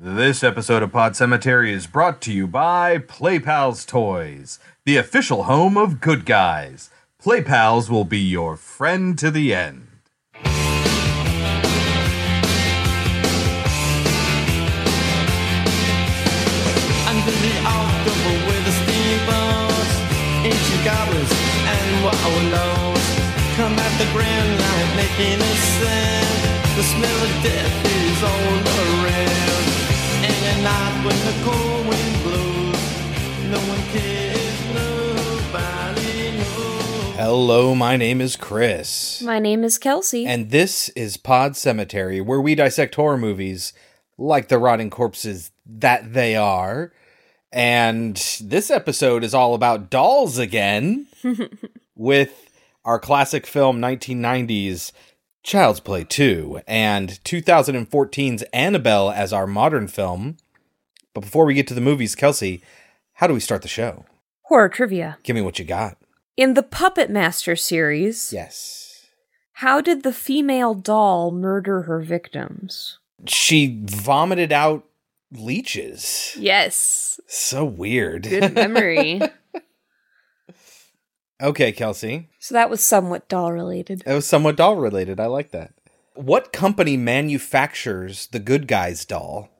This episode of Pod Cemetery is brought to you by Play Pals Toys, the official home of Good Guys. Play Pals will be your friend to the end. Goblins and wallows come at the grand line making a sound. The smell of death is all around, and at night when the cold wind blows, no one cares, nobody knows. Hello, my name is Chris. My name is Kelsey. And this is Pod Cemetery, where we dissect horror movies like the rotting corpses that they are. And this episode is all about dolls again with our classic film 1990's Child's Play 2 and 2014's Annabelle as our modern film. But before we get to the movies, Kelsey, how do we start the show? Horror trivia. Give me what you got. In the Puppet Master series. Yes. How did the female doll murder her victims? She vomited out leeches. Yes. So weird. Good memory. Okay, Kelsey. So that was somewhat doll related. It was somewhat doll related. I like that. What company manufactures the Good Guys doll?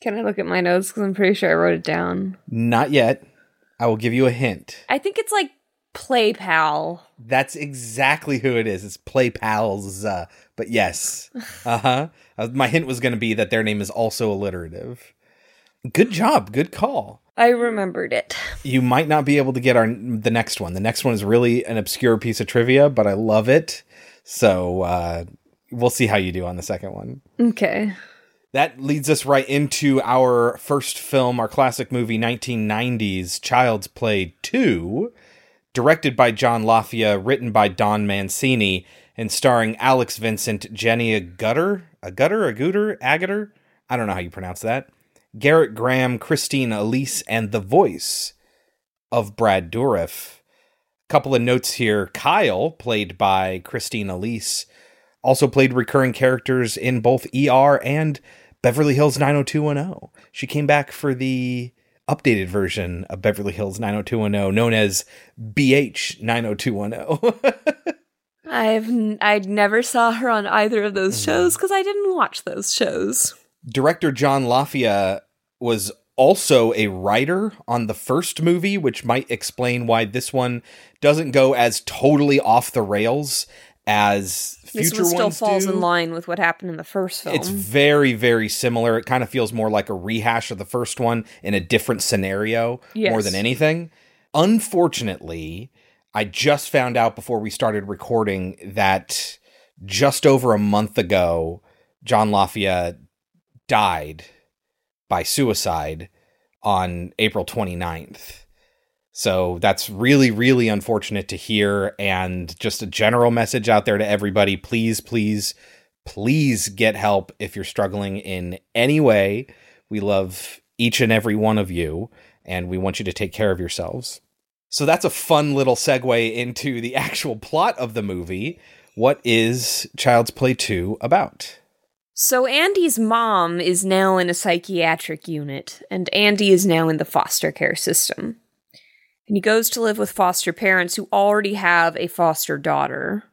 Can I look at my notes? Because I'm pretty sure I wrote it down. Not yet. I will give you a hint. I think it's like Play Pal. That's exactly who it is. It's Play Pals. But yes. Uh-huh. My hint was going to be that their name is also alliterative. Good job. Good call. I remembered it. You might not be able to get the next one. The next one is really an obscure piece of trivia, but I love it. So we'll see how you do on the second one. Okay. That leads us right into our first film, our classic movie, 1990's Child's Play 2, directed by John Lafia, written by Don Mancini, and starring Alex Vincent, Jenny Agutter? I don't know how you pronounce that. Garrett Graham, Christine Elise, and the voice of Brad Dourif. A couple of notes here. Kyle, played by Christine Elise, also played recurring characters in both ER and Beverly Hills 90210. She came back for the updated version of Beverly Hills 90210, known as BH 90210. I never saw her on either of those shows because I didn't watch those shows. Director John Lafia was also a writer on the first movie, which might explain why this one doesn't go as totally off the rails as future ones do. This one still falls in line with what happened in the first film. It's very, very similar. It kind of feels more like a rehash of the first one in a different scenario, yes, more than anything. Unfortunately, I just found out before we started recording that just over a month ago, John Lafia died by suicide on April 29th. So that's really, really unfortunate to hear. And just a general message out there to everybody. Please, please, please get help if you're struggling in any way. We love each and every one of you, and we want you to take care of yourselves. So that's a fun little segue into the actual plot of the movie. What is Child's Play 2 about? So Andy's mom is now in a psychiatric unit, and Andy is now in the foster care system. And he goes to live with foster parents who already have a foster daughter.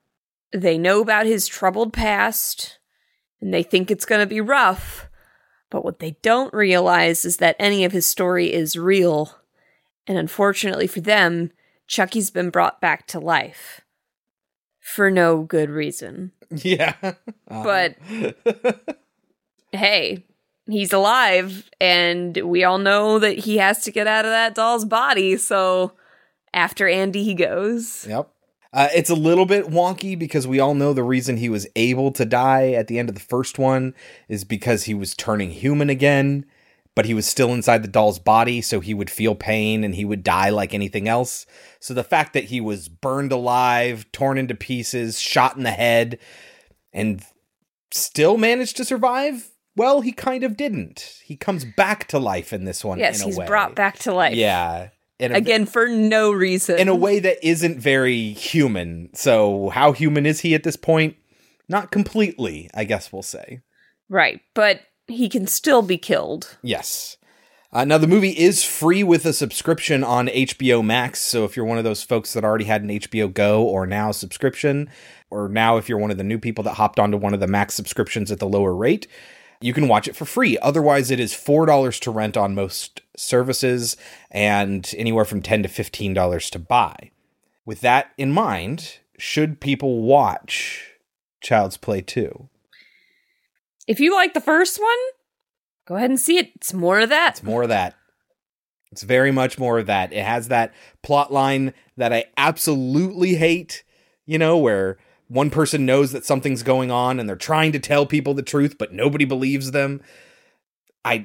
They know about his troubled past, and they think it's going to be rough. But what they don't realize is that any of his story is real. And unfortunately for them, Chucky's been brought back to life. For no good reason. Yeah. But, hey, he's alive, and we all know that he has to get out of that doll's body, so after Andy he goes. Yep. It's a little bit wonky because we all know the reason he was able to die at the end of the first one is because he was turning human again. But he was still inside the doll's body, so he would feel pain and he would die like anything else. So the fact that he was burned alive, torn into pieces, shot in the head, and still managed to survive, well, he kind of didn't. He comes back to life in this one, yes, in a way. Yes, he's brought back to life. Yeah. Again, for no reason. In a way that isn't very human. So how human is he at this point? Not completely, I guess we'll say. Right, but he can still be killed. Yes. Now, the movie is free with a subscription on HBO Max, so if you're one of those folks that already had an HBO Go or Now subscription, or now if you're one of the new people that hopped onto one of the Max subscriptions at the lower rate, you can watch it for free. Otherwise, it is $4 to rent on most services and anywhere from $10 to $15 to buy. With that in mind, should people watch Child's Play 2? If you like the first one, go ahead and see it. It's more of that. It's more of that. It's very much more of that. It has that plot line that I absolutely hate, you know, where one person knows that something's going on and they're trying to tell people the truth, but nobody believes them.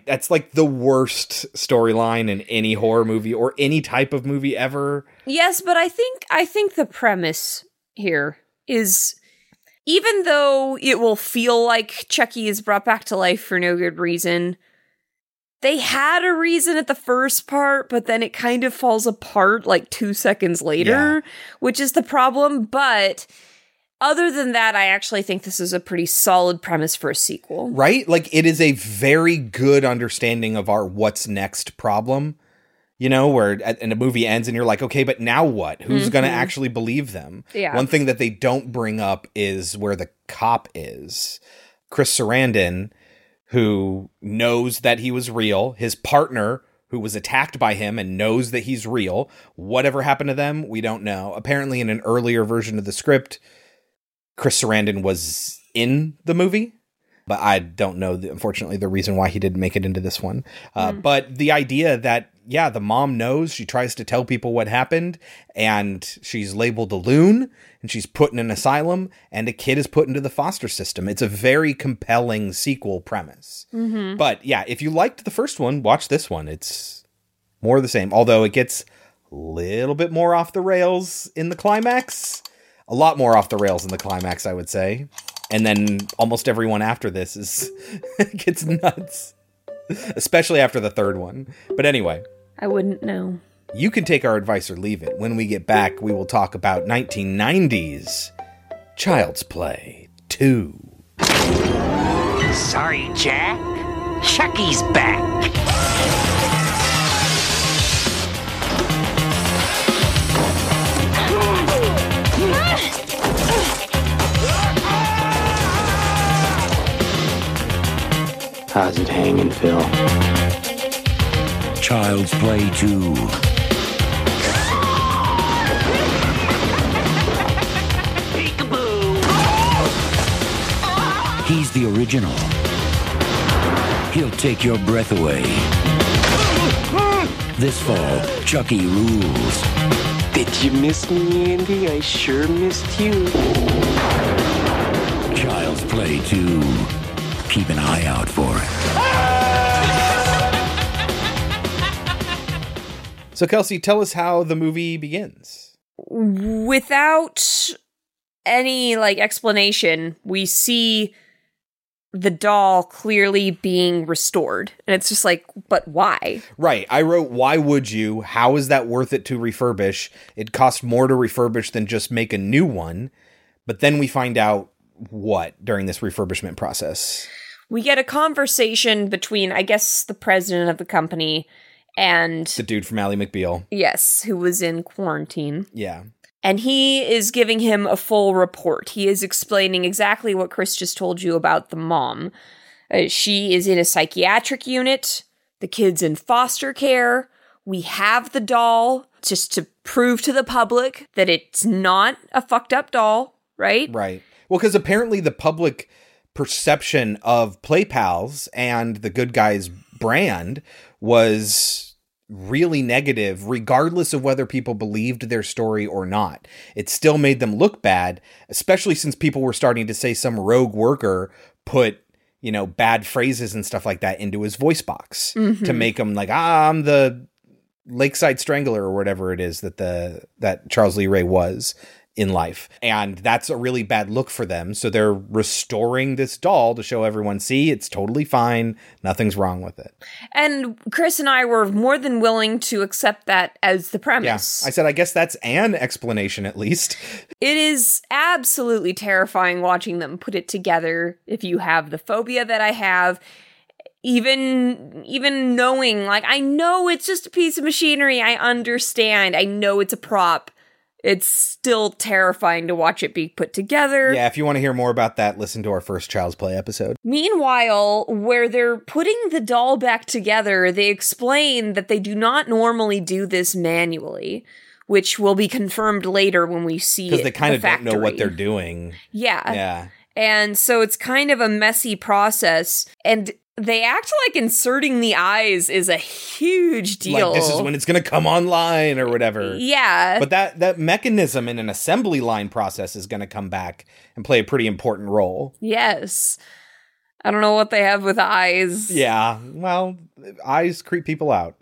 That's like the worst storyline in any horror movie or any type of movie ever. Yes, but I think the premise here is, even though it will feel like Chucky is brought back to life for no good reason, they had a reason at the first part, but then it kind of falls apart like 2 seconds later, which is the problem. But other than that, I actually think this is a pretty solid premise for a sequel. Right? Like, it is a very good understanding of our what's next problem, you know, where and a movie ends and you're like, okay, but now what? Who's going to actually believe them? Yeah. One thing that they don't bring up is where the cop is. Chris Sarandon, who knows that he was real, his partner, who was attacked by him and knows that he's real. Whatever happened to them, we don't know. Apparently, in an earlier version of the script, Chris Sarandon was in the movie. But I don't know, unfortunately, the reason why he didn't make it into this one. But the idea that, yeah, the mom knows, she tries to tell people what happened, and she's labeled a loon, and she's put in an asylum, and a kid is put into the foster system. It's a very compelling sequel premise. Mm-hmm. But yeah, if you liked the first one, watch this one. It's more of the same, although it gets a little bit more off the rails in the climax. A lot more off the rails in the climax, I would say. And then almost everyone after this gets nuts, especially after the third one. But anyway, I wouldn't know. You can take our advice or leave it. When we get back, we will talk about 1990's Child's Play 2. Sorry, Jack. Chucky's back. How's it hanging, Phil? Child's Play 2. Peekaboo! He's the original. He'll take your breath away. This fall, Chucky rules. Did you miss me, Andy? I sure missed you. Child's Play 2. Keep an eye out for it. So, Kelsey, tell us how the movie begins. Without any, explanation, we see the doll clearly being restored. And it's just but why? Right. I wrote, why would you? How is that worth it to refurbish? It costs more to refurbish than just make a new one. But then we find out what during this refurbishment process. We get a conversation between, I guess, the president of the company and the dude from Ally McBeal. Yes, who was in quarantine. Yeah. And he is giving him a full report. He is explaining exactly what Chris just told you about the mom. She is in a psychiatric unit. The kid's in foster care. We have the doll just to prove to the public that it's not a fucked up doll, right? Right. Well, because apparently the public perception of Play Pals and the Good Guys brand was really negative, regardless of whether people believed their story or not. It still made them look bad, especially since people were starting to say some rogue worker put, bad phrases and stuff like that into his voice box to make him I'm the Lakeside Strangler or whatever it is that that Charles Lee Ray was in life. And that's a really bad look for them. So they're restoring this doll to show everyone, see, it's totally fine. Nothing's wrong with it. And Chris and I were more than willing to accept that as the premise. Yeah. I said, I guess that's an explanation at least. It is absolutely terrifying watching them put it together if you have the phobia that I have. even knowing, like, I know it's just a piece of machinery. I understand. I know it's a prop. It's still terrifying to watch it be put together. Yeah, if you want to hear more about that, listen to our first Child's Play episode. Meanwhile, where they're putting the doll back together, they explain that they do not normally do this manually, which will be confirmed later when we see the factory. Because they kind of don't know what they're doing. Yeah. Yeah. And so it's kind of a messy process, and they act like inserting the eyes is a huge deal. Like, this is when it's going to come online or whatever. Yeah. But that mechanism in an assembly line process is going to come back and play a pretty important role. Yes. I don't know what they have with eyes. Yeah. Well, eyes creep people out.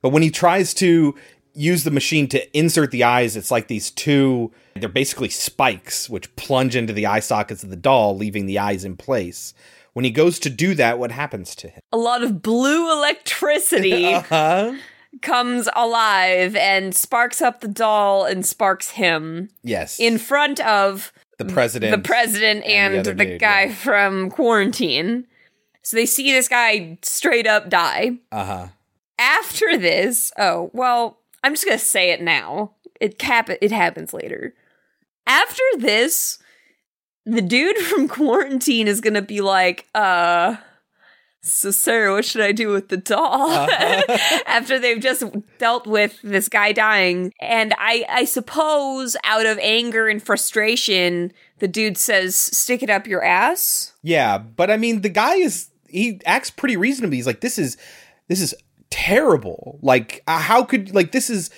But when he tries to use the machine to insert the eyes, it's like these two, they're basically spikes which plunge into the eye sockets of the doll, leaving the eyes in place. When he goes to do that, what happens to him? A lot of blue electricity comes alive and sparks up the doll and sparks him. Yes. In front of the president. The president and the guy from quarantine. So they see this guy straight up die. Uh-huh. After this, I'm just going to say it now. It happens later. After this, the dude from quarantine is going to be like, so Sarah, what should I do with the doll? After they've just dealt with this guy dying. And I suppose out of anger and frustration, the dude says, stick it up your ass. Yeah, but I mean, the guy he acts pretty reasonably. He's like, this is terrible. Like, how could, like, this has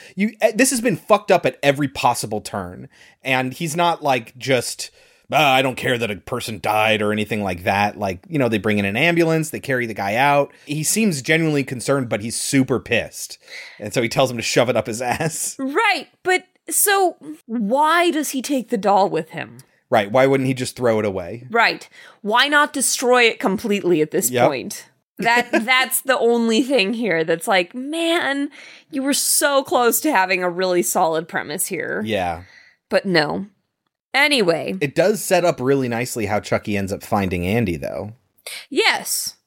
been fucked up at every possible turn. And he's not like just... I don't care that a person died or anything like that. Like, you know, they bring in an ambulance, they carry the guy out. He seems genuinely concerned, but he's super pissed. And so he tells him to shove it up his ass. Right. But so why does he take the doll with him? Right. Why wouldn't he just throw it away? Right. Why not destroy it completely at this point? That's the only thing here that's like, man, you were so close to having a really solid premise here. Yeah. But no. Anyway. It does set up really nicely how Chucky ends up finding Andy, though. Yes,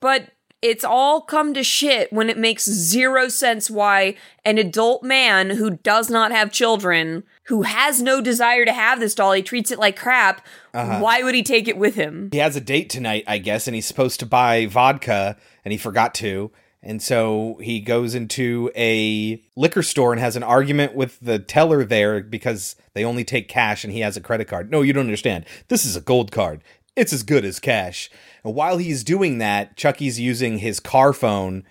but it's all come to shit when it makes zero sense why an adult man who does not have children, who has no desire to have this doll, he treats it like crap, why would he take it with him? He has a date tonight, I guess, and he's supposed to buy vodka, and he forgot to. And so he goes into a liquor store and has an argument with the teller there because they only take cash and he has a credit card. No, you don't understand. This is a gold card. It's as good as cash. And while he's doing that, Chucky's using his car phone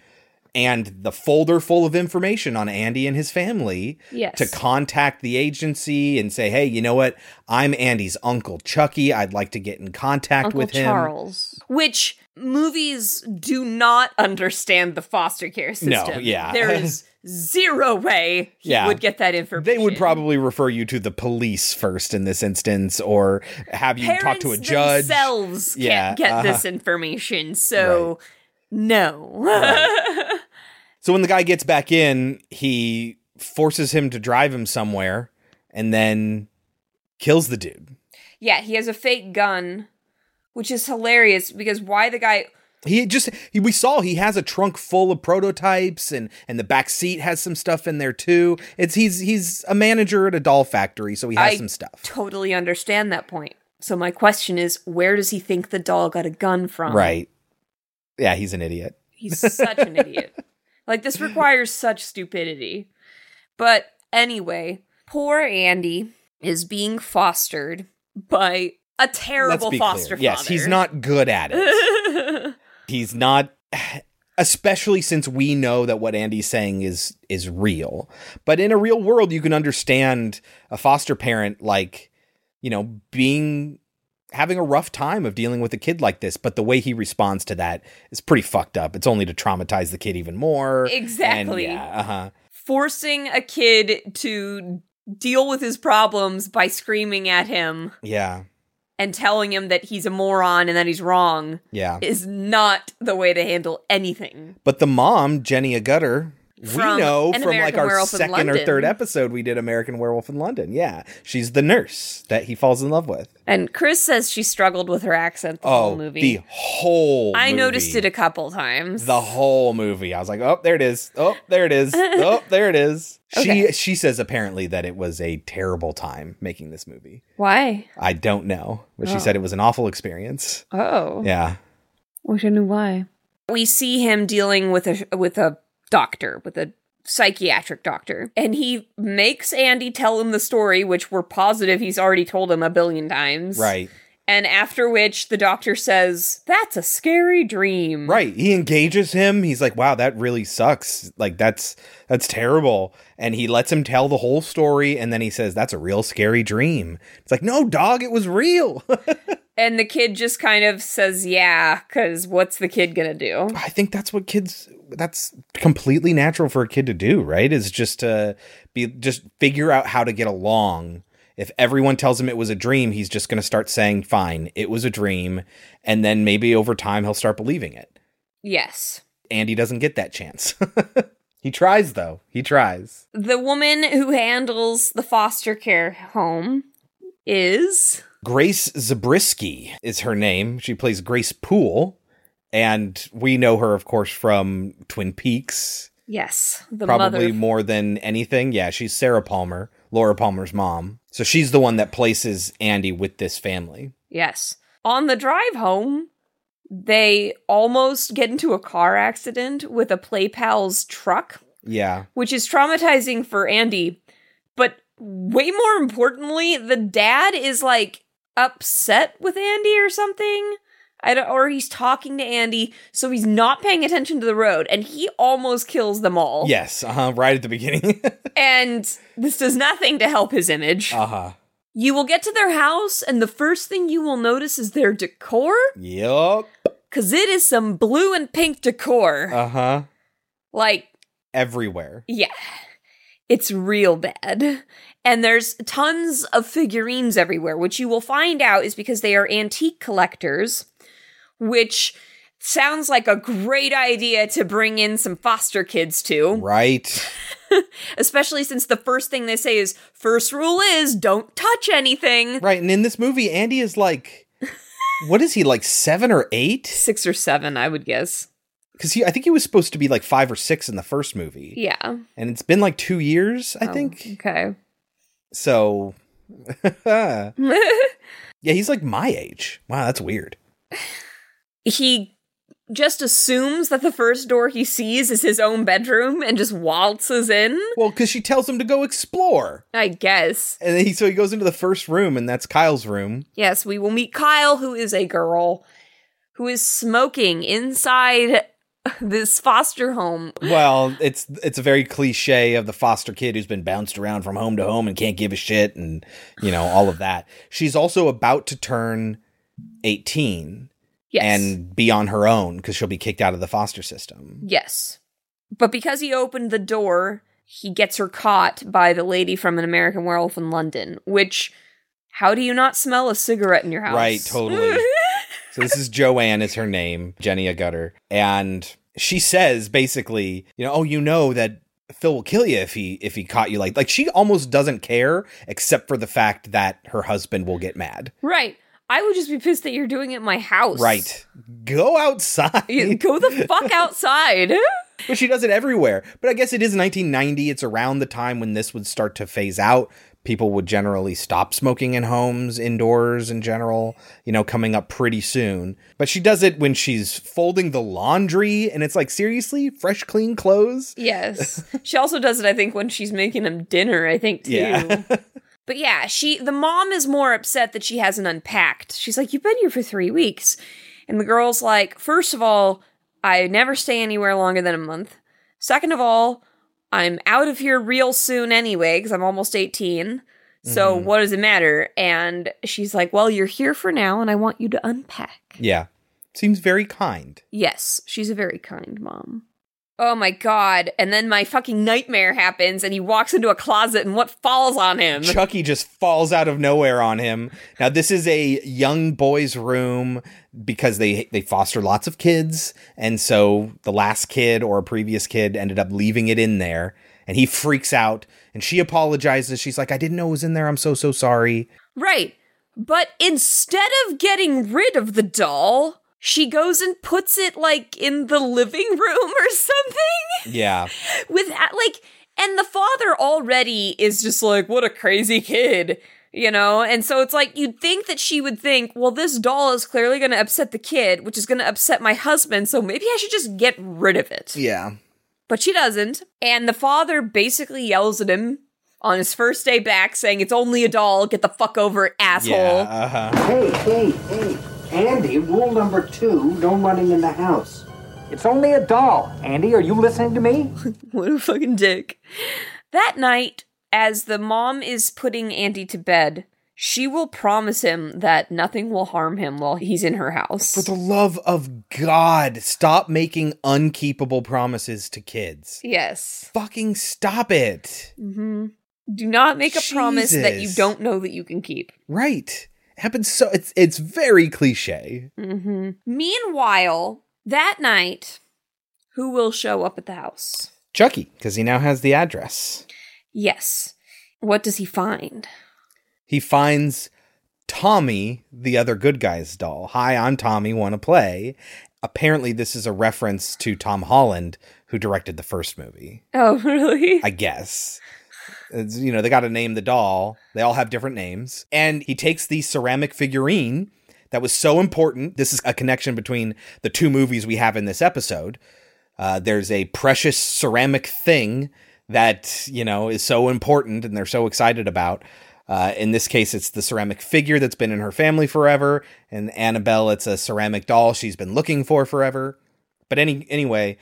and the folder full of information on Andy and his family to contact the agency and say, hey, you know what? I'm Andy's uncle, Chucky. I'd like to get in contact with him. Charles. Which... movies do not understand the foster care system. No, yeah. There is zero way he would get that information. They would probably refer you to the police first in this instance, or have you talk to a judge. Parents themselves can't get this information, so no. Right. So when the guy gets back in, he forces him to drive him somewhere and then kills the dude. Yeah, he has a fake gun. Which is hilarious, because why the guy... we saw he has a trunk full of prototypes, and the back seat has some stuff in there too. He's a manager at a doll factory, so he has some stuff. I totally understand that point. So my question is, where does he think the doll got a gun from? Right. Yeah, he's an idiot. He's such an idiot. Like, this requires such stupidity. But anyway, poor Andy is being fostered by... a terrible foster father. Yes, he's not good at it. He's not, especially since we know that what Andy's saying is real. But in a real world, you can understand a foster parent, like, you know, having a rough time of dealing with a kid like this. But the way he responds to that is pretty fucked up. It's only to traumatize the kid even more. Exactly. And, forcing a kid to deal with his problems by screaming at him. Yeah. And telling him that he's a moron and that he's wrong is not the way to handle anything. But the mom, Jenny Agutter, We know from our second or third episode we did American Werewolf in London. Yeah. She's the nurse that he falls in love with. And Chris says she struggled with her accent the whole movie. I noticed it a couple times. The whole movie. I was like, oh, there it is. Oh, there it is. Oh, there it is. Okay. She says apparently that it was a terrible time making this movie. Why? I don't know. But she said it was an awful experience. Oh. Yeah. Wish I knew why. We see him dealing with a psychiatric doctor, and he makes Andy tell him the story, which we're positive he's already told him 1 billion times. Right. And after which the doctor says, that's a scary dream. Right. He engages him. He's like, wow, that really sucks. Like, that's terrible. And he lets him tell the whole story. And then he says, that's a real scary dream. It's like, no, dog, it was real. And the kid just kind of says, yeah, because what's the kid going to do? I think that's what kids... That's completely natural for a kid to do, right? Is just to figure out how to get along. If everyone tells him it was a dream, he's just going to start saying, fine, it was a dream. And then maybe over time, he'll start believing it. Yes. Andy doesn't get that chance. He tries, though. He tries. The woman who handles the foster care home is... Grace Zabriskie is her name. She plays Grace Poole. And we know her, of course, from Twin Peaks. Yes. The probably mother. More than anything. Yeah, she's Sarah Palmer, Laura Palmer's mom. So she's the one that places Andy with this family. Yes. On the drive home, they almost get into a car accident with a Play Pals truck. Yeah. Which is traumatizing for Andy. But way more importantly, the dad is, like, upset with Andy or something. Or he's talking to Andy, so he's not paying attention to the road, and he almost kills them all. Yes, right at the beginning. And this does nothing to help his image. Uh-huh. You will get to their house, and the first thing you will notice is their decor. Yup. Because it is some blue and pink decor. Uh-huh. Like. Everywhere. Yeah. It's real bad. And there's tons of figurines everywhere, which you will find out is because they are antique collectors. Which sounds like a great idea to bring in some foster kids to. Right. Especially since the first thing they say is, first rule is, don't touch anything. Right, and in this movie, Andy is like, what is he, like 7 or 8? 6 or 7, I would guess. Because I think he was supposed to be like 5 or 6 in the first movie. Yeah. And it's been like 2 years, I think. Okay. So, yeah, he's like my age. Wow, that's weird. He just assumes that the first door he sees is his own bedroom and just waltzes in. Well, because she tells him to go explore. I guess. And then so he goes into the first room, and that's Kyle's room. Yes, we will meet Kyle, who is a girl who is smoking inside this foster home. Well, it's a very cliche of the foster kid who's been bounced around from home to home and can't give a shit and, you know, all of that. She's also about to turn 18. Yes. And be on her own, because she'll be kicked out of the foster system. Yes. But because he opened the door, he gets her caught by the lady from An American Werewolf in London, which, how do you not smell a cigarette in your house? Right, totally. So this is Joanne is her name, Jenny Agutter. And she says, basically, you know, oh, you know that Phil will kill you if he caught you. Like she almost doesn't care, except for the fact that her husband will get mad. Right. I would just be pissed that you're doing it in my house. Right. Go outside. Go the fuck outside. But she does it everywhere. But I guess it is 1990. It's around the time when this would start to phase out. People would generally stop smoking in homes, indoors in general, you know, coming up pretty soon. But she does it when she's folding the laundry. And it's like, seriously? Fresh, clean clothes? Yes. She also does it, I think, when she's making him dinner, I think, too. Yeah. But yeah, the mom is more upset that she hasn't unpacked. She's like, you've been here for 3 weeks. And the girl's like, first of all, I never stay anywhere longer than a month. Second of all, I'm out of here real soon anyway, because I'm almost 18. So what does it matter? And she's like, well, you're here for now, and I want you to unpack. Yeah. Seems very kind. Yes, she's a very kind mom. oh my God. And then my fucking nightmare happens and he walks into a closet and what falls on him? Chucky just falls out of nowhere on him. Now, this is a young boy's room because they foster lots of kids. And so the last kid or a previous kid ended up leaving it in there and he freaks out and she apologizes. She's like, I didn't know it was in there. I'm so sorry. Right. But instead of getting rid of the doll, she goes and puts it, like, in the living room or something. Yeah. And the father already is just like, what a crazy kid, you know? And so it's like, you'd think that she would think, well, this doll is clearly going to upset the kid, which is going to upset my husband, so maybe I should just get rid of it. Yeah. But she doesn't. And the father basically yells at him on his first day back, saying, it's only a doll, get the fuck over it, asshole. Yeah, Hey. Andy, rule number 2, no running in the house. It's only a doll. Andy, are you listening to me? What a fucking dick. That night, as the mom is putting Andy to bed, she will promise him that nothing will harm him while he's in her house. For the love of God, stop making unkeepable promises to kids. Yes. Fucking stop it. Mm-hmm. Do not make a promise that you don't know that you can keep. Right. Happens so it's very cliche. Mm-hmm. Meanwhile, that night, who will show up at the house? Chucky, because he now has the address. Yes. What does he find? He finds Tommy, the other Good Guys doll. Hi, I'm Tommy, want to play? Apparently, this is a reference to Tom Holland, who directed the first movie. Oh, really? I guess. You know, they got to name the doll. They all have different names. And he takes the ceramic figurine that was so important. This is a connection between the two movies we have in this episode. There's a precious ceramic thing that, you know, is so important and they're so excited about. In this case, it's the ceramic figure that's been in her family forever. And Annabelle, it's a ceramic doll she's been looking for forever. But anyway,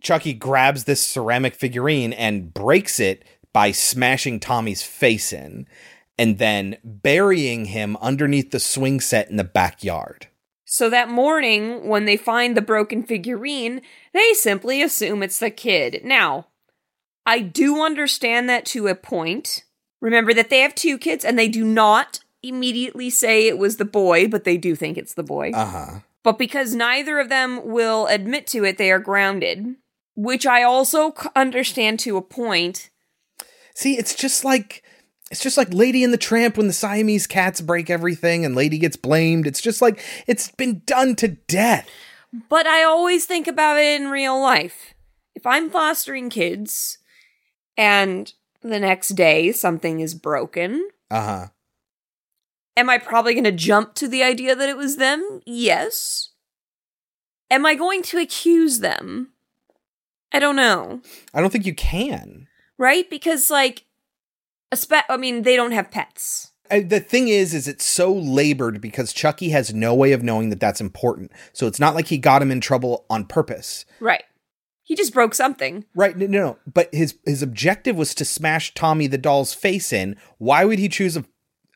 Chucky grabs this ceramic figurine and breaks it by smashing Tommy's face in and then burying him underneath the swing set in the backyard. So that morning, when they find the broken figurine, they simply assume it's the kid. Now, I do understand that to a point. Remember that they have two kids and they do not immediately say it was the boy, but they do think it's the boy. Uh-huh. But because neither of them will admit to it, they are grounded, which I also understand to a point. See, it's just like Lady and the Tramp when the Siamese cats break everything and Lady gets blamed. It's just like, it's been done to death. But I always think about it in real life. If I'm fostering kids and the next day something is broken, uh-huh, am I probably going to jump to the idea that it was them? Yes. Am I going to accuse them? I don't know. I don't think you can. Right? Because, like, they don't have pets. The thing is it's so labored because Chucky has no way of knowing that that's important. So it's not like he got him in trouble on purpose. Right. He just broke something. Right. No. But his objective was to smash Tommy the doll's face in. Why would he choose a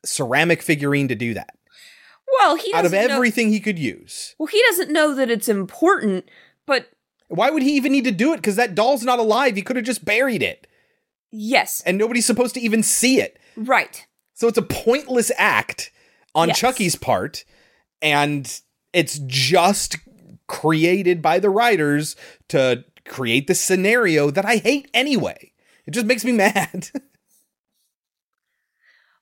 ceramic figurine to do that? Well, he doesn't know. Out of everything he could use. Well, he doesn't know that it's important, but... Why would he even need to do it? Because that doll's not alive. He could have just buried it. Yes. And nobody's supposed to even see it. Right. So it's a pointless act on Chucky's part, and it's just created by the writers to create this scenario that I hate anyway. It just makes me mad.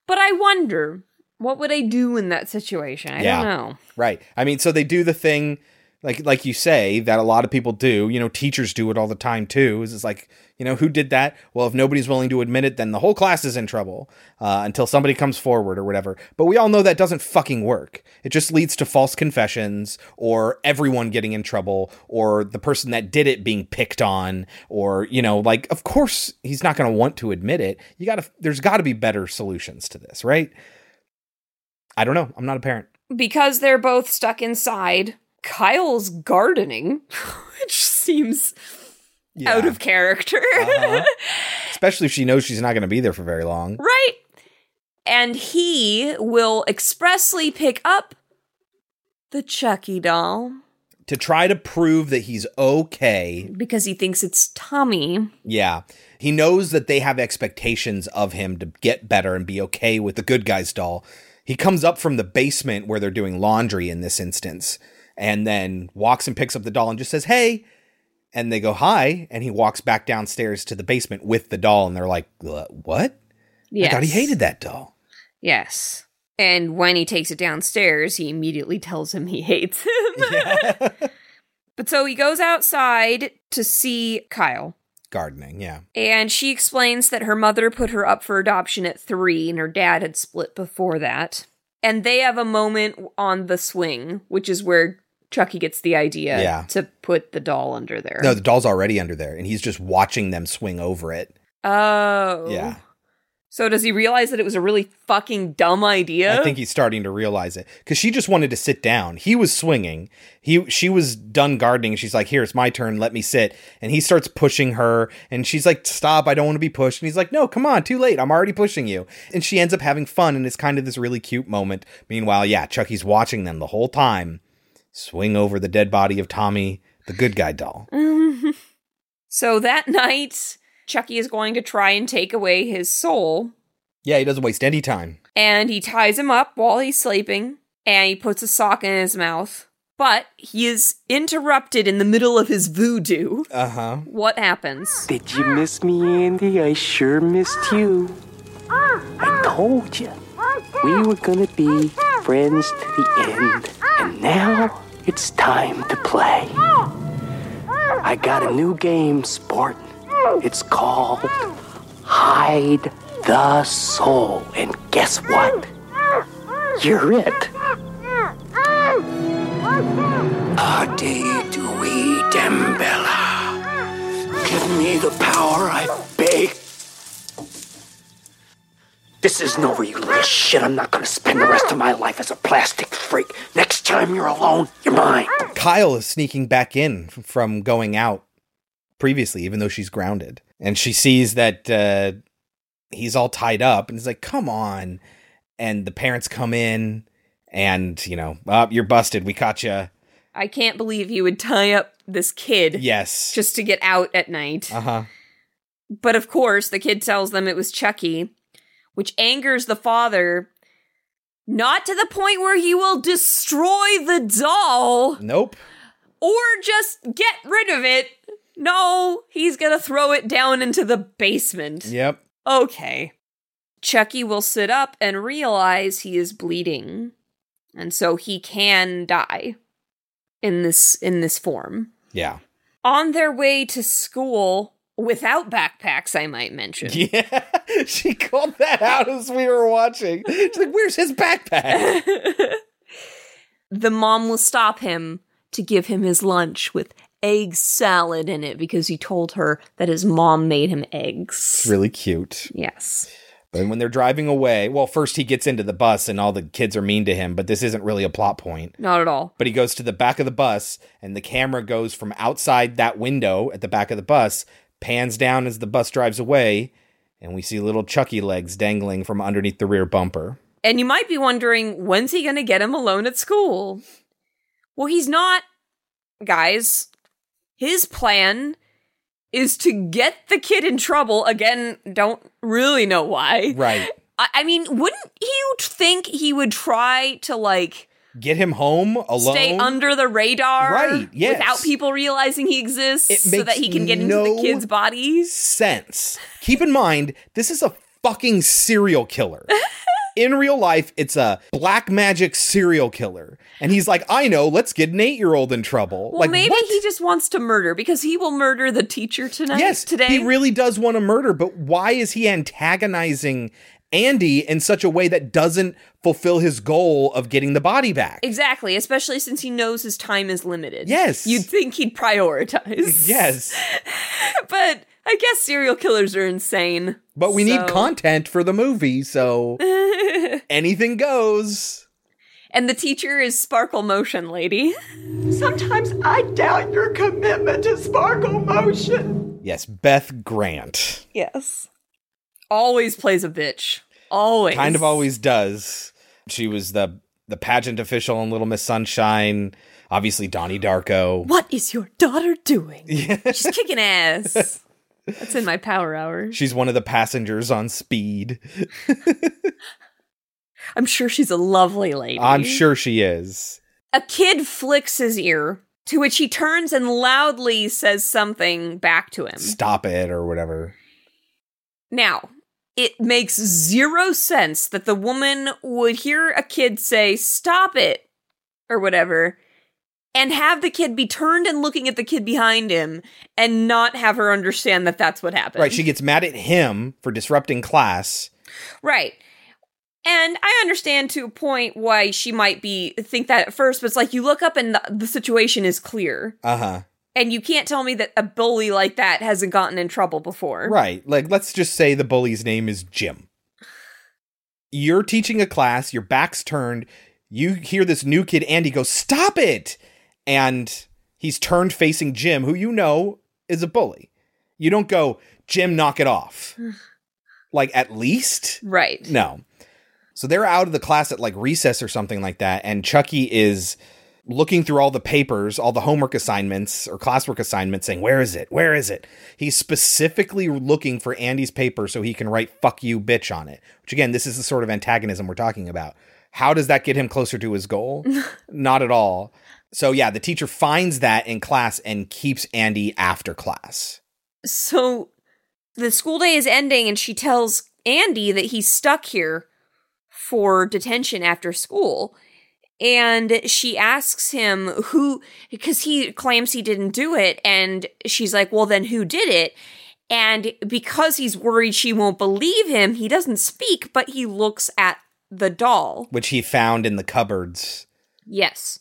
But I wonder, what would I do in that situation? I don't know. Right. I mean, so they do the thing... Like you say, that a lot of people do, you know, teachers do it all the time too. It's like, you know, who did that? Well, if nobody's willing to admit it, then the whole class is in trouble until somebody comes forward or whatever. But we all know that doesn't fucking work. It just leads to false confessions or everyone getting in trouble or the person that did it being picked on or, you know, like, of course, he's not going to want to admit it. There's got to be better solutions to this, right? I don't know. I'm not a parent. Because they're both stuck inside. Kyle's gardening, which seems out of character. Uh-huh. Especially if she knows she's not going to be there for very long. Right. And he will expressly pick up the Chucky doll. to try to prove that he's okay. Because he thinks it's Tommy. Yeah. He knows that they have expectations of him to get better and be okay with the Good Guys doll. He comes up from the basement where they're doing laundry in this instance, and then walks and picks up the doll and just says, hey. And they go, hi. And he walks back downstairs to the basement with the doll. And they're like, what? Yes. I thought he hated that doll. Yes. And when he takes it downstairs, he immediately tells him he hates him. Yeah. But so he goes outside to see Kyle. Gardening, yeah. And she explains that her mother put her up for adoption at 3, and her dad had split before that. And they have a moment on the swing, which is where Chucky gets the idea to put the doll under there. No, the doll's already under there, and he's just watching them swing over it. Oh. Yeah. So does he realize that it was a really fucking dumb idea? I think he's starting to realize it. Because she just wanted to sit down. He was swinging. She was done gardening. She's like, here, it's my turn. Let me sit. And he starts pushing her. And she's like, stop. I don't want to be pushed. And he's like, no, come on. Too late. I'm already pushing you. And she ends up having fun. And it's kind of this really cute moment. Meanwhile, yeah, Chucky's watching them the whole time. Swing over the dead body of Tommy, the Good Guy doll. So that night, Chucky is going to try and take away his soul. Yeah, he doesn't waste any time. And he ties him up while he's sleeping, and he puts a sock in his mouth. But he is interrupted in the middle of his voodoo. Uh-huh. What happens? Did you miss me, Andy? I sure missed you. I told you. We were gonna be friends to the end. And now it's time to play. I got a new game, sport. It's called Hide the Soul. And guess what? You're it. Ade Dewey Dembella. Give me the power, I beg. This isn't over, you little shit. I'm not gonna spend the rest of my life as a plastic freak. Next time you're alone, you're mine. Kyle is sneaking back in from going out previously, even though she's grounded. And she sees that he's all tied up, and he's like, come on. And the parents come in, and, you know, oh, you're busted. We caught you. I can't believe you would tie up this kid. Yes. Just to get out at night. Uh-huh. But, of course, the kid tells them it was Chucky, which angers the father, not to the point where he will destroy the doll. Nope. Or just get rid of it. No, he's gonna throw it down into the basement. Yep. Okay. Chucky will sit up and realize he is bleeding. And so he can die in this form. Yeah. On their way to school, without backpacks, I might mention. Yeah, she called that out as we were watching. She's like, where's his backpack? The mom will stop him to give him his lunch with egg salad in it because he told her that his mom made him eggs. Really cute. Yes. But when they're driving away, well, first he gets into the bus and all the kids are mean to him, but this isn't really a plot point. Not at all. But he goes to the back of the bus, and the camera goes from outside that window at the back of the bus, pans down as the bus drives away, and we see little Chucky legs dangling from underneath the rear bumper. And you might be wondering, when's he going to get him alone at school? Well, he's not, guys. His plan is to get the kid in trouble. Again, don't really know why. Right. I mean, wouldn't you think he would try to, like, get him home alone? Stay under the radar? Right, yes. Without people realizing he exists so that he can get into the kid's body? Sense. Keep in mind, this is a fucking serial killer. In real life, it's a black magic serial killer. And he's like, I know, let's get an 8-year-old in trouble. Well, like, maybe what? He just wants to murder, because he will murder the teacher tonight. Yes, today. He really does want to murder, but why is he antagonizing Andy in such a way that doesn't fulfill his goal of getting the body back? Exactly, especially since he knows his time is limited. Yes. You'd think he'd prioritize. Yes. But I guess serial killers are insane. But we need content for the movie, so anything goes. And the teacher is Sparkle Motion Lady. Sometimes I doubt your commitment to Sparkle Motion. Yes, Beth Grant. Yes. Always plays a bitch. Always. Kind of always does. She was the pageant official in Little Miss Sunshine. Obviously, Donnie Darko. What is your daughter doing? Yeah. She's kicking ass. That's in my power hour. She's one of the passengers on Speed. I'm sure she's a lovely lady. I'm sure she is. A kid flicks his ear, to which he turns and loudly says something back to him. Stop it or whatever. Now, it makes zero sense that the woman would hear a kid say, stop it or whatever, and have the kid be turned and looking at the kid behind him and not have her understand that that's what happened. Right. She gets mad at him for disrupting class. Right. And I understand to a point why she might think that at first, but it's like you look up and the situation is clear. Uh-huh. And you can't tell me that a bully like that hasn't gotten in trouble before. Right. Like, let's just say the bully's name is Jim. You're teaching a class. Your back's turned. You hear this new kid, Andy, go, stop it. And he's turned facing Jim, who you know is a bully. You don't go, Jim, knock it off. Like, at least? Right. No. So they're out of the class at, like, recess or something like that, and Chucky is looking through all the papers, all the homework assignments or classwork assignments, saying, where is it? Where is it? He's specifically looking for Andy's paper so he can write fuck you, bitch on it. Which, again, this is the sort of antagonism we're talking about. How does that get him closer to his goal? Not at all. So, yeah, the teacher finds that in class and keeps Andy after class. So the school day is ending, and she tells Andy that he's stuck here for detention after school. And she asks him who, because he claims he didn't do it. And she's like, well, then who did it? And because he's worried she won't believe him, he doesn't speak, but he looks at the doll. Which he found in the cupboards. Yes.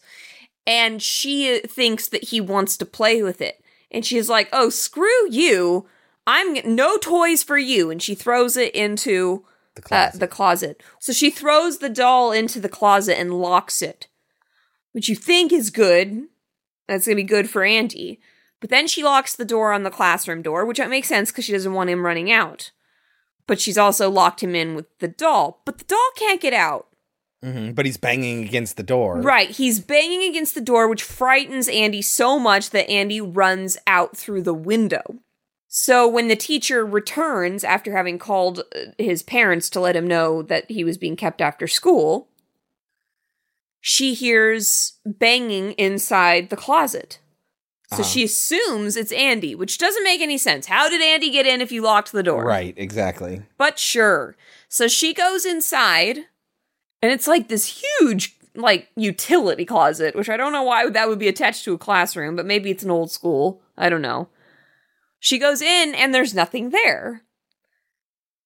And she thinks that he wants to play with it. And she's like, oh, screw you. I'm no toys for you. And she throws it into the closet. So she throws the doll into the closet and locks it, which you think is good. That's going to be good for Andy. But then she locks the door on the classroom door, which makes sense because she doesn't want him running out. But she's also locked him in with the doll. But the doll can't get out. Mm-hmm, but he's banging against the door. Right, he's banging against the door, which frightens Andy so much that Andy runs out through the window. So when the teacher returns, after having called his parents to let him know that he was being kept after school, she hears banging inside the closet. So she assumes it's Andy, which doesn't make any sense. How did Andy get in if you locked the door? Right, exactly. But sure. So she goes inside. And it's like this huge, like, utility closet, which I don't know why that would be attached to a classroom, but maybe it's an old school. I don't know. She goes in and there's nothing there.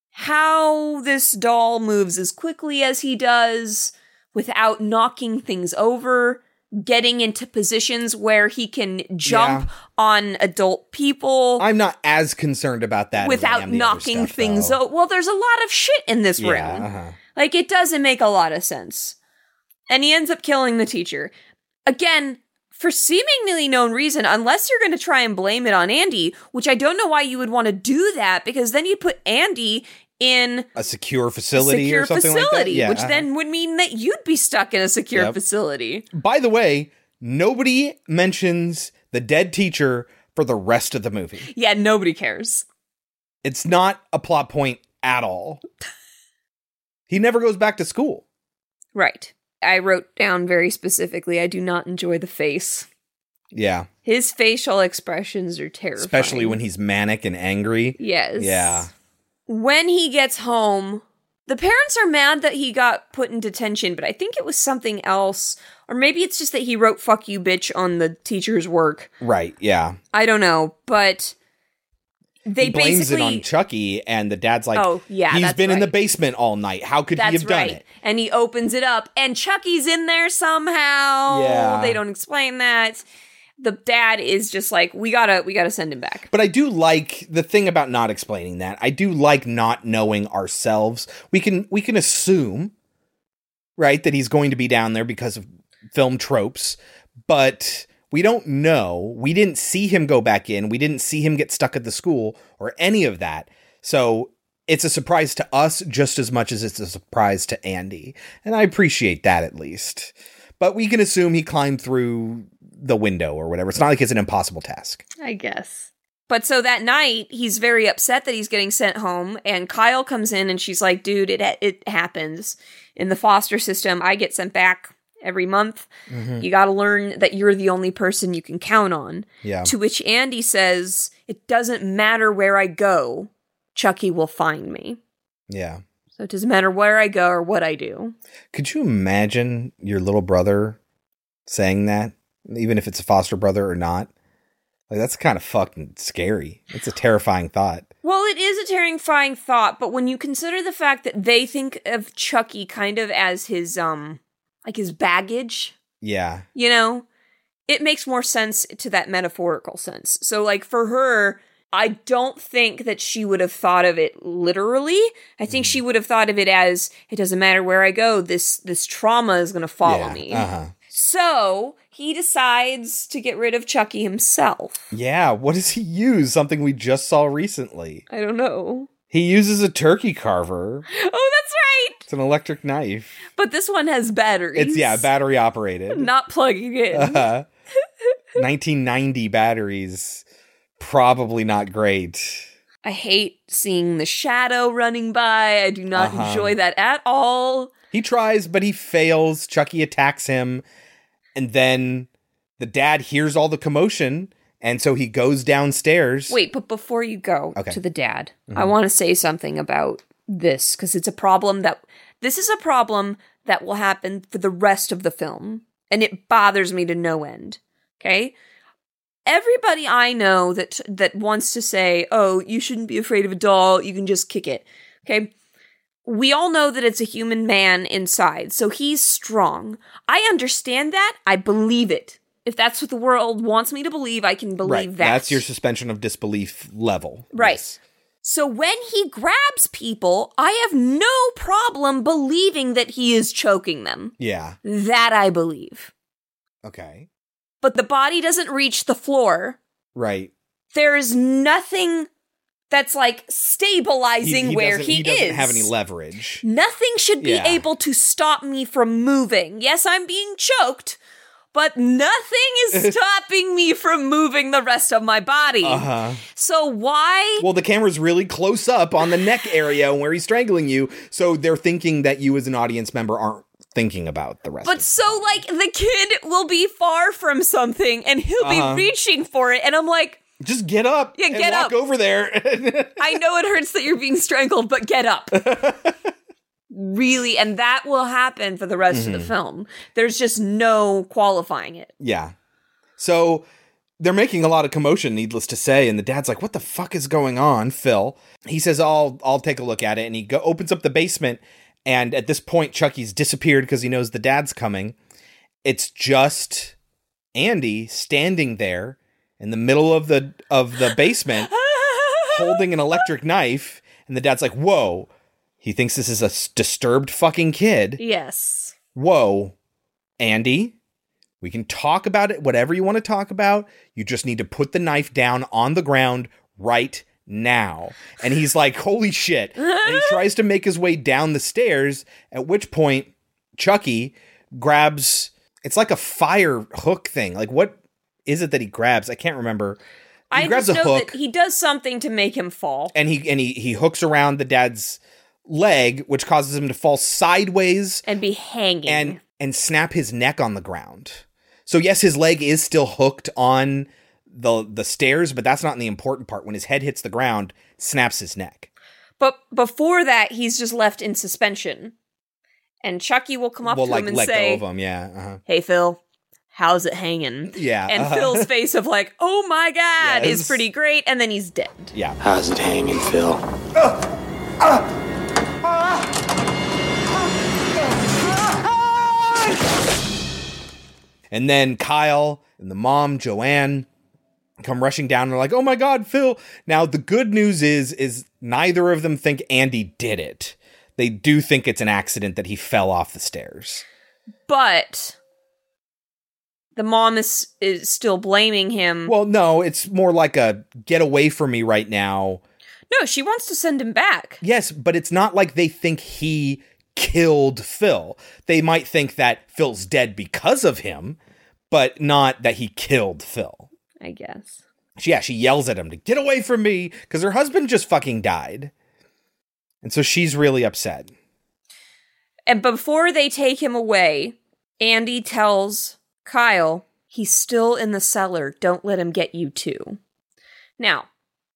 How this doll moves as quickly as he does without knocking things over, getting into positions where he can jump on adult people. I'm not as concerned about that. Without knocking things over. Well, there's a lot of shit in this room. Uh-huh. Like, it doesn't make a lot of sense. And he ends up killing the teacher. Again, for seemingly known reason, unless you're going to try and blame it on Andy, which I don't know why you would want to do that, because then you put Andy in a secure facility or something like that. Yeah, which then would mean that you'd be stuck in a secure facility. By the way, nobody mentions the dead teacher for the rest of the movie. Yeah, nobody cares. It's not a plot point at all. He never goes back to school. Right. I wrote down very specifically, I do not enjoy the face. Yeah. His facial expressions are terrifying. Especially when he's manic and angry. Yes. Yeah. When he gets home, the parents are mad that he got put in detention, but I think it was something else. Or maybe it's just that he wrote fuck you, bitch on the teacher's work. Right, yeah. I don't know, but he blames it on Chucky, and the dad's like, oh, yeah, he's been in the basement all night. How could he have done it? And he opens it up, and Chucky's in there somehow. Yeah. They don't explain that. The dad is just like, we gotta send him back. But I do like the thing about not explaining that. I do like not knowing ourselves. We can assume, right, that he's going to be down there because of film tropes, but we don't know. We didn't see him go back in. We didn't see him get stuck at the school or any of that. So it's a surprise to us just as much as it's a surprise to Andy. And I appreciate that at least. But we can assume he climbed through the window or whatever. It's not like it's an impossible task. I guess. But so that night, he's very upset that he's getting sent home, and Kyle comes in and she's like, dude, it happens. In the foster system, I get sent back every month. Mm-hmm. You gotta learn that you're the only person you can count on. Yeah. To which Andy says, it doesn't matter where I go, Chucky will find me. Yeah. So it doesn't matter where I go or what I do. Could you imagine your little brother saying that, even if it's a foster brother or not? Like, that's kind of fucking scary. It's a terrifying thought. Well, it is a terrifying thought, but when you consider the fact that they think of Chucky kind of as his, like his baggage. Yeah. You know, it makes more sense to that metaphorical sense. So, like, for her, I don't think that she would have thought of it literally. I think she would have thought of it as, it doesn't matter where I go, this trauma is going to follow me. Uh-huh. So he decides to get rid of Chucky himself. Yeah, what does he use? Something we just saw recently. I don't know. He uses a turkey carver. Oh, that's right. It's an electric knife. But this one has batteries. It's, yeah, battery operated. Not plugging in. 1990 batteries. Probably not great. I hate seeing the shadow running by. I do not enjoy that at all. He tries, but he fails. Chucky attacks him. And then the dad hears all the commotion, and so he goes downstairs. Wait, but before you go to the dad, I want to say something about this, because it's a problem that... This is a problem that will happen for the rest of the film, and it bothers me to no end, okay? Everybody I know that wants to say, oh, you shouldn't be afraid of a doll, you can just kick it, okay? We all know that it's a human man inside, so he's strong. I understand that. I believe it. If that's what the world wants me to believe, I can believe that. That's your suspension of disbelief level. Right. Yes. So when he grabs people, I have no problem believing that he is choking them. Yeah. That I believe. Okay. But the body doesn't reach the floor. Right. There is nothing... That's like stabilizing where he is. He doesn't have any leverage. Nothing should be able to stop me from moving. Yes, I'm being choked, but nothing is stopping me from moving the rest of my body. Uh-huh. So why? Well, the camera's really close up on the neck area where he's strangling you. So they're thinking that you as an audience member aren't thinking about the rest of it. But so like the kid will be far from something and he'll be reaching for it. And I'm like, just get up and walk over there. I know it hurts that you're being strangled, but get up. Really, and that will happen for the rest of the film. There's just no qualifying it. Yeah. So they're making a lot of commotion, needless to say, and the dad's like, what the fuck is going on, Phil? He says, I'll take a look at it, and he opens up the basement, and at this point, Chucky's disappeared because he knows the dad's coming. It's just Andy standing there in the middle of the basement, holding an electric knife, and the dad's like, whoa, he thinks this is a disturbed fucking kid. Yes. Whoa, Andy, we can talk about it, whatever you want to talk about, you just need to put the knife down on the ground right now. And he's like, holy shit. And he tries to make his way down the stairs, at which point Chucky grabs, it's like a fire hook thing, like what is it that he grabs? I can't remember. I grabs just know a hook. That he does something to make him fall. And he hooks around the dad's leg, which causes him to fall sideways. And be hanging. And snap his neck on the ground. So yes, his leg is still hooked on the stairs, but that's not the important part. When his head hits the ground, snaps his neck. But before that, he's just left in suspension. And Chucky will come up to him and say, let go of him. Yeah. Uh-huh. Hey, Phil. How's it hanging? Yeah. And Phil's face of like, oh my God, is pretty great. And then he's dead. Yeah. How's it hanging, Phil? And then Kyle and the mom, Joanne, come rushing down. And they're like, oh my God, Phil. Now, the good news is neither of them think Andy did it. They do think it's an accident that he fell off the stairs. But... the mom is still blaming him. Well, no, it's more like a get away from me right now. No, she wants to send him back. Yes, but it's not like they think he killed Phil. They might think that Phil's dead because of him, but not that he killed Phil, I guess. Yeah, she yells at him to get away from me because her husband just fucking died. And so she's really upset. And before they take him away, Andy tells Kyle, he's still in the cellar. Don't let him get you too. Now,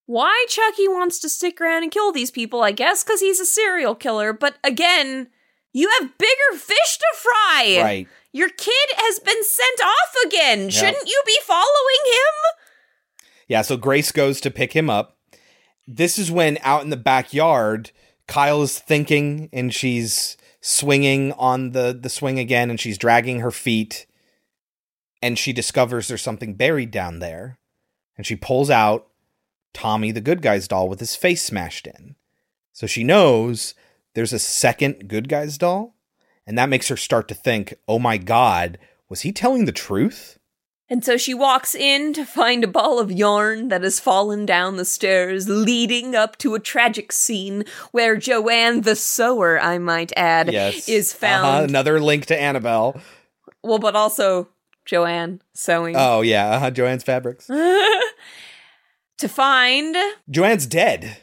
why Chucky wants to stick around and kill these people, I guess, because he's a serial killer. But again, you have bigger fish to fry. Right. Your kid has been sent off again. Yep. Shouldn't you be following him? Yeah, so Grace goes to pick him up. This is when out in the backyard, Kyle is thinking and she's swinging on the swing again and she's dragging her feet and she discovers there's something buried down there and she pulls out Tommy the Good Guys doll with his face smashed in. So she knows there's a second Good Guys doll and that makes her start to think, oh my God, was he telling the truth? And so she walks in to find a ball of yarn that has fallen down the stairs, leading up to a tragic scene where Joanne the sewer, I might add, yes, is found. Uh-huh. Another link to Annabelle. Well, but also Joanne sewing. Oh, yeah. Uh-huh. Joanne's fabrics. To find... Joanne's dead.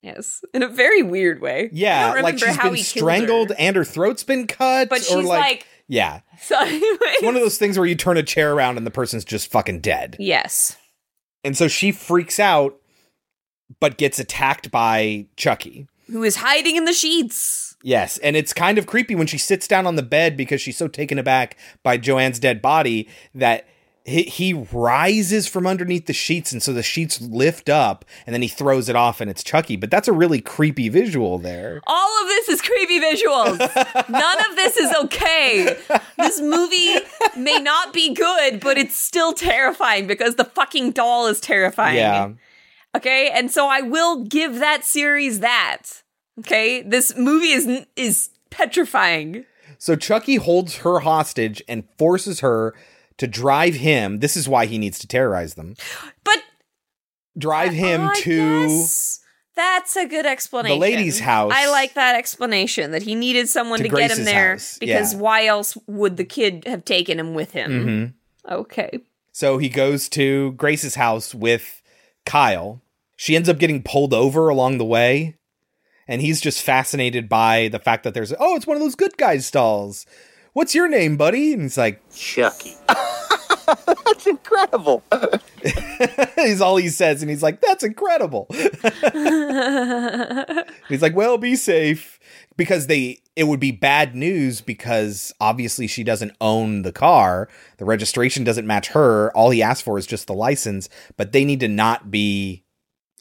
Yes. In a very weird way. Yeah. Like she's been strangled and her throat's been cut. But she's like... Yeah. So it's one of those things where you turn a chair around and the person's just fucking dead. Yes. And so she freaks out, but gets attacked by Chucky. Who is hiding in the sheets. Yes. And it's kind of creepy when she sits down on the bed because she's so taken aback by Joanne's dead body that he rises from underneath the sheets. And so the sheets lift up and then he throws it off and it's Chucky. But that's a really creepy visual there. All of this is creepy visuals. None of this is okay. This movie may not be good, but it's still terrifying because the fucking doll is terrifying. Yeah. Okay. And so I will give that series that. Okay. This movie is petrifying. So Chucky holds her hostage and forces her to drive him, this is why he needs to terrorize them. But drive him to... That's a good explanation. The lady's house. I like that explanation, that he needed someone to get him there. House. Because why else would the kid have taken him with him? Mm-hmm. Okay. So he goes to Grace's house with Kyle. She ends up getting pulled over along the way. And he's just fascinated by the fact that there's, oh, it's one of those Good Guys stalls. What's your name, buddy? And he's like, Chucky. That's incredible. Is all he says. And he's like, that's incredible. He's like, well, be safe. Because it would be bad news because obviously she doesn't own the car. The registration doesn't match her. All he asked for is just the license. But they need to not be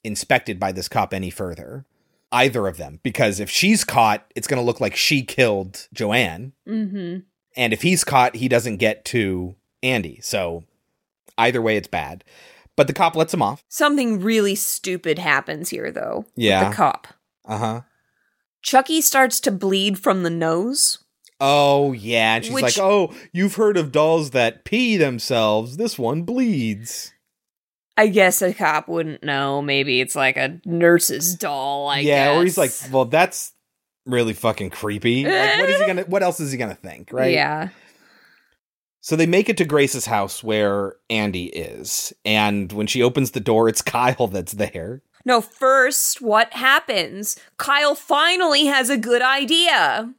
inspected by this cop any further. Either of them, because if she's caught, it's going to look like she killed Joanne. Mm-hmm. And if he's caught, he doesn't get to Andy. So either way, it's bad. But the cop lets him off. Something really stupid happens here, though. Yeah. With the cop. Uh-huh. Chucky starts to bleed from the nose. Oh, yeah. And she's like, oh, you've heard of dolls that pee themselves. This one bleeds. I guess a cop wouldn't know. Maybe it's like a nurse's doll, I guess. Yeah, or he's like, well, that's really fucking creepy. Like, what else is he gonna think, right? Yeah. So they make it to Grace's house where Andy is. And when she opens the door, it's Kyle that's there. No, first, what happens? Kyle finally has a good idea.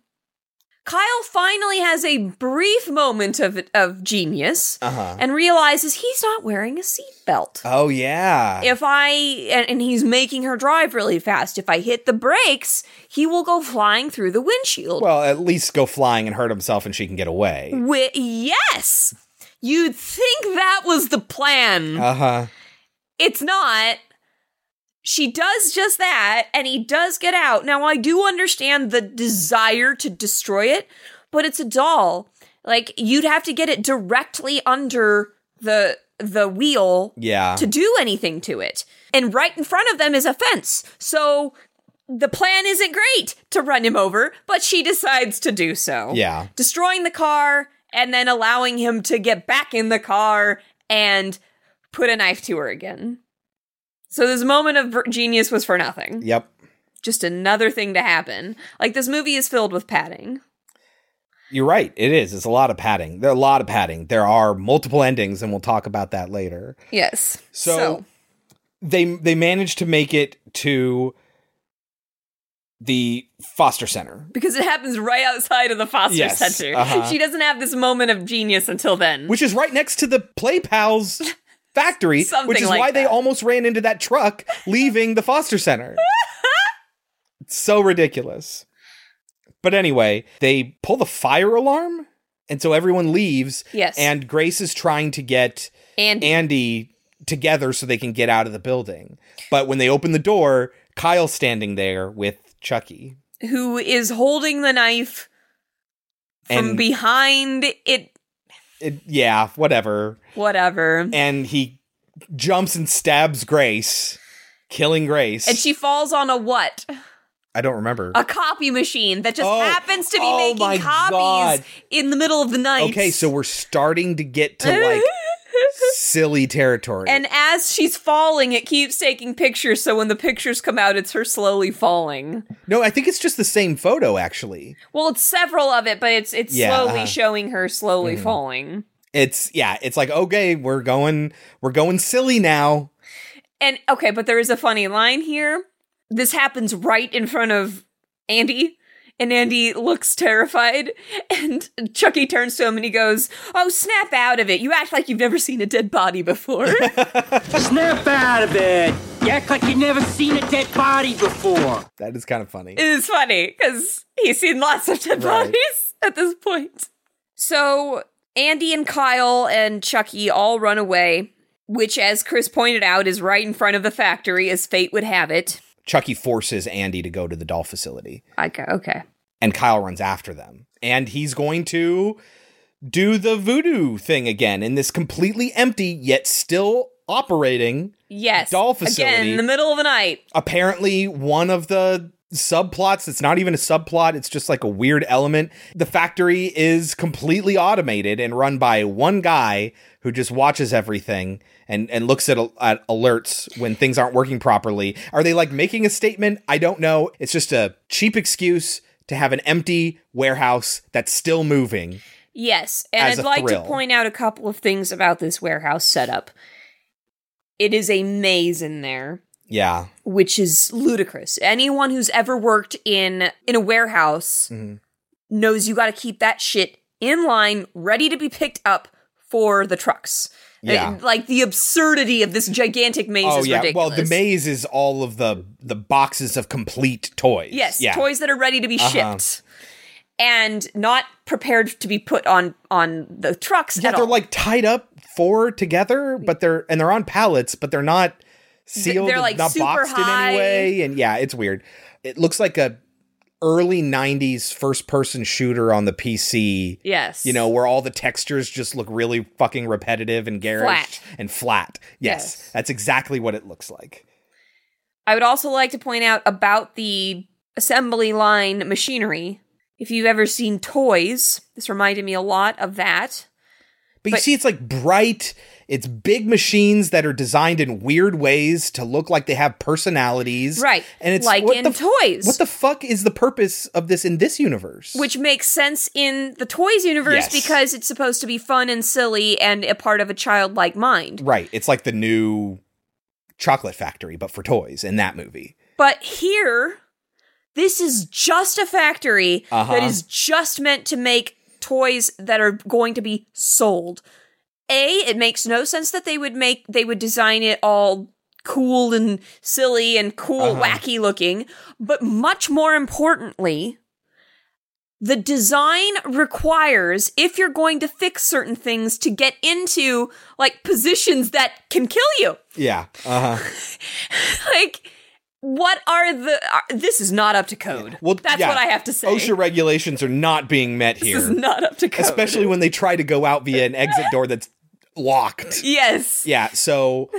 Kyle finally has a brief moment of genius and realizes he's not wearing a seatbelt. Oh, yeah. And he's making her drive really fast. If I hit the brakes, he will go flying through the windshield. Well, at least go flying and hurt himself and she can get away. Yes! You'd think that was the plan. Uh-huh. It's not. She does just that, and he does get out. Now, I do understand the desire to destroy it, but it's a doll. Like, you'd have to get it directly under the wheel to do anything to it. And right in front of them is a fence. So the plan isn't great to run him over, but she decides to do so. Yeah. Destroying the car and then allowing him to get back in the car and put a knife to her again. So this moment of genius was for nothing. Yep. just another thing to happen. Like, this movie is filled with padding. You're right. It is. It's a lot of padding. There are a lot of padding. There are multiple endings, and we'll talk about that later. Yes. So they managed to make it to the foster center. Because it happens right outside of the foster center. Uh-huh. She doesn't have this moment of genius until then. Which is right next to the Play Pals factory, which is like why they almost ran into that truck leaving the foster center. It's so ridiculous. But anyway, they pull the fire alarm, and so everyone leaves. Yes. And Grace is trying to get Andy together so they can get out of the building. But when they open the door, Kyle's standing there with Chucky, who is holding the knife from behind it. Yeah, whatever. And he jumps and stabs Grace, killing Grace. And she falls on a what? I don't remember. A copy machine that just happens to be making copies in the middle of the night. Okay, so we're starting to get to like silly territory. And as she's falling, it keeps taking pictures. So when the pictures come out, it's her slowly falling. No, I think it's just the same photo, actually. Well, it's several of it, but it's slowly showing her slowly falling. It's like, okay, we're going silly now. And okay, but there is a funny line here. This happens right in front of Andy, and Andy looks terrified, and Chucky turns to him and he goes, "Oh, snap out of it. You act like you've never seen a dead body before." Snap out of it. You act like you've never seen a dead body before. That is kind of funny. It is funny, because he's seen lots of dead bodies at this point. So Andy and Kyle and Chucky all run away, which, as Chris pointed out, is right in front of the factory, as fate would have it. Chucky forces Andy to go to the doll facility. Okay. And Kyle runs after them. And he's going to do the voodoo thing again in this completely empty, yet still operating doll facility. Again, in the middle of the night. Apparently, one of the subplots, it's not even a subplot, it's just like a weird element. The factory is completely automated and run by one guy who just watches everything and looks at alerts when things aren't working properly. Are they like making a statement? I don't know. It's just a cheap excuse to have an empty warehouse that's still moving. Yes. And I'd like to point out a couple of things about this warehouse setup. It is a maze in there. Yeah. Which is ludicrous. Anyone who's ever worked in a warehouse knows you got to keep that shit in line, ready to be picked up for the trucks. Yeah. Like, the absurdity of this gigantic maze is ridiculous. Well, the maze is all of the boxes of complete toys. Yes, toys that are ready to be shipped. And not prepared to be put on the trucks at all. Yeah, they're like tied up four together, but they're on pallets, but they're not sealed, they're like not boxed high. In any way. And yeah, it's weird. It looks like a early 90s first-person shooter on the PC. Yes. You know, where all the textures just look really fucking repetitive and garish and flat. Yes. That's exactly what it looks like. I would also like to point out about the assembly line machinery. If you've ever seen Toys, this reminded me a lot of that. But you see, it's like bright. It's big machines that are designed in weird ways to look like they have personalities. Right. And it's like in Toys. What the fuck is the purpose of this in this universe? Which makes sense in the Toys universe because it's supposed to be fun and silly and a part of a childlike mind. Right. It's like the new chocolate factory, but for toys in that movie. But here, this is just a factory that is just meant to make toys that are going to be sold. A, it makes no sense that they would design it all cool and silly and wacky looking. But much more importantly, the design requires, if you're going to fix certain things, to get into like positions that can kill you. Yeah. Like, what are this is not up to code. Well, that's what I have to say. OSHA regulations are not being met here. This is not up to code. Especially when they try to go out via an exit door that's locked. Yes. Yeah, so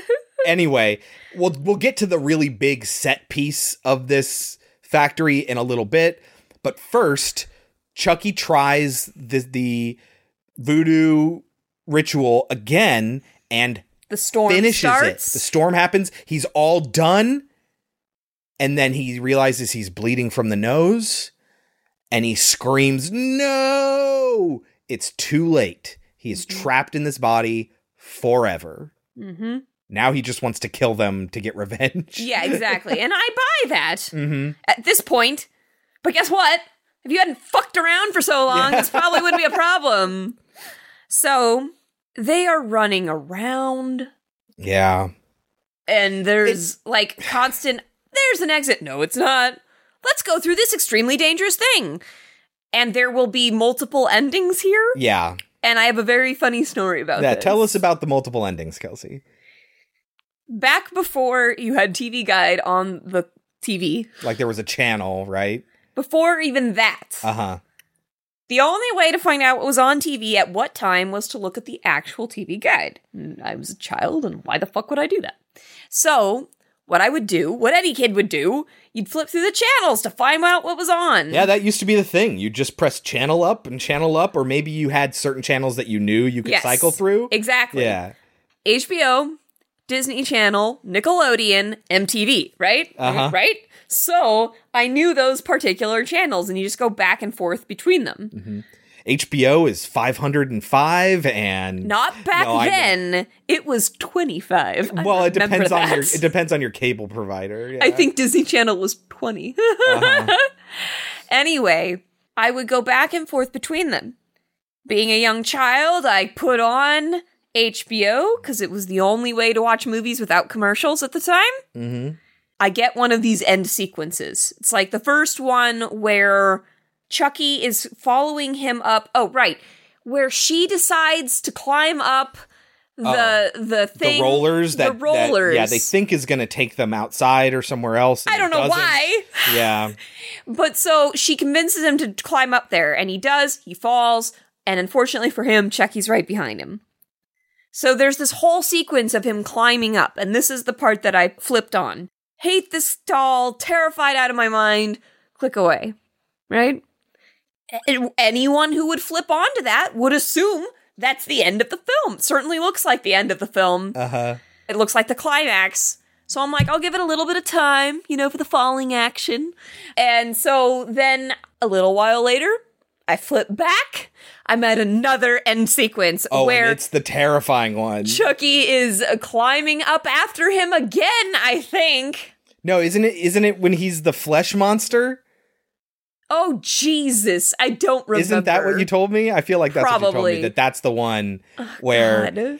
anyway, we'll get to the really big set piece of this factory in a little bit, but first Chucky tries the voodoo ritual again and the storm finishes starts. It. The storm happens. He's all done. And then he realizes he's bleeding from the nose and he screams, "No!" It's too late. He is trapped in this body forever. Mm-hmm. Now he just wants to kill them to get revenge. Yeah, exactly. And I buy that at this point. But guess what? If you hadn't fucked around for so long, this probably wouldn't be a problem. So they are running around. Yeah. And there's like constant, there's an exit. No, it's not. Let's go through this extremely dangerous thing. And there will be multiple endings here. Yeah. And I have a very funny story about that. Tell us about the multiple endings, Kelsey. Back before you had TV Guide on the TV. Like there was a channel, right? Before even that. Uh-huh. The only way to find out what was on TV at what time was to look at the actual TV Guide. And I was a child, and why the fuck would I do that? So, what I would do, what any kid would do, you'd flip through the channels to find out what was on. Yeah, that used to be the thing. You just press channel up, or maybe you had certain channels that you knew you could cycle through. Exactly. Yeah. HBO... Disney Channel, Nickelodeon, MTV, right? Uh-huh. Right? So I knew those particular channels, and you just go back and forth between them. Mm-hmm. HBO is 505, and not back then. It was 25. Well, it depends on your cable provider. Yeah. I think Disney Channel was 20. Uh-huh. Anyway, I would go back and forth between them. Being a young child, I put on HBO, because it was the only way to watch movies without commercials at the time. Mm-hmm. I get one of these end sequences. It's like the first one where Chucky is following him up. Oh, right. Where she decides to climb up the thing. The rollers. That, yeah, they think is going to take them outside or somewhere else. I don't know why. Yeah. But so she convinces him to climb up there, and he does. He falls. And unfortunately for him, Chucky's right behind him. So there's this whole sequence of him climbing up, and this is the part that I flipped on. Hate this doll, terrified out of my mind, click away, right? Anyone who would flip onto that would assume that's the end of the film. It certainly looks like the end of the film. Uh-huh. It looks like the climax. So I'm like, I'll give it a little bit of time, you know, for the falling action. And so then a little while later, I flip back. I'm at another end sequence where it's the terrifying one. Chucky is climbing up after him again, I think. No, isn't it when he's the flesh monster? Oh, Jesus. I don't remember. Isn't that what you told me? I feel like that's probably what you told me, that's the one where... God.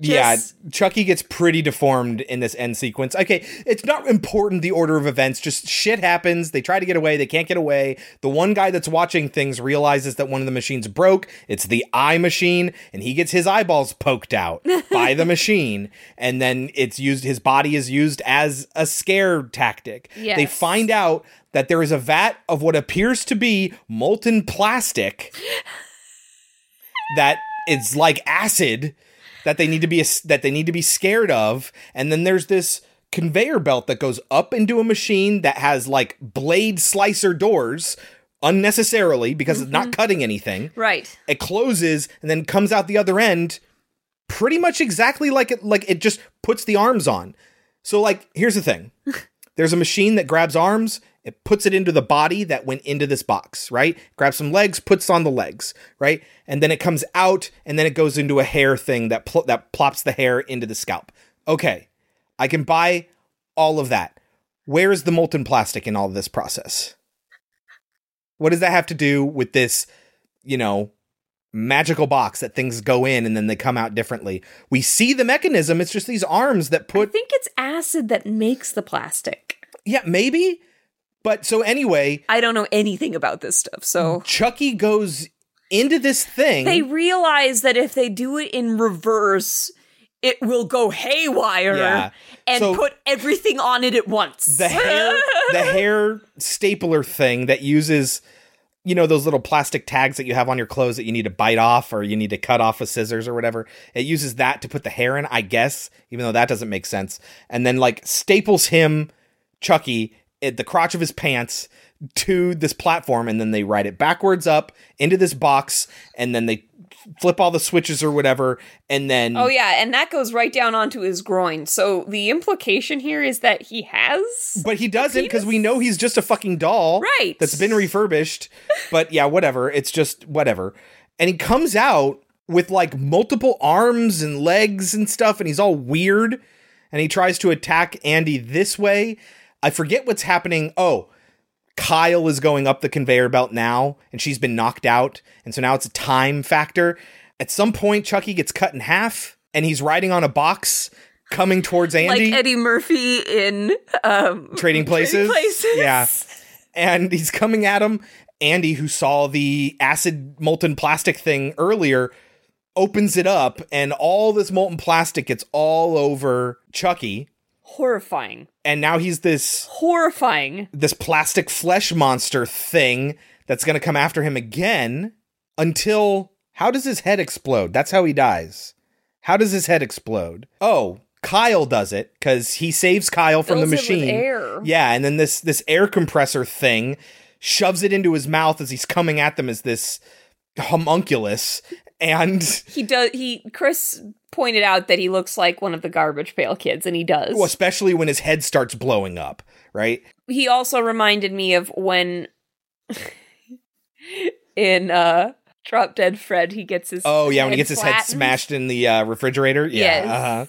Yeah, Chucky gets pretty deformed in this end sequence. Okay, it's not important, the order of events, just shit happens. They try to get away, they can't get away. The one guy that's watching things realizes that one of the machines broke. It's the eye machine, and he gets his eyeballs poked out by the machine. And then it's used, his body is used as a scare tactic. Yes. They find out that there is a vat of what appears to be molten plastic that is like acid that they need to be scared of. And then there's this conveyor belt that goes up into a machine that has like blade slicer doors unnecessarily because it's not cutting anything. Right. It closes and then comes out the other end pretty much exactly like it just puts the arms on. So like, here's the thing. There's a machine that grabs arms. It puts it into the body that went into this box, right? Grabs some legs, puts on the legs, right? And then it comes out, and then it goes into a hair thing that plops the hair into the scalp. Okay, I can buy all of that. Where is the molten plastic in all of this process? What does that have to do with this, you know, magical box that things go in and then they come out differently? We see the mechanism. It's just these arms that put... I think it's acid that makes the plastic. Yeah, maybe... But so anyway... I don't know anything about this stuff, so... Chucky goes into this thing... They realize that if they do it in reverse, it will go haywire and put everything on it at once. The hair stapler thing that uses, you know, those little plastic tags that you have on your clothes that you need to bite off or you need to cut off with scissors or whatever. It uses that to put the hair in, I guess, even though that doesn't make sense. And then, like, staples him, Chucky... the crotch of his pants to this platform, and then they ride it backwards up into this box, and then they flip all the switches or whatever, and then... Oh, yeah, and that goes right down onto his groin. So the implication here is that he has... But he doesn't, because we know he's just a fucking doll. Right. That's been refurbished. But yeah, whatever. It's just whatever. And he comes out with, like, multiple arms and legs and stuff, and he's all weird, and he tries to attack Andy this way. I forget what's happening. Oh, Kyle is going up the conveyor belt now, and she's been knocked out, and so now it's a time factor. At some point, Chucky gets cut in half, and he's riding on a box coming towards Andy. Like Eddie Murphy in Trading Places. Yeah. And he's coming at him. Andy, who saw the acid molten plastic thing earlier, opens it up, and all this molten plastic gets all over Chucky. Horrifying. And now he's this... Horrifying. This plastic flesh monster thing that's going to come after him again until... How does his head explode? That's how he dies. How does his head explode? Oh, Kyle does it, because he saves Kyle from the machine. Fills it with air. Yeah, and then this air compressor thing shoves it into his mouth as he's coming at them as this homunculus, and... Chris pointed out that he looks like one of the Garbage Pail Kids, and he does. Well, especially when his head starts blowing up, right? He also reminded me of when in Drop Dead Fred, he gets his when he gets flattened. His head smashed in the refrigerator. Yeah. Yes. Uh-huh.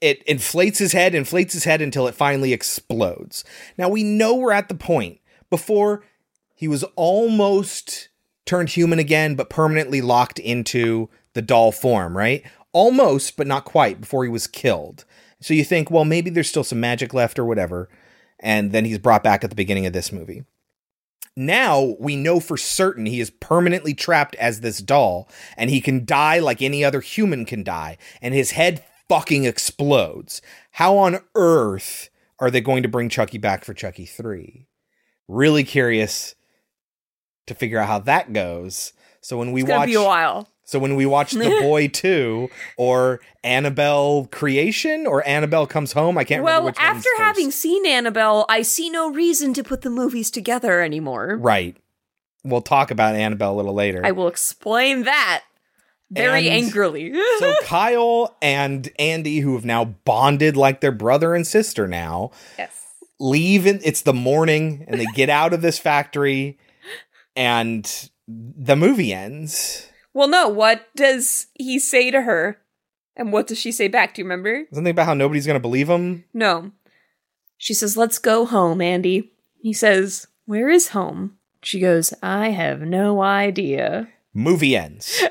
It inflates his head until it finally explodes. Now, we know we're at the point before he was almost turned human again, but permanently locked into the doll form, right? Almost, but not quite, before he was killed. So you think, well, maybe there's still some magic left or whatever. And then he's brought back at the beginning of this movie. Now we know for certain he is permanently trapped as this doll, and he can die like any other human can die. And his head fucking explodes. How on earth are they going to bring Chucky back for Chucky 3? Really curious to figure out how that goes. So when we watch, it's gonna be a while. So when we watch The Boy 2 or Annabelle Creation or Annabelle Comes Home, I can't remember which one's first. Well, after having seen Annabelle, I see no reason to put the movies together anymore. Right. We'll talk about Annabelle a little later. I will explain that very angrily. So Kyle and Andy, who have now bonded like their brother and sister now, yes, leave. It's the morning, and they get out of this factory, and the movie ends. Well, no, what does he say to her? And what does she say back? Do you remember? Something about how nobody's going to believe him? No. She says, "Let's go home, Andy." He says, "Where is home?" She goes, "I have no idea." Movie ends.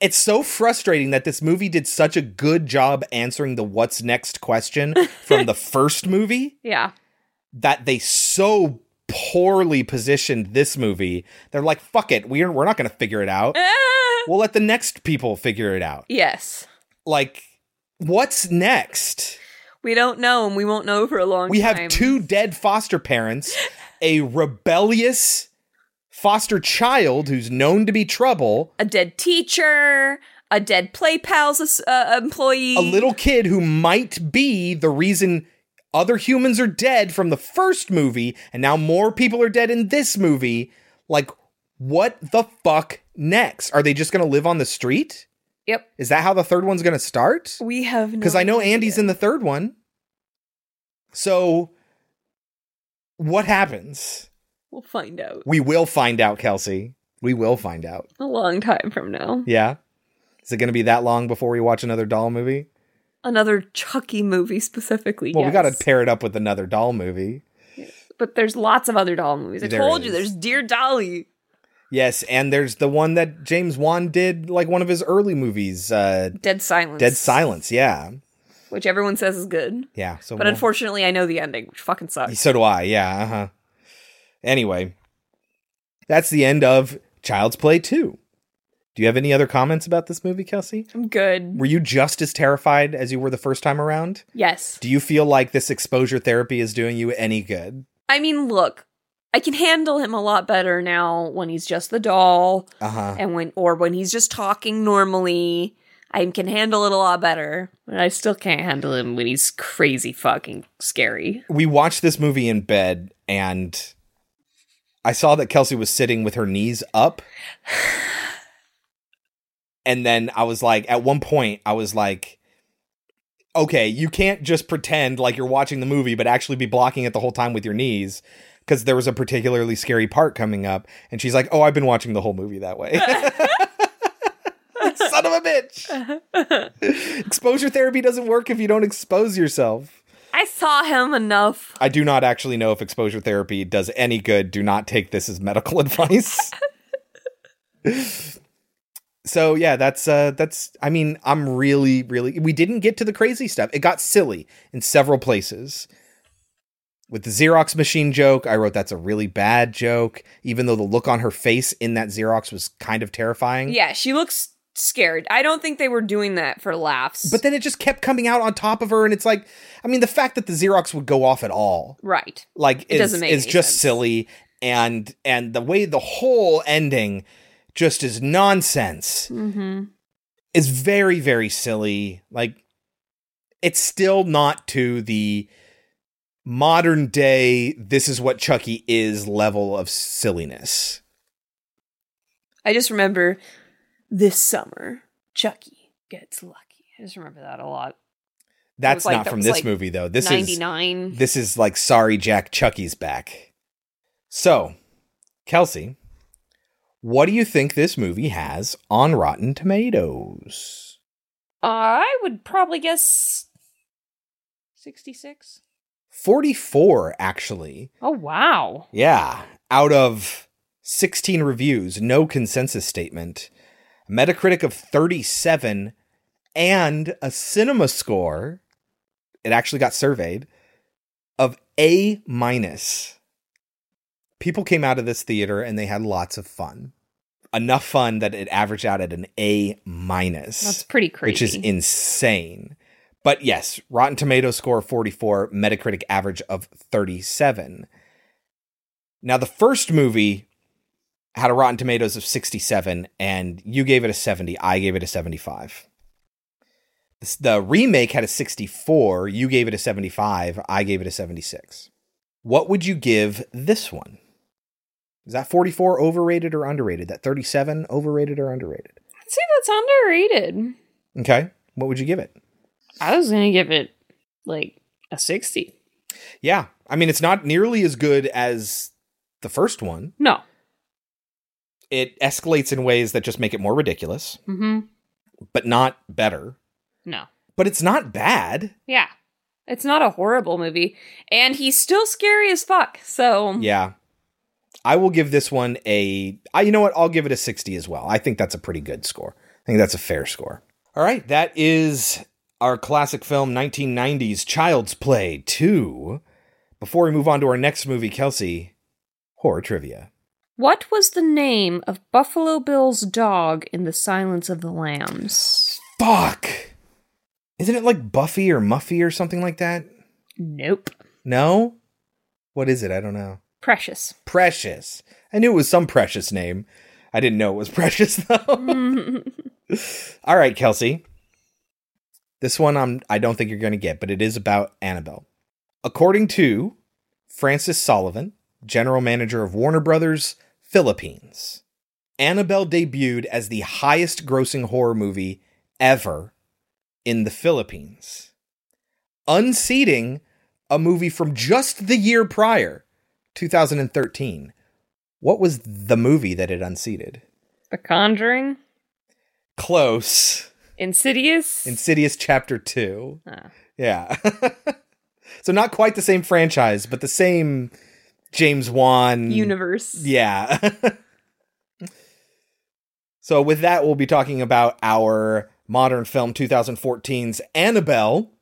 It's so frustrating that this movie did such a good job answering the what's next question from the first movie. Yeah. That they so poorly positioned this movie. They're like, fuck it, we're not gonna figure it out. We'll let the next people figure it out. Yes. Like, what's next? We don't know, and we won't know for a long time. We have two dead foster parents, a rebellious foster child who's known to be trouble, a dead teacher, a dead Play Pals employee, a little kid who might be the reason other humans are dead from the first movie, and now more people are dead in this movie. Like, what the fuck next? Are they just going to live on the street? Yep. Is that how the third one's going to start? We have no idea. Because I know Andy's in the third one. So, what happens? We'll find out. We will find out, Kelsey. We will find out. A long time from now. Yeah. Is it going to be that long before we watch another doll movie? Another Chucky movie specifically, well, yes. We got to pair it up with another doll movie. Yes. But there's lots of other doll movies. I told you, there's Dear Dolly. Yes, and there's the one that James Wan did, like one of his early movies. Dead Silence. Dead Silence, yeah. Which everyone says is good. Yeah. So but unfortunately, I know the ending, which fucking sucks. So do I, yeah. Uh-huh. Anyway, that's the end of Child's Play 2. Do you have any other comments about this movie, Kelsey? I'm good. Were you just as terrified as you were the first time around? Yes. Do you feel like this exposure therapy is doing you any good? I mean, look, I can handle him a lot better now when he's just the doll, and when he's just talking normally. I can handle it a lot better. But I still can't handle him when he's crazy fucking scary. We watched this movie in bed, and I saw that Kelsey was sitting with her knees up. And then I was like, at one point, I was like, okay, you can't just pretend like you're watching the movie, but actually be blocking it the whole time with your knees. Because there was a particularly scary part coming up. And she's like, oh, I've been watching the whole movie that way. Son of a bitch. Exposure therapy doesn't work if you don't expose yourself. I saw him enough. I do not actually know if exposure therapy does any good. Do not take this as medical advice. So yeah, that's, I mean, I'm really, really, we didn't get to the crazy stuff. It got silly in several places. With the Xerox machine joke, I wrote, that's a really bad joke, even though the look on her face in that Xerox was kind of terrifying. Yeah, she looks scared. I don't think they were doing that for laughs. But then it just kept coming out on top of her, and it's like, I mean, the fact that the Xerox would go off at all. Right. Like, it doesn't make sense. It's just silly, and the way the whole ending just is nonsense. Mm-hmm. Is very, very silly. Like, it's still not to the modern day, this is what Chucky is level of silliness. I just remember this summer, Chucky gets lucky. I just remember that a lot. That's not from this movie, though. This is 99. This is like, sorry, Jack, Chucky's back. So, Kelsey, what do you think this movie has on Rotten Tomatoes? I would probably guess 66. 44, actually. Oh, wow. Yeah. Out of 16 reviews, no consensus statement, Metacritic of 37, and a cinema score, it actually got surveyed, of A-. People came out of this theater and they had lots of fun. Enough fun that it averaged out at an A-. That's pretty crazy. Which is insane. But yes, Rotten Tomatoes score 44, Metacritic average of 37. Now, the first movie had a Rotten Tomatoes of 67, and you gave it a 70. I gave it a 75. The remake had a 64. You gave it a 75. I gave it a 76. What would you give this one? Is that 44 overrated or underrated? That 37 overrated or underrated? I'd say that's underrated. Okay. What would you give it? I was going to give it, like, a 60. Yeah. I mean, it's not nearly as good as the first one. No. It escalates in ways that just make it more ridiculous. Mm-hmm. But not better. No. But it's not bad. Yeah. It's not a horrible movie. And he's still scary as fuck, so... Yeah. I will give this one a... you know what? I'll give it a 60 as well. I think that's a pretty good score. I think that's a fair score. All right. That is... our classic film, 1990s, Child's Play 2. Before we move on to our next movie, Kelsey, horror trivia. What was the name of Buffalo Bill's dog in The Silence of the Lambs? Fuck! Isn't it like Buffy or Muffy or something like that? Nope. No? What is it? I don't know. Precious. Precious. I knew it was some precious name. I didn't know it was Precious, though. All right, Kelsey. This one I don't think you're going to get, but it is about Annabelle. According to Francis Sullivan, general manager of Warner Brothers, Philippines, Annabelle debuted as the highest grossing horror movie ever in the Philippines, unseating a movie from just the year prior, 2013. What was the movie that it unseated? The Conjuring? Close. Insidious? Insidious Chapter 2. Oh. Yeah. So not quite the same franchise, but the same James Wan... universe. Yeah. So with that, we'll be talking about our modern film 2014's Annabelle,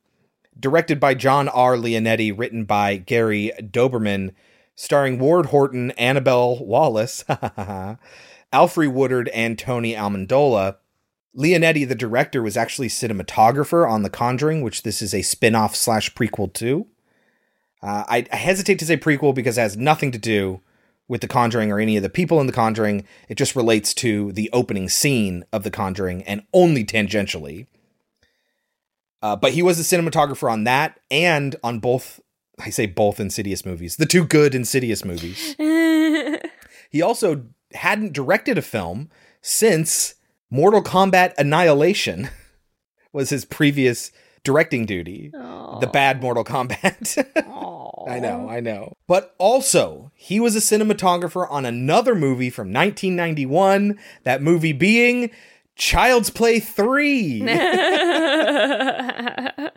directed by John R. Leonetti, written by Gary Doberman, starring Ward Horton, Annabelle Wallace, Alfre Woodard, and Tony Amendola. Leonetti, the director, was actually cinematographer on The Conjuring, which this is a spin-off / prequel to. I hesitate to say prequel because it has nothing to do with The Conjuring or any of the people in The Conjuring. It just relates to the opening scene of The Conjuring and only tangentially. But he was a cinematographer on that and on both, I say both Insidious movies, the two good Insidious movies. He also hadn't directed a film since Mortal Kombat Annihilation was his previous directing duty. Aww. The bad Mortal Kombat. I know. But also, he was a cinematographer on another movie from 1991, that movie being Child's Play 3. The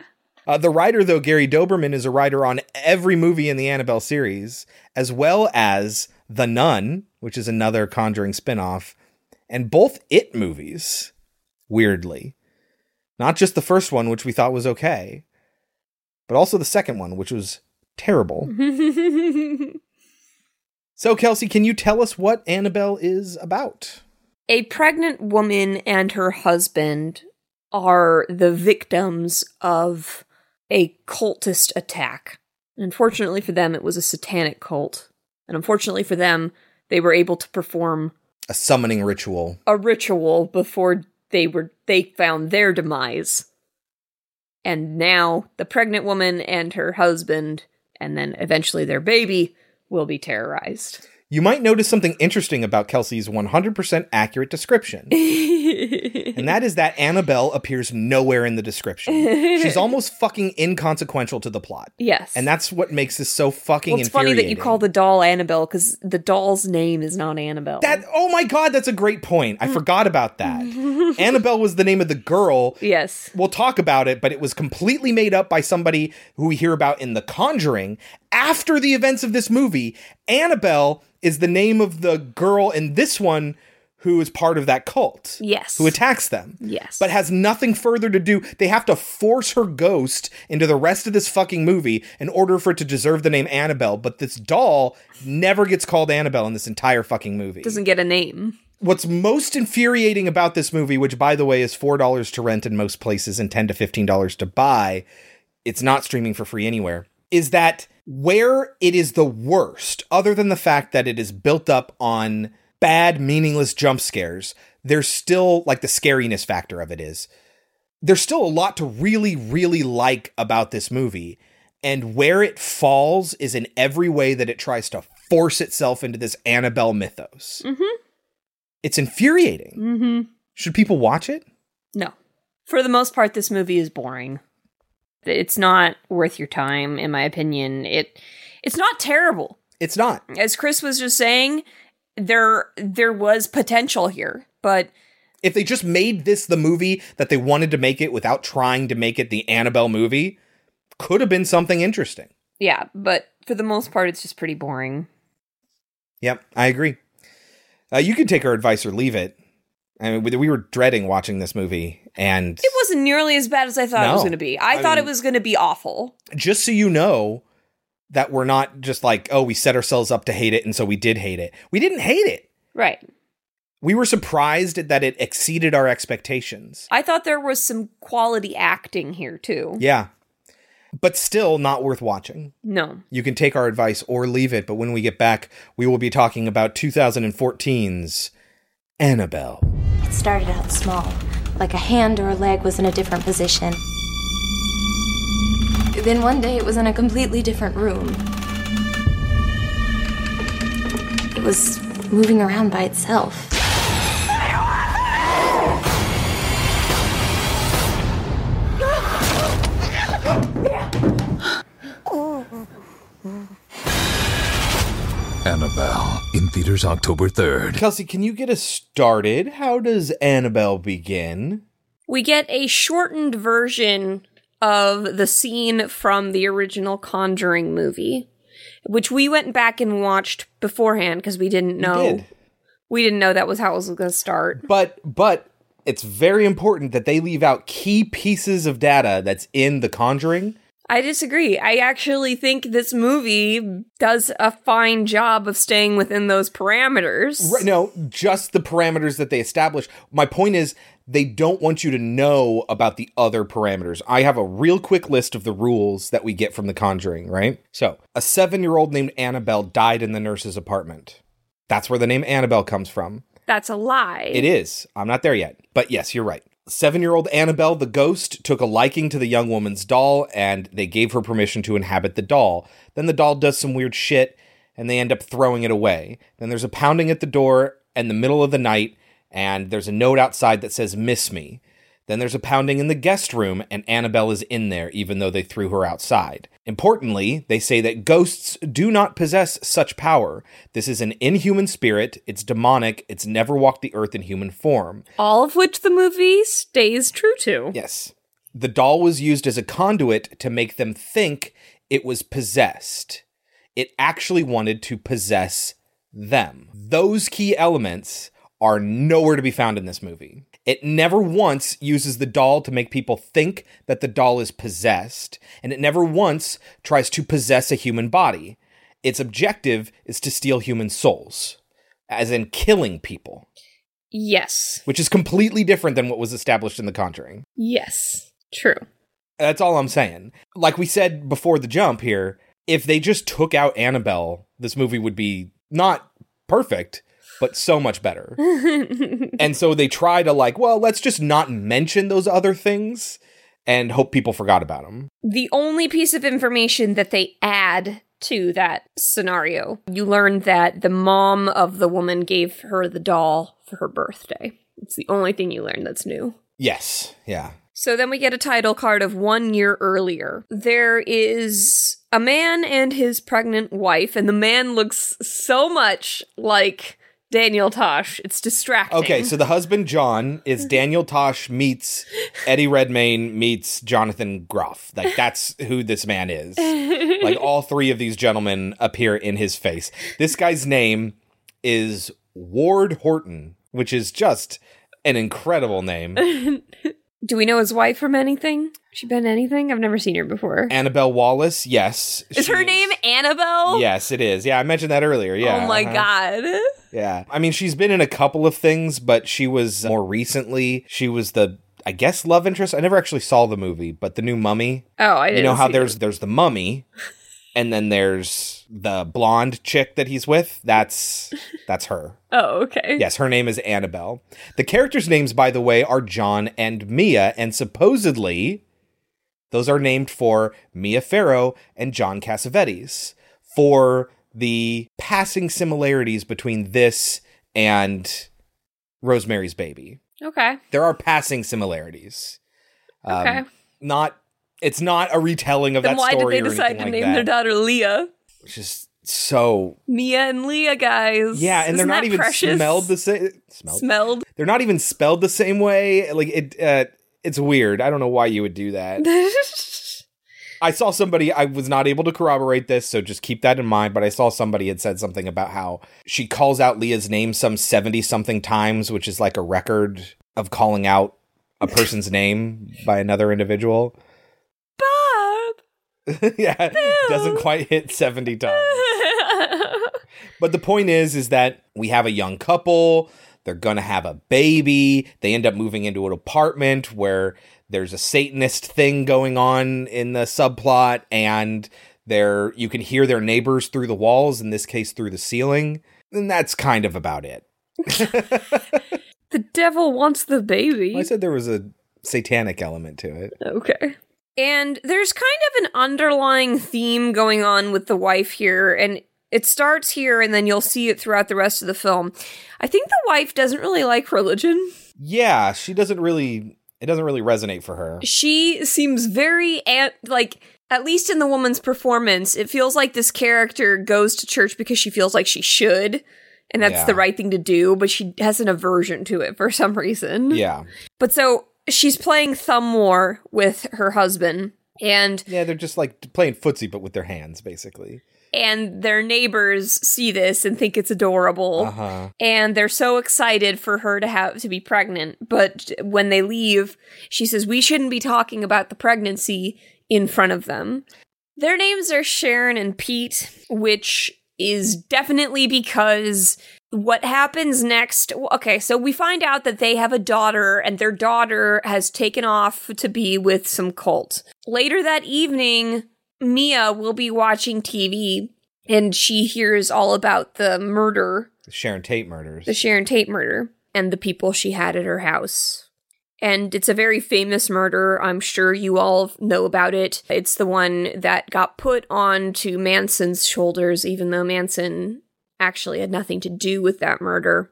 writer, though, Gary Doberman, is a writer on every movie in the Annabelle series, as well as The Nun, which is another Conjuring spinoff, and both It movies, weirdly. Not just the first one, which we thought was okay, but also the second one, which was terrible. So, Kelsey, can you tell us what Annabelle is about? A pregnant woman and her husband are the victims of a cultist attack. Unfortunately for them, it was a satanic cult. And unfortunately for them, they were able to perform a summoning ritual. A ritual before they found their demise. And now the pregnant woman and her husband, and then eventually their baby, will be terrorized. You might notice something interesting about Kelsey's 100% accurate description. And that is that Annabelle appears nowhere in the description. She's almost fucking inconsequential to the plot. Yes. And that's what makes this so fucking infuriating. It's funny that you call the doll Annabelle, because the doll's name is not Annabelle. Oh my god, that's a great point. I forgot about that. Annabelle was the name of the girl. Yes. We'll talk about it, but it was completely made up by somebody who we hear about in The Conjuring. After the events of this movie, Annabelle is the name of the girl in this one who is part of that cult. Yes. Who attacks them. Yes. But has nothing further to do. They have to force her ghost into the rest of this fucking movie in order for it to deserve the name Annabelle. But this doll never gets called Annabelle in this entire fucking movie. Doesn't get a name. What's most infuriating about this movie, which, by the way, is $4 to rent in most places and $10 to $15 to buy, it's not streaming for free anywhere, is that where it is the worst, other than the fact that it is built up on bad, meaningless jump scares, there's still, like, the scariness factor of it is. There's still a lot to really, really like about this movie. And where it falls is in every way that it tries to force itself into this Annabelle mythos. Mm-hmm. It's infuriating. Mm-hmm. Should people watch it? No. For the most part, this movie is boring. It's not worth your time, in my opinion. It's not terrible. It's not. As Chris was just saying, there was potential here, but if they just made this the movie that they wanted to make it without trying to make it the Annabelle movie, could have been something interesting. Yeah, but for the most part, it's just pretty boring. Yep, I agree. You can take our advice or leave it. I mean, we were dreading watching this movie, and it wasn't nearly as bad as I thought it was going to be. I thought it was going to be awful. Just so you know that we're not just like, oh, we set ourselves up to hate it, and so we did hate it. We didn't hate it. Right. We were surprised that it exceeded our expectations. I thought there was some quality acting here, too. Yeah. But still not worth watching. No. You can take our advice or leave it, but when we get back, we will be talking about 2014's Annabelle. It started out small, like a hand or a leg was in a different position. Then one day it was in a completely different room. It was moving around by itself. Annabelle, in theaters October 3rd. Kelsey, can you get us started? How does Annabelle begin? We get a shortened version of the scene from the original Conjuring movie, which we went back and watched beforehand because we didn't know. We didn't know that was how it was going to start. But it's very important that they leave out key pieces of data that's in The Conjuring. I disagree. I actually think this movie does a fine job of staying within those parameters. Right, no, just the parameters that they establish. My point is, they don't want you to know about the other parameters. I have a real quick list of the rules that we get from The Conjuring, right? So, a 7-year-old named Annabelle died in the nurse's apartment. That's where the name Annabelle comes from. That's a lie. It is. I'm not there yet. But yes, you're right. 7-year-old Annabelle, the ghost, took a liking to the young woman's doll, and they gave her permission to inhabit the doll. Then the doll does some weird shit, and they end up throwing it away. Then there's a pounding at the door in the middle of the night, and there's a note outside that says, "Miss me." Then there's a pounding in the guest room, and Annabelle is in there, even though they threw her outside. Importantly, they say that ghosts do not possess such power. This is an inhuman spirit, it's demonic, it's never walked the earth in human form. All of which the movie stays true to. Yes. The doll was used as a conduit to make them think it was possessed. It actually wanted to possess them. Those key elements are nowhere to be found in this movie. It never once uses the doll to make people think that the doll is possessed, and it never once tries to possess a human body. Its objective is to steal human souls, as in killing people. Yes. Which is completely different than what was established in The Conjuring. Yes, true. That's all I'm saying. Like we said before the jump here, if they just took out Annabelle, this movie would be not perfect, but so much better. And so they try to let's just not mention those other things and hope people forgot about them. The only piece of information that they add to that scenario, you learn that the mom of the woman gave her the doll for her birthday. It's the only thing you learn that's new. Yes, yeah. So then we get a title card of 1 year earlier. There is a man and his pregnant wife, and the man looks so much like Daniel Tosh. It's distracting. Okay, so the husband, John, is Daniel Tosh meets Eddie Redmayne meets Jonathan Groff. That's who this man is. All three of these gentlemen appear in his face. This guy's name is Ward Horton, which is just an incredible name. Do we know his wife from anything? She been anything? I've never seen her before. Annabelle Wallace, yes. Is her name Annabelle? Yes, it is. Yeah, I mentioned that earlier. Yeah. Oh my God. Yeah. I mean, she's been in a couple of things, but she was more recently, she was the, I guess, love interest. I never actually saw the movie, but the new Mummy. Oh, I didn't. You know how there's the Mummy, and then there's the blonde chick that he's with. That's her. Oh, okay. Yes, her name is Annabelle. The characters' names, by the way, are John and Mia, and supposedly those are named for Mia Farrow and John Cassavetes for the passing similarities between this and Rosemary's Baby. Okay. There are passing similarities. Okay. It's not a retelling of that story or anything like that. Why did they decide to name their daughter Leah? Which is so... Mia and Leah, guys. Yeah, and they're not even smelled the same... Smelled? They're not even spelled the same way. It's weird. I don't know why you would do that. I saw somebody, I was not able to corroborate this, so just keep that in mind, but I saw somebody had said something about how she calls out Leah's name some 70-something times, which is like a record of calling out a person's name by another individual. Bob! Yeah, Bill. Doesn't quite hit 70 times. But the point is that we have a young couple, they're gonna have a baby, they end up moving into an apartment where there's a Satanist thing going on in the subplot, and you can hear their neighbors through the walls, in this case through the ceiling, and that's kind of about it. The devil wants the baby. Well, I said there was a satanic element to it. Okay. And there's kind of an underlying theme going on with the wife here, and it starts here, and then you'll see it throughout the rest of the film. I think the wife doesn't really like religion. Yeah, it doesn't really resonate for her. She seems very, at least in the woman's performance, it feels like this character goes to church because she feels like she should, and that's the right thing to do, but she has an aversion to it for some reason. Yeah. But so she's playing thumb war with her husband, and... Yeah, they're just playing footsie, but with their hands, basically. And their neighbors see this and think it's adorable. Uh-huh. And they're so excited for her to be pregnant. But when they leave, she says, we shouldn't be talking about the pregnancy in front of them. Their names are Sharon and Pete, which is definitely because what happens next... Okay, so we find out that they have a daughter, and their daughter has taken off to be with some cult. Later that evening... Mia will be watching TV, and she hears all about the murder The Sharon Tate murders. The Sharon Tate murder and the people she had at her house. And it's a very famous murder. I'm sure you all know about it. It's the one that got put onto Manson's shoulders, even though Manson actually had nothing to do with that murder,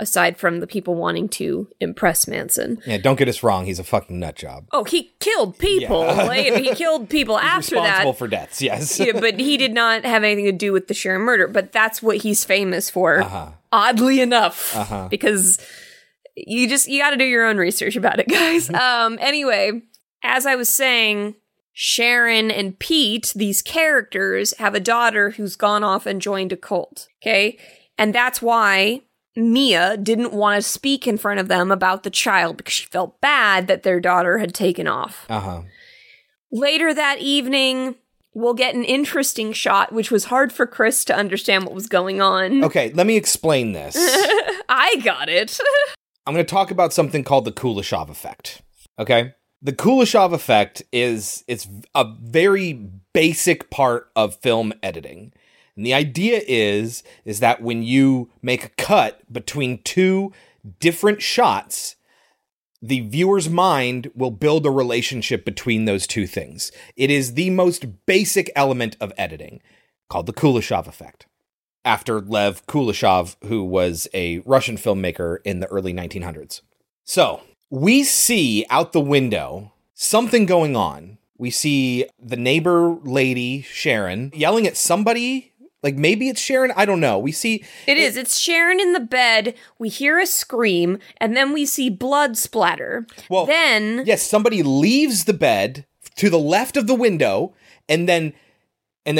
aside from the people wanting to impress Manson. Yeah, don't get us wrong. He's a fucking nut job. Oh, he killed people. Yeah. Like, he killed people after that. Responsible for deaths, yes. Yeah, but he did not have anything to do with the Sharon murder. But that's what he's famous for, oddly enough, because you got to do your own research about it, guys. Anyway, as I was saying, Sharon and Pete, these characters, have a daughter who's gone off and joined a cult. Okay, and that's why Mia didn't want to speak in front of them about the child because she felt bad that their daughter had taken off. Later that evening, we'll get an interesting shot, which was hard for Chris to understand what was going on. Okay, let me explain this. I got it. I'm going to talk about something called the Kuleshov effect. Okay? The Kuleshov effect it's a very basic part of film editing. And the idea is that when you make a cut between two different shots, the viewer's mind will build a relationship between those two things. It is the most basic element of editing, called the Kuleshov effect, after Lev Kuleshov, who was a Russian filmmaker in the early 1900s. So we see out the window something going on. We see the neighbor lady, Sharon, yelling at somebody. Like, maybe it's Sharon. I don't know. We see... It is. It's Sharon in the bed. We hear a scream, and then we see blood splatter. Well, then... Yes, somebody leaves the bed to the left of the window, and then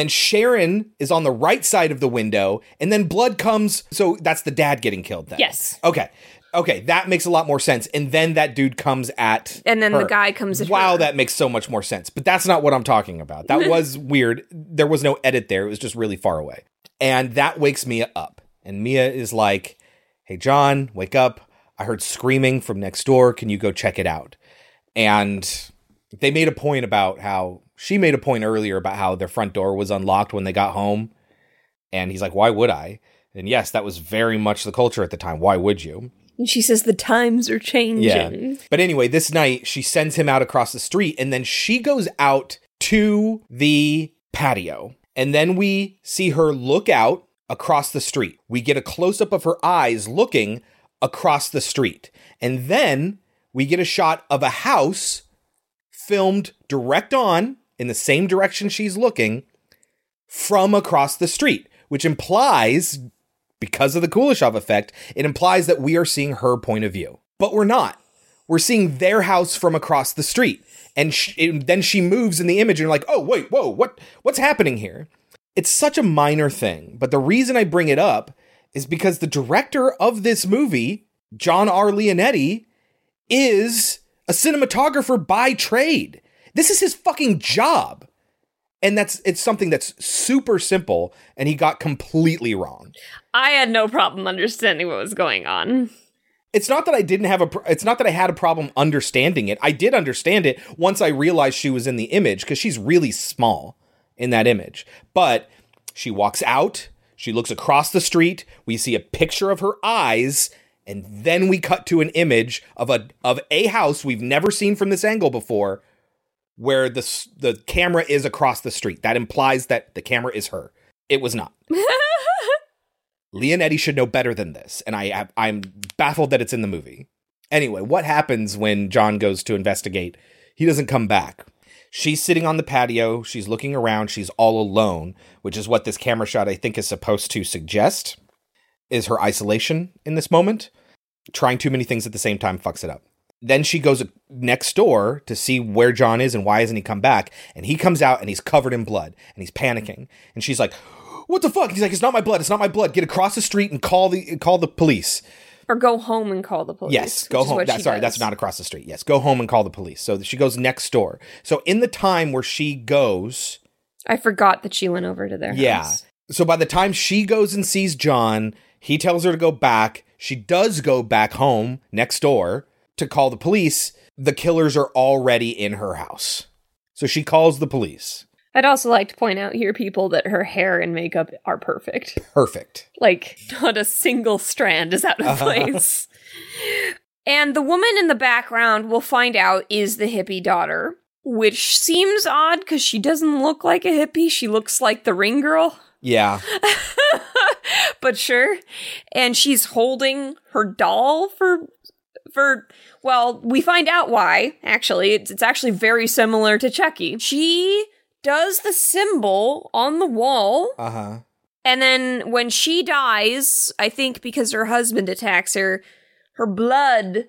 Sharon is on the right side of the window, and then blood comes... So that's the dad getting killed then. Yes. Okay, that makes a lot more sense. And then that dude comes at And then her. The guy comes at Wow, her. That makes so much more sense. But that's not what I'm talking about. That was weird. There was no edit there. It was just really far away. And that wakes Mia up. And Mia is like, hey, John, wake up. I heard screaming from next door. Can you go check it out? And they made a point about how... She made a point earlier about how their front door was unlocked when they got home. And he's like, why would I? And yes, that was very much the culture at the time. Why would you? And she says the times are changing. Yeah. But anyway, this night, she sends him out across the street, and then she goes out to the patio. And then we see her look out across the street. We get a close-up of her eyes looking across the street. And then we get a shot of a house filmed direct on, in the same direction she's looking, from across the street, which implies... Because of the Kuleshov effect, it implies that we are seeing her point of view. But we're not. We're seeing their house from across the street. And then she moves in the image and you're like, oh, wait, whoa, what's happening here? It's such a minor thing. But the reason I bring it up is because the director of this movie, John R. Leonetti, is a cinematographer by trade. This is his fucking job. And it's something that's super simple, and he got completely wrong. I had no problem understanding what was going on. It's not that I didn't have it's not that I had a problem understanding it. I did understand it once I realized she was in the image, because she's really small in that image. But she walks out, she looks across the street, we see a picture of her eyes, and then we cut to an image of a house we've never seen from this angle before, where the camera is across the street. That implies that the camera is her. It was not. Leonetti should know better than this, and I'm baffled that it's in the movie. Anyway, what happens when John goes to investigate? He doesn't come back. She's sitting on the patio. She's looking around. She's all alone, which is what this camera shot, I think, is supposed to suggest, is her isolation in this moment. Trying too many things at the same time fucks it up. Then she goes next door to see where John is and why hasn't he come back. And he comes out and he's covered in blood and he's panicking. And she's like, what the fuck? He's like, it's not my blood. It's not my blood. Get across the street and call the police. Or go home and call the police. Yes, go home. That's not across the street. Yes, go home and call the police. So she goes next door. So in the time where she goes... I forgot that she went over to their house. Yeah. So by the time she goes and sees John, he tells her to go back. She does go back home next door to call the police. The killers are already in her house. So she calls the police. I'd also like to point out here, people, that her hair and makeup are perfect. Perfect. Like, not a single strand is out of place. And the woman in the background, we'll find out, is the hippie daughter, which seems odd because she doesn't look like a hippie. She looks like the ring girl. Yeah. But sure. And she's holding her doll for, well, we find out why, actually. It's actually very similar to Chucky. She does the symbol on the wall. Uh-huh. And then when she dies, I think because her husband attacks her, her blood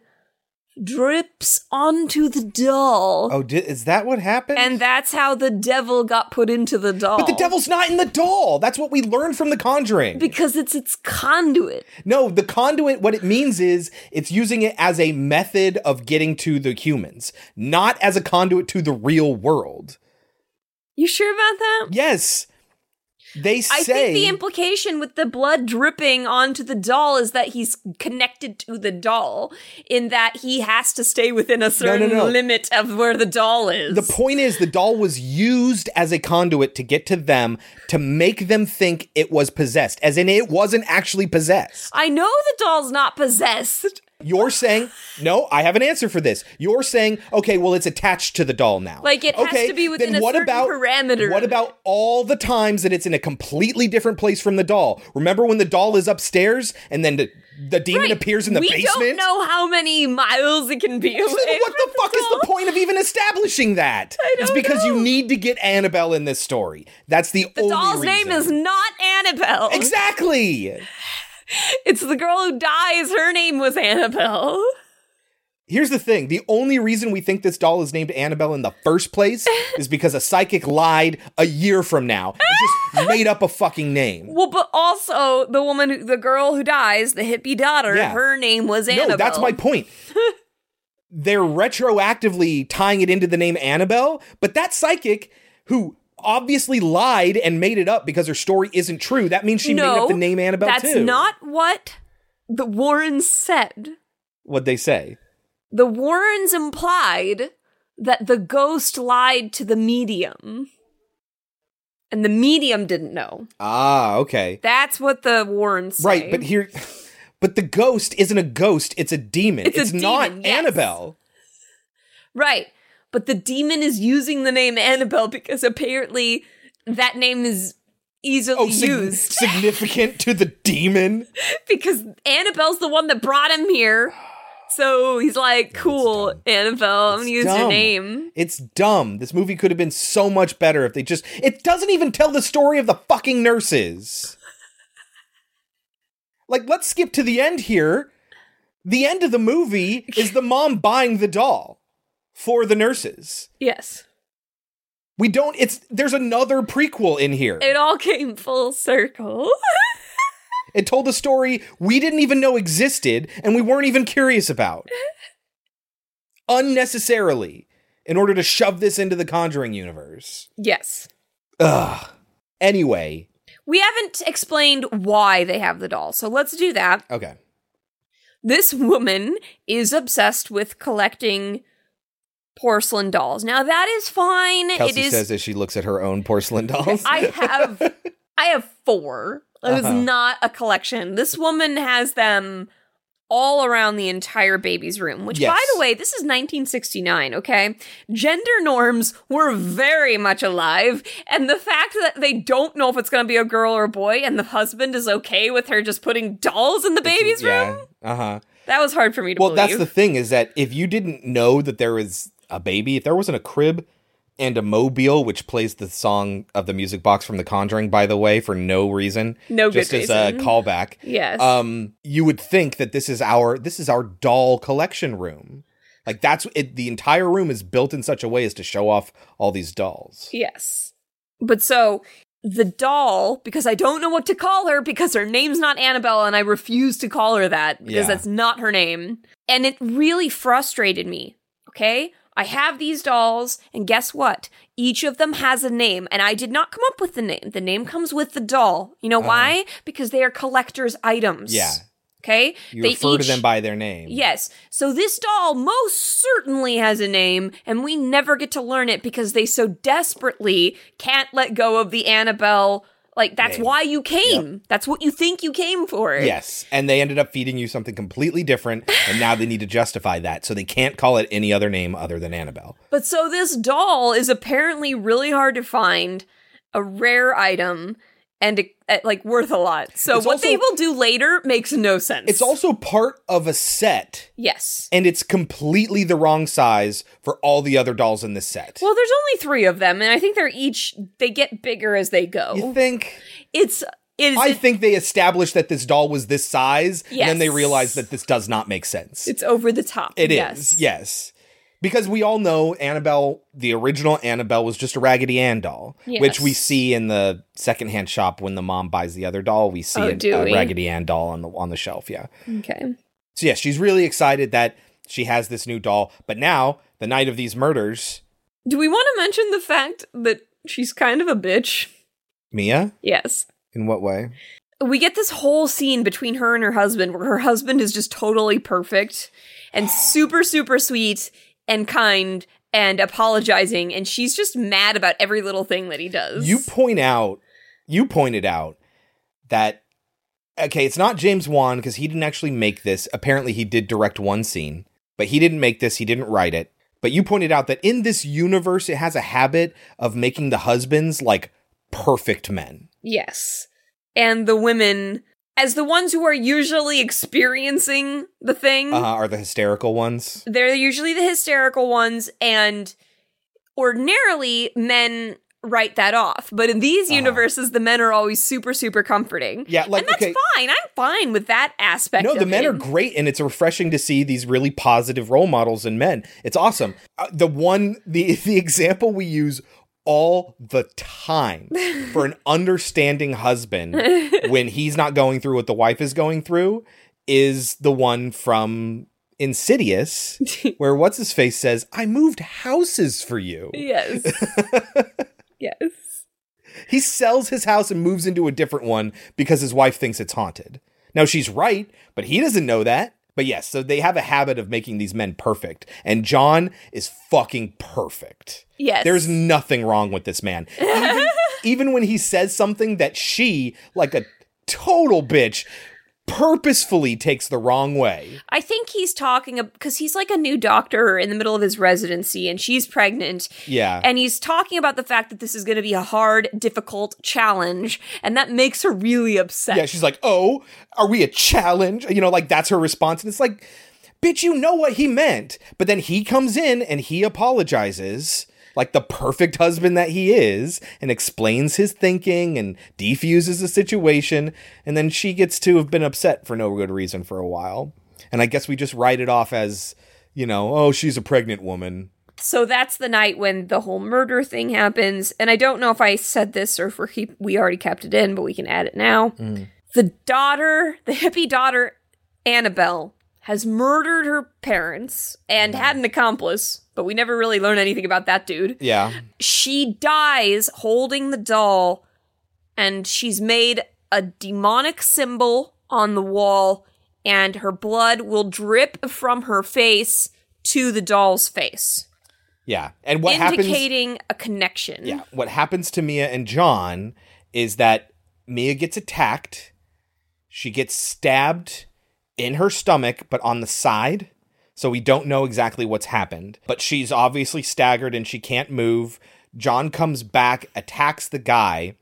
drips onto the doll. Oh, is that what happened? And that's how the devil got put into the doll. But the devil's not in the doll. That's what we learned from The Conjuring. Because it's its conduit. No, the conduit, what it means is it's using it as a method of getting to the humans, not as a conduit to the real world. You sure about that? Yes. I think the implication with the blood dripping onto the doll is that he's connected to the doll, in that he has to stay within a certain limit of where the doll is. The point is, the doll was used as a conduit to get to them, to make them think it was possessed, as in it wasn't actually possessed. I know the doll's not possessed. You're saying, no, I have an answer for this. You're saying, okay, well, it's attached to the doll now. Like, it has to be within a certain parameter. What about all the times that it's in a completely different place from the doll? Remember when the doll is upstairs and then the demon appears in the basement? We don't know how many miles it can be away. What the fuck is the point of even establishing that? I don't know. It's because you need to get Annabelle in this story. That's the only reason. The doll's name is not Annabelle. Exactly. It's the girl who dies. Her name was Annabelle. Here's the thing. The only reason we think this doll is named Annabelle in the first place is because a psychic lied a year from now and just made up a fucking name. Well, but also the girl who dies, the hippie daughter, her name was Annabelle. No, that's my point. They're retroactively tying it into the name Annabelle, but that psychic who obviously lied and made it up because her story isn't true. That means she made up the name Annabelle, too. That's not what the Warrens said. What'd they say? The Warrens implied that the ghost lied to the medium. And the medium didn't know. Ah, okay. That's what the Warrens said. Right, but the ghost isn't a ghost, it's a demon. It's not demon, yes. Annabelle. Right. But the demon is using the name Annabelle because apparently that name is easily used. Significant to the demon? Because Annabelle's the one that brought him here. So he's like, cool, Annabelle, I'm going to use your name. It's dumb. This movie could have been so much better if they just... It doesn't even tell the story of the fucking nurses. Like, let's skip to the end here. The end of the movie is the mom buying the doll. For the nurses. Yes. There's another prequel in here. It all came full circle. It told a story we didn't even know existed and we weren't even curious about. Unnecessarily. In order to shove this into the Conjuring universe. Yes. Ugh. Anyway. We haven't explained why they have the doll, so let's do that. Okay. This woman is obsessed with collecting... porcelain dolls. Now that is fine. Kelsey says as she looks at her own porcelain dolls. I have four. It was not a collection. This woman has them all around the entire baby's room, which by the way, this is 1969, okay? Gender norms were very much alive, and the fact that they don't know if it's going to be a girl or a boy and the husband is okay with her just putting dolls in the baby's room? That was hard for me to believe. Well, that's the thing, is that if you didn't know that there was a baby, if there wasn't a crib and a mobile, which plays the song of the music box from The Conjuring, by the way, for no reason, just as a callback. Yes, you would think that this is our doll collection room. Like that's it, the entire room is built in such a way as to show off all these dolls. Yes, but so. The doll, because I don't know what to call her, because her name's not Annabelle, and I refuse to call her that, because that's not her name. And it really frustrated me, okay? I have these dolls, and guess what? Each of them has a name, and I did not come up with the name. The name comes with the doll. You know why? Because they are collector's items. Yeah. Okay? You refer to them by their name. Yes. So this doll most certainly has a name, and we never get to learn it because they so desperately can't let go of the Annabelle. Like, that's why you came. Yep. That's what you think you came for. Yes. And they ended up feeding you something completely different, and now they need to justify that. So they can't call it any other name other than Annabelle. But so this doll is apparently really hard to find, a rare item, and like worth a lot. So it's what also, they will do later makes no sense. It's also part of a set. Yes. And it's completely the wrong size for all the other dolls in this set. Well, there's only three of them, and I think they get bigger as they go. You think? I think they established that this doll was this size, yes, and then they realized that this does not make sense. It's over the top. It is, yes. Because we all know Annabelle, the original Annabelle, was just a Raggedy Ann doll, yes, which we see in the secondhand shop when the mom buys the other doll. We see a Raggedy Ann doll on the shelf, yeah. Okay. So, yeah, she's really excited that she has this new doll. But now, the night of these murders... Do we want to mention the fact that she's kind of a bitch? Mia? Yes. In what way? We get this whole scene between her and her husband where her husband is just totally perfect and super, super sweet and kind and apologizing, and she's just mad about every little thing that he does. You pointed out that, okay, it's not James Wan because he didn't actually make this. Apparently he did direct one scene, but he didn't make this, he didn't write it. But you pointed out that in this universe, it has a habit of making the husbands like perfect men. Yes. And the women, as the ones who are usually experiencing the thing... are the hysterical ones? They're usually the hysterical ones, and ordinarily, men write that off. But in these universes, the men are always super, super comforting. Yeah, like, and that's fine. I'm fine with that aspect of it. No, the men are great, and it's refreshing to see these really positive role models in men. It's awesome. The example we use all the time for an understanding husband when he's not going through what the wife is going through is the one from Insidious, where What's-His-Face says, I moved houses for you. Yes. Yes. He sells his house and moves into a different one because his wife thinks it's haunted. Now, she's right, but he doesn't know that. But yes, so they have a habit of making these men perfect. And John is fucking perfect. Yes. There's nothing wrong with this man. Even when he says something that she, like a total bitch, purposefully takes the wrong way. I think he's talking, because he's like a new doctor in the middle of his residency and she's pregnant. Yeah. And he's talking about the fact that this is going to be a hard, difficult challenge. And that makes her really upset. Yeah, she's like, oh, are we a challenge? You know, like that's her response. And it's like, bitch, you know what he meant. But then he comes in and he apologizes like the perfect husband that he is, and explains his thinking and defuses the situation. And then she gets to have been upset for no good reason for a while. And I guess we just write it off as, you know, oh, she's a pregnant woman. So that's the night when the whole murder thing happens. And I don't know if I said this or if we already kept it in, but we can add it now. Mm. The hippie daughter, Annabelle, has murdered her parents and had an accomplice, but we never really learn anything about that dude. Yeah. She dies holding the doll, and she's made a demonic symbol on the wall, and her blood will drip from her face to the doll's face. Yeah. And what happens... indicating a connection. Yeah. What happens to Mia and John is that Mia gets attacked. She gets stabbed in her stomach, but on the side. So we don't know exactly what's happened, but she's obviously staggered and she can't move. John comes back, attacks the guy,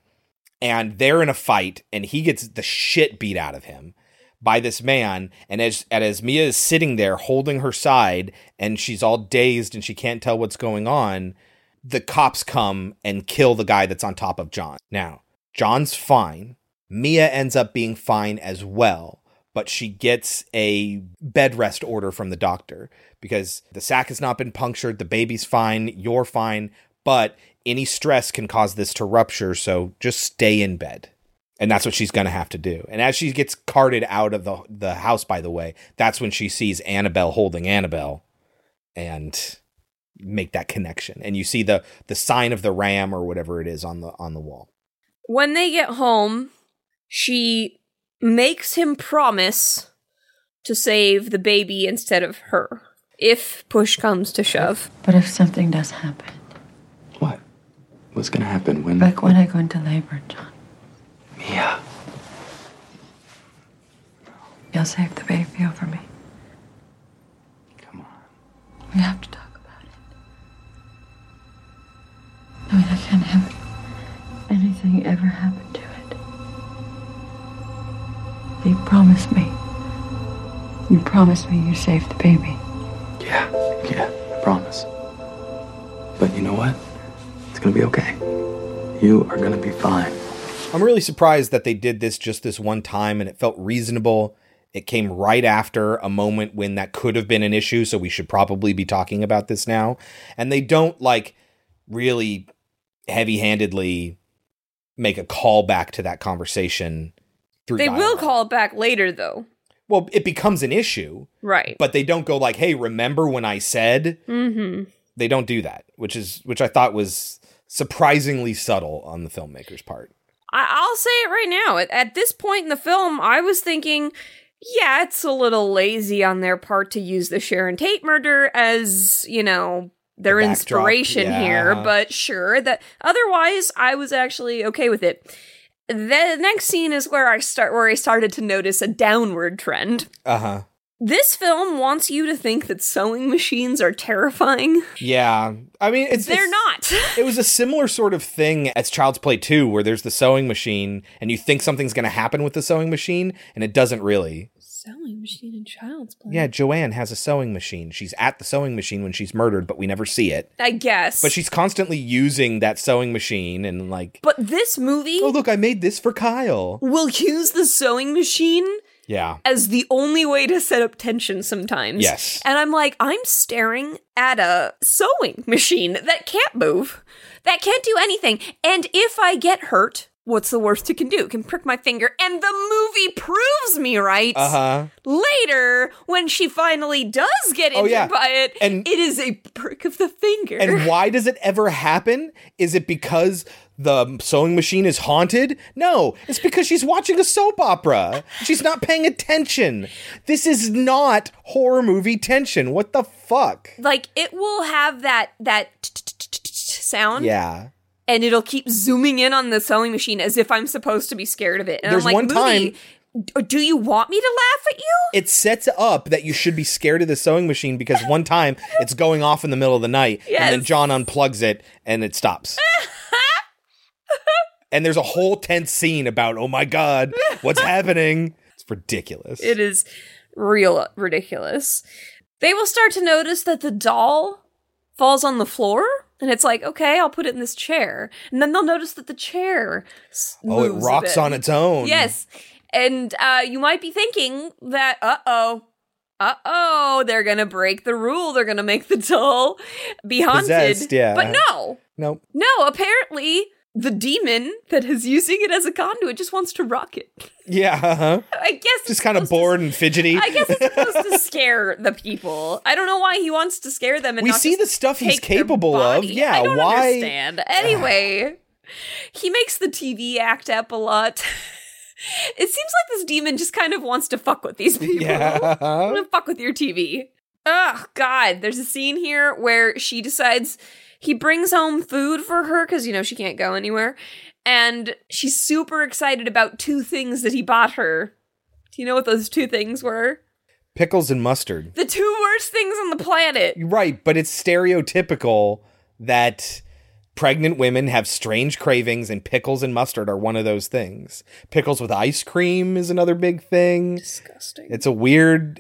and they're in a fight, and he gets the shit beat out of him by this man. And as Mia is sitting there holding her side and she's all dazed and she can't tell what's going on, the cops come and kill the guy that's on top of John. Now, John's fine. Mia ends up being fine as well, but she gets a bed rest order from the doctor because the sac has not been punctured, the baby's fine, you're fine, but any stress can cause this to rupture, so just stay in bed. And that's what she's going to have to do. And as she gets carted out of the house, by the way, that's when she sees Annabelle holding Annabelle and make that connection. And you see the sign of the ram or whatever it is on the wall. When they get home, she... makes him promise to save the baby instead of her, if push comes to shove. But if something does happen... What? What's gonna happen when... Back when I go into labor, John. Mia. You'll save the baby over me. Come on. We have to talk about it. I mean, I can't have anything ever happen to it. But you promised me. You promised me you saved the baby. Yeah, I promise. But you know what? It's gonna be okay. You are gonna be fine. I'm really surprised that they did this just this one time, and it felt reasonable. It came right after a moment when that could have been an issue, so we should probably be talking about this now. And they don't, like, really heavy-handedly make a callback to that conversation through dialogue. They will call it back later, though. Well, it becomes an issue. Right. But they don't go like, hey, remember when I said? Mm-hmm. They don't do that, which I thought was surprisingly subtle on the filmmaker's part. I'll say it right now. At this point in the film, I was thinking, yeah, it's a little lazy on their part to use the Sharon Tate murder as, you know, their the inspiration here. But sure, that otherwise, I was actually okay with it. The next scene is where I started to notice a downward trend. Uh-huh. This film wants you to think that sewing machines are terrifying. Yeah. I mean, they're not. It was a similar sort of thing as Child's Play 2, where there's the sewing machine, and you think something's going to happen with the sewing machine, and it doesn't really. Sewing machine in Child's Play? Yeah, Joanne has a sewing machine. She's at the sewing machine when she's murdered, but we never see it. I guess. But she's constantly using that sewing machine and, like... But this movie... Oh, look, I made this for Kyle. We'll use the sewing machine... Yeah. As the only way to set up tension sometimes. Yes. And I'm like, I'm staring at a sewing machine that can't move, that can't do anything. And if I get hurt, what's the worst it can do? It can prick my finger. And the movie proves me right. Uh-huh. Later, when she finally does get injured by it, and it is a prick of the finger. And why does it ever happen? Is it because... the sewing machine is haunted? No, it's because she's watching a soap opera. She's not paying attention. This is not horror movie tension. What the fuck? Like, it will have that sound. Yeah. And it'll keep zooming in on the sewing machine as if I'm supposed to be scared of it. And I'm like, one time, do you want me to laugh at you? It sets up that you should be scared of the sewing machine because one time it's going off in the middle of the night. Yes. And then John unplugs it and it stops. And there's a whole tense scene about, oh my God, what's happening? It's ridiculous. It is real ridiculous. They will start to notice that the doll falls on the floor. And it's like, okay, I'll put it in this chair. And then they'll notice that the chair moves a bit. Oh, it rocks on its own. Yes. And you might be thinking that, they're going to break the rule. They're going to make the doll be haunted. Possessed, yeah. But no. Nope. No, apparently... the demon that is using it as a conduit just wants to rock it. Yeah, uh-huh. I guess just kind of bored and fidgety. I guess it's supposed to scare the people. I don't know why he wants to scare them. And we not see the stuff he's capable of. Yeah, I don't understand. Anyway, he makes the TV act up a lot. It seems like this demon just kind of wants to fuck with these people. Yeah. I want to fuck with your TV. Oh God, there's a scene here where she decides. He brings home food for her because, you know, she can't go anywhere. And she's super excited about two things that he bought her. Do you know what those two things were? Pickles and mustard. The two worst things on the planet. Right, but it's stereotypical that pregnant women have strange cravings and pickles and mustard are one of those things. Pickles with ice cream is another big thing. Disgusting. It's a weird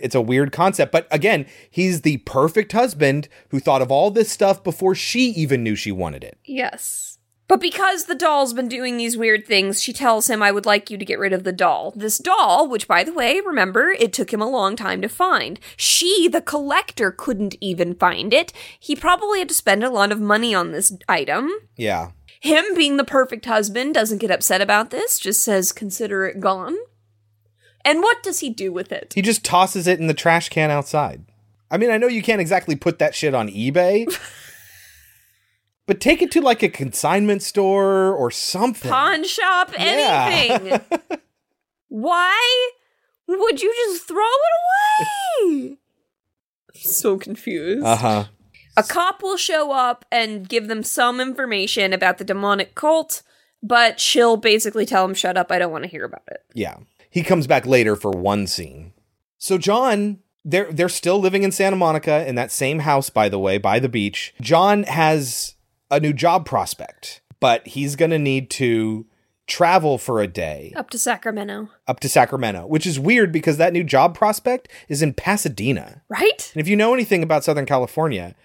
concept. But again, he's the perfect husband who thought of all this stuff before she even knew she wanted it. Yes. But because the doll's been doing these weird things, she tells him, I would like you to get rid of the doll. This doll, which, by the way, remember, it took him a long time to find. She, the collector, couldn't even find it. He probably had to spend a lot of money on this item. Yeah. Him, being the perfect husband, doesn't get upset about this, just says, consider it gone. And what does he do with it? He just tosses it in the trash can outside. I mean, I know you can't exactly put that shit on eBay. But take it to, like, a consignment store or something. Pawn shop, anything. Yeah. Why Would you just throw it away? I'm so confused. Uh-huh. A cop will show up and give them some information about the demonic cult, but she'll basically tell him, shut up, I don't want to hear about it. Yeah. He comes back later for one scene. So John, they're still living in Santa Monica in that same house, by the way, by the beach. John has a new job prospect, but he's going to need to travel for a day. Up to Sacramento, which is weird because that new job prospect is in Pasadena. Right? And if you know anything about Southern California,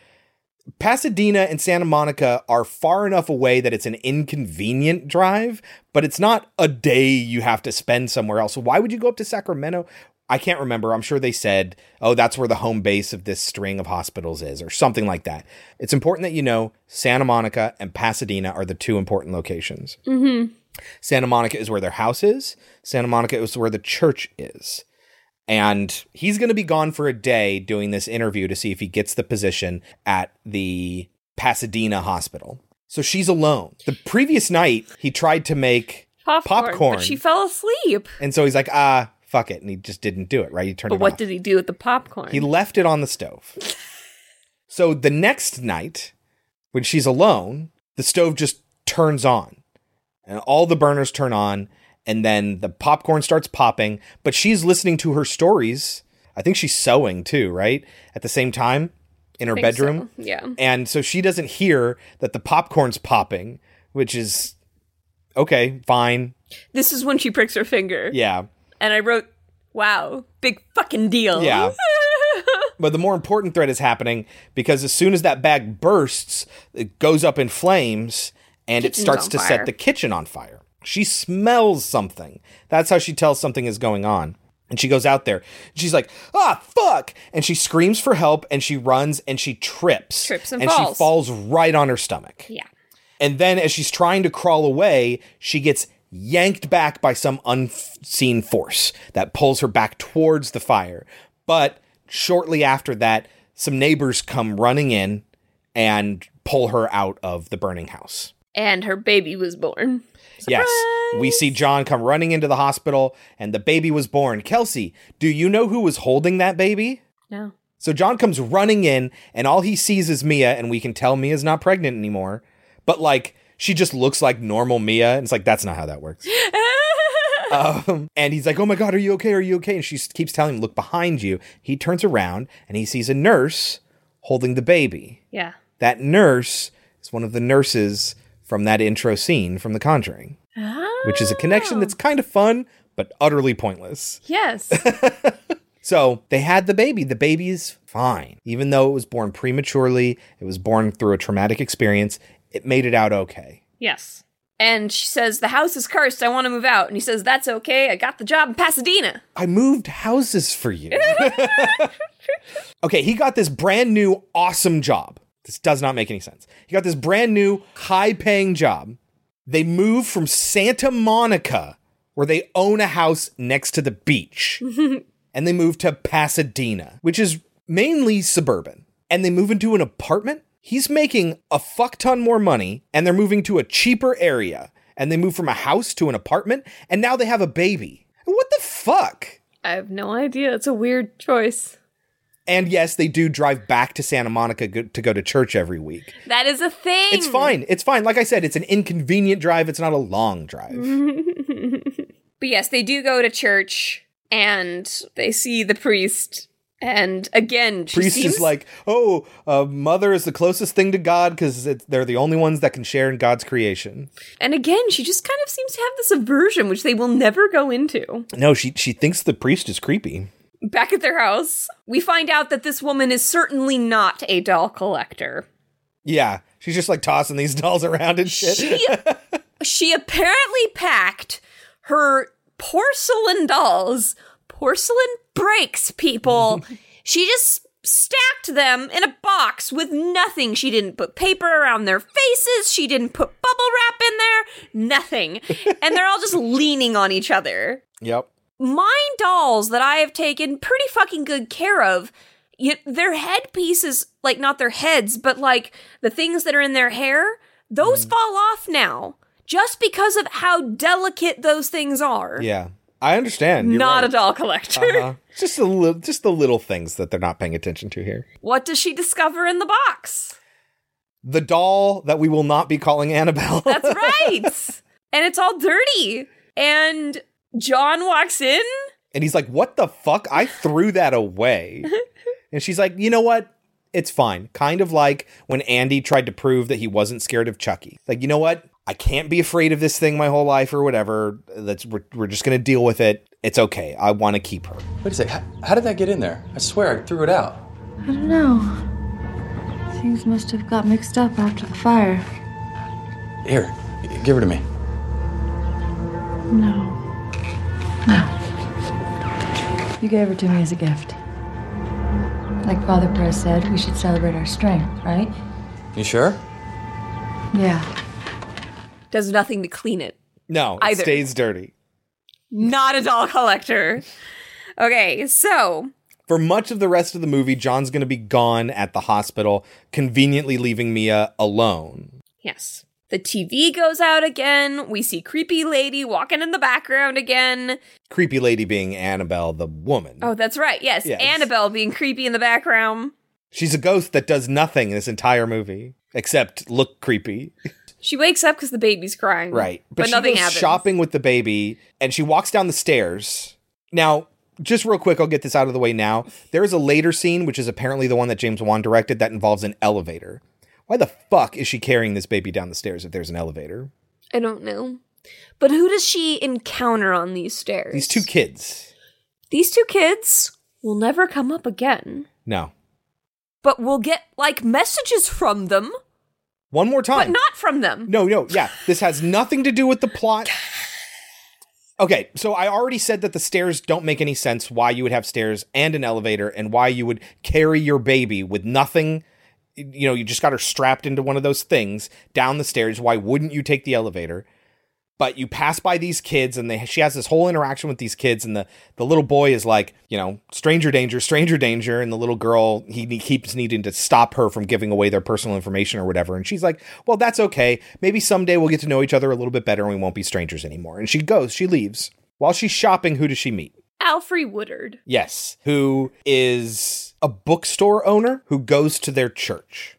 Pasadena and Santa Monica are far enough away that it's an inconvenient drive, but it's not a day you have to spend somewhere else. So why would you go up to Sacramento? I can't remember. I'm sure they said, oh, that's where the home base of this string of hospitals is or something like that. It's important that you know Santa Monica and Pasadena are the two important locations. Mm-hmm. Santa Monica is where their house is. Santa Monica is where the church is. And he's going to be gone for a day doing this interview to see if he gets the position at the Pasadena hospital. So she's alone. The previous night, he tried to make popcorn. But she fell asleep. And so he's like, fuck it. And he just didn't do it, right? He turned it off. But what did he do with the popcorn? He left it on the stove. So the next night, when she's alone, the stove just turns on. And all the burners turn on, and then the popcorn starts popping. But she's listening to her stories. I think she's sewing too, right? At the same time in her bedroom. So. Yeah. And so she doesn't hear that the popcorn's popping, which is, okay, fine. This is when she pricks her finger. Yeah. And I wrote, wow, big fucking deal. Yeah. But the more important threat is happening because as soon as that bag bursts, it goes up in flames. And it starts to set the kitchen on fire. She smells something. That's how she tells something is going on. And she goes out there. She's like, ah, fuck. And she screams for help. And she runs and she trips. Trips and falls. And she falls right on her stomach. Yeah. And then as she's trying to crawl away, she gets yanked back by some unseen force that pulls her back towards the fire. But shortly after that, some neighbors come running in and pull her out of the burning house. And her baby was born. Surprise! Yes. We see John come running into the hospital, and the baby was born. Kelsey, do you know who was holding that baby? No. So John comes running in, and all he sees is Mia, and we can tell Mia's not pregnant anymore. But, like, she just looks like normal Mia, and it's like, that's not how that works. And he's like, oh my God, are you okay? Are you okay? And she keeps telling him, look behind you. He turns around, and he sees a nurse holding the baby. Yeah. That nurse is one of the nurses from that intro scene from The Conjuring, which is a connection that's kind of fun, but utterly pointless. Yes. So they had the baby. The baby is fine. Even though it was born prematurely, it was born through a traumatic experience, it made it out okay. Yes. And she says, the house is cursed. I want to move out. And he says, that's okay. I got the job in Pasadena. I moved houses for you. Okay, he got this brand new awesome job. This does not make any sense. He got this brand new, high-paying job. They move from Santa Monica, where they own a house next to the beach. And they move to Pasadena, which is mainly suburban. And they move into an apartment. He's making a fuck ton more money, and they're moving to a cheaper area. And they move from a house to an apartment, and now they have a baby. What the fuck? I have no idea. It's a weird choice. And yes, they do drive back to Santa Monica to go to church every week. That is a thing. It's fine. It's fine. Like I said, it's an inconvenient drive. It's not a long drive. But yes, they do go to church and they see the priest. And again, priest is like, oh, mother is the closest thing to God because they're the only ones that can share in God's creation. And again, she just kind of seems to have this aversion, which they will never go into. No, she thinks the priest is creepy. Back at their house, we find out that this woman is certainly not a doll collector. Yeah, she's just like tossing these dolls around and shit. She apparently packed her porcelain dolls. Porcelain breaks, people. She just stacked them in a box with nothing. She didn't put paper around their faces. She didn't put bubble wrap in there. Nothing. And they're all just leaning on each other. Yep. Mine dolls that I have taken pretty fucking good care of, their headpieces, like not their heads, but like the things that are in their hair, those fall off now just because of how delicate those things are. Yeah. I understand. You're not right. A doll collector. Uh-huh. Just the little things that they're not paying attention to here. What does she discover in the box? The doll that we will not be calling Annabelle. That's right. And it's all dirty. And John walks in. And he's like, what the fuck? I threw that away. And she's like, you know what? It's fine. Kind of like when Andy tried to prove that he wasn't scared of Chucky. Like, you know what? I can't be afraid of this thing my whole life or whatever. We're just going to deal with it. It's okay. I want to keep her. Wait a sec. How did that get in there? I swear I threw it out. I don't know. Things must have got mixed up after the fire. Here, give her to me. No. You gave her to me as a gift. Like Father Perez said, we should celebrate our strength, right? You sure? Yeah. Does nothing to clean it. No, either. It stays dirty. Not a doll collector. Okay, so. For much of the rest of the movie, John's going to be gone at the hospital, conveniently leaving Mia alone. Yes. The TV goes out again. We see Creepy Lady walking in the background again. Creepy Lady being Annabelle, the woman. Oh, that's right. Yes. Annabelle being creepy in the background. She's a ghost that does nothing in this entire movie, except look creepy. She wakes up because the baby's crying. Right. But nothing happens. She goes shopping with the baby, and she walks down the stairs. Now, just real quick, I'll get this out of the way now. There is a later scene, which is apparently the one that James Wan directed, that involves an elevator. Why the fuck is she carrying this baby down the stairs if there's an elevator? I don't know. But who does she encounter on these stairs? These two kids. These two kids will never come up again. No. But we'll get, like, messages from them. One more time. But not from them. No, yeah. This has nothing to do with the plot. Okay, so I already said that the stairs don't make any sense, why you would have stairs and an elevator, and why you would carry your baby with nothing. You know, you just got her strapped into one of those things down the stairs. Why wouldn't you take the elevator? But you pass by these kids, and she has this whole interaction with these kids, and the little boy is like, you know, stranger danger, and the little girl, he keeps needing to stop her from giving away their personal information or whatever, and she's like, well, that's okay. Maybe someday we'll get to know each other a little bit better, and we won't be strangers anymore. And she leaves. While she's shopping, who does she meet? Alfre Woodard. Yes, who is a bookstore owner who goes to their church.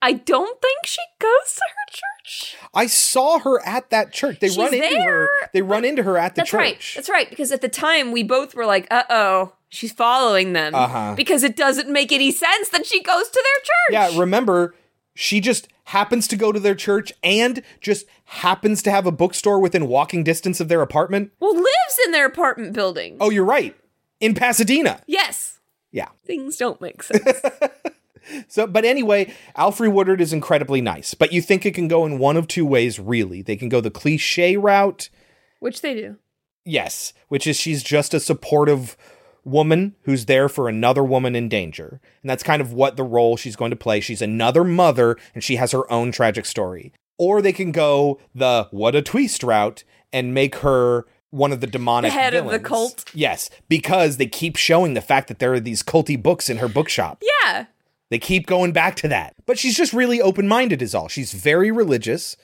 I don't think she goes to her church. I saw her at that church. They run into her at the church. That's right. Because at the time, we both were like, uh-oh, she's following them. Uh-huh. Because it doesn't make any sense that she goes to their church. Yeah, remember, she just happens to go to their church and just happens to have a bookstore within walking distance of their apartment. Well, lives in their apartment building. Oh, you're right. In Pasadena. Yes. Yeah. Things don't make sense. So, but anyway, Alfre Woodard is incredibly nice, but you think it can go in one of two ways, really. They can go the cliche route. Which they do. Yes, which is she's just a supportive woman who's there for another woman in danger. And that's kind of what the role she's going to play. She's another mother, and she has her own tragic story. Or they can go the what a twist route and make her one of the demonic villains. The head of the cult. Yes, because they keep showing the fact that there are these culty books in her bookshop. Yeah. They keep going back to that. But she's just really open-minded is all. She's very religious,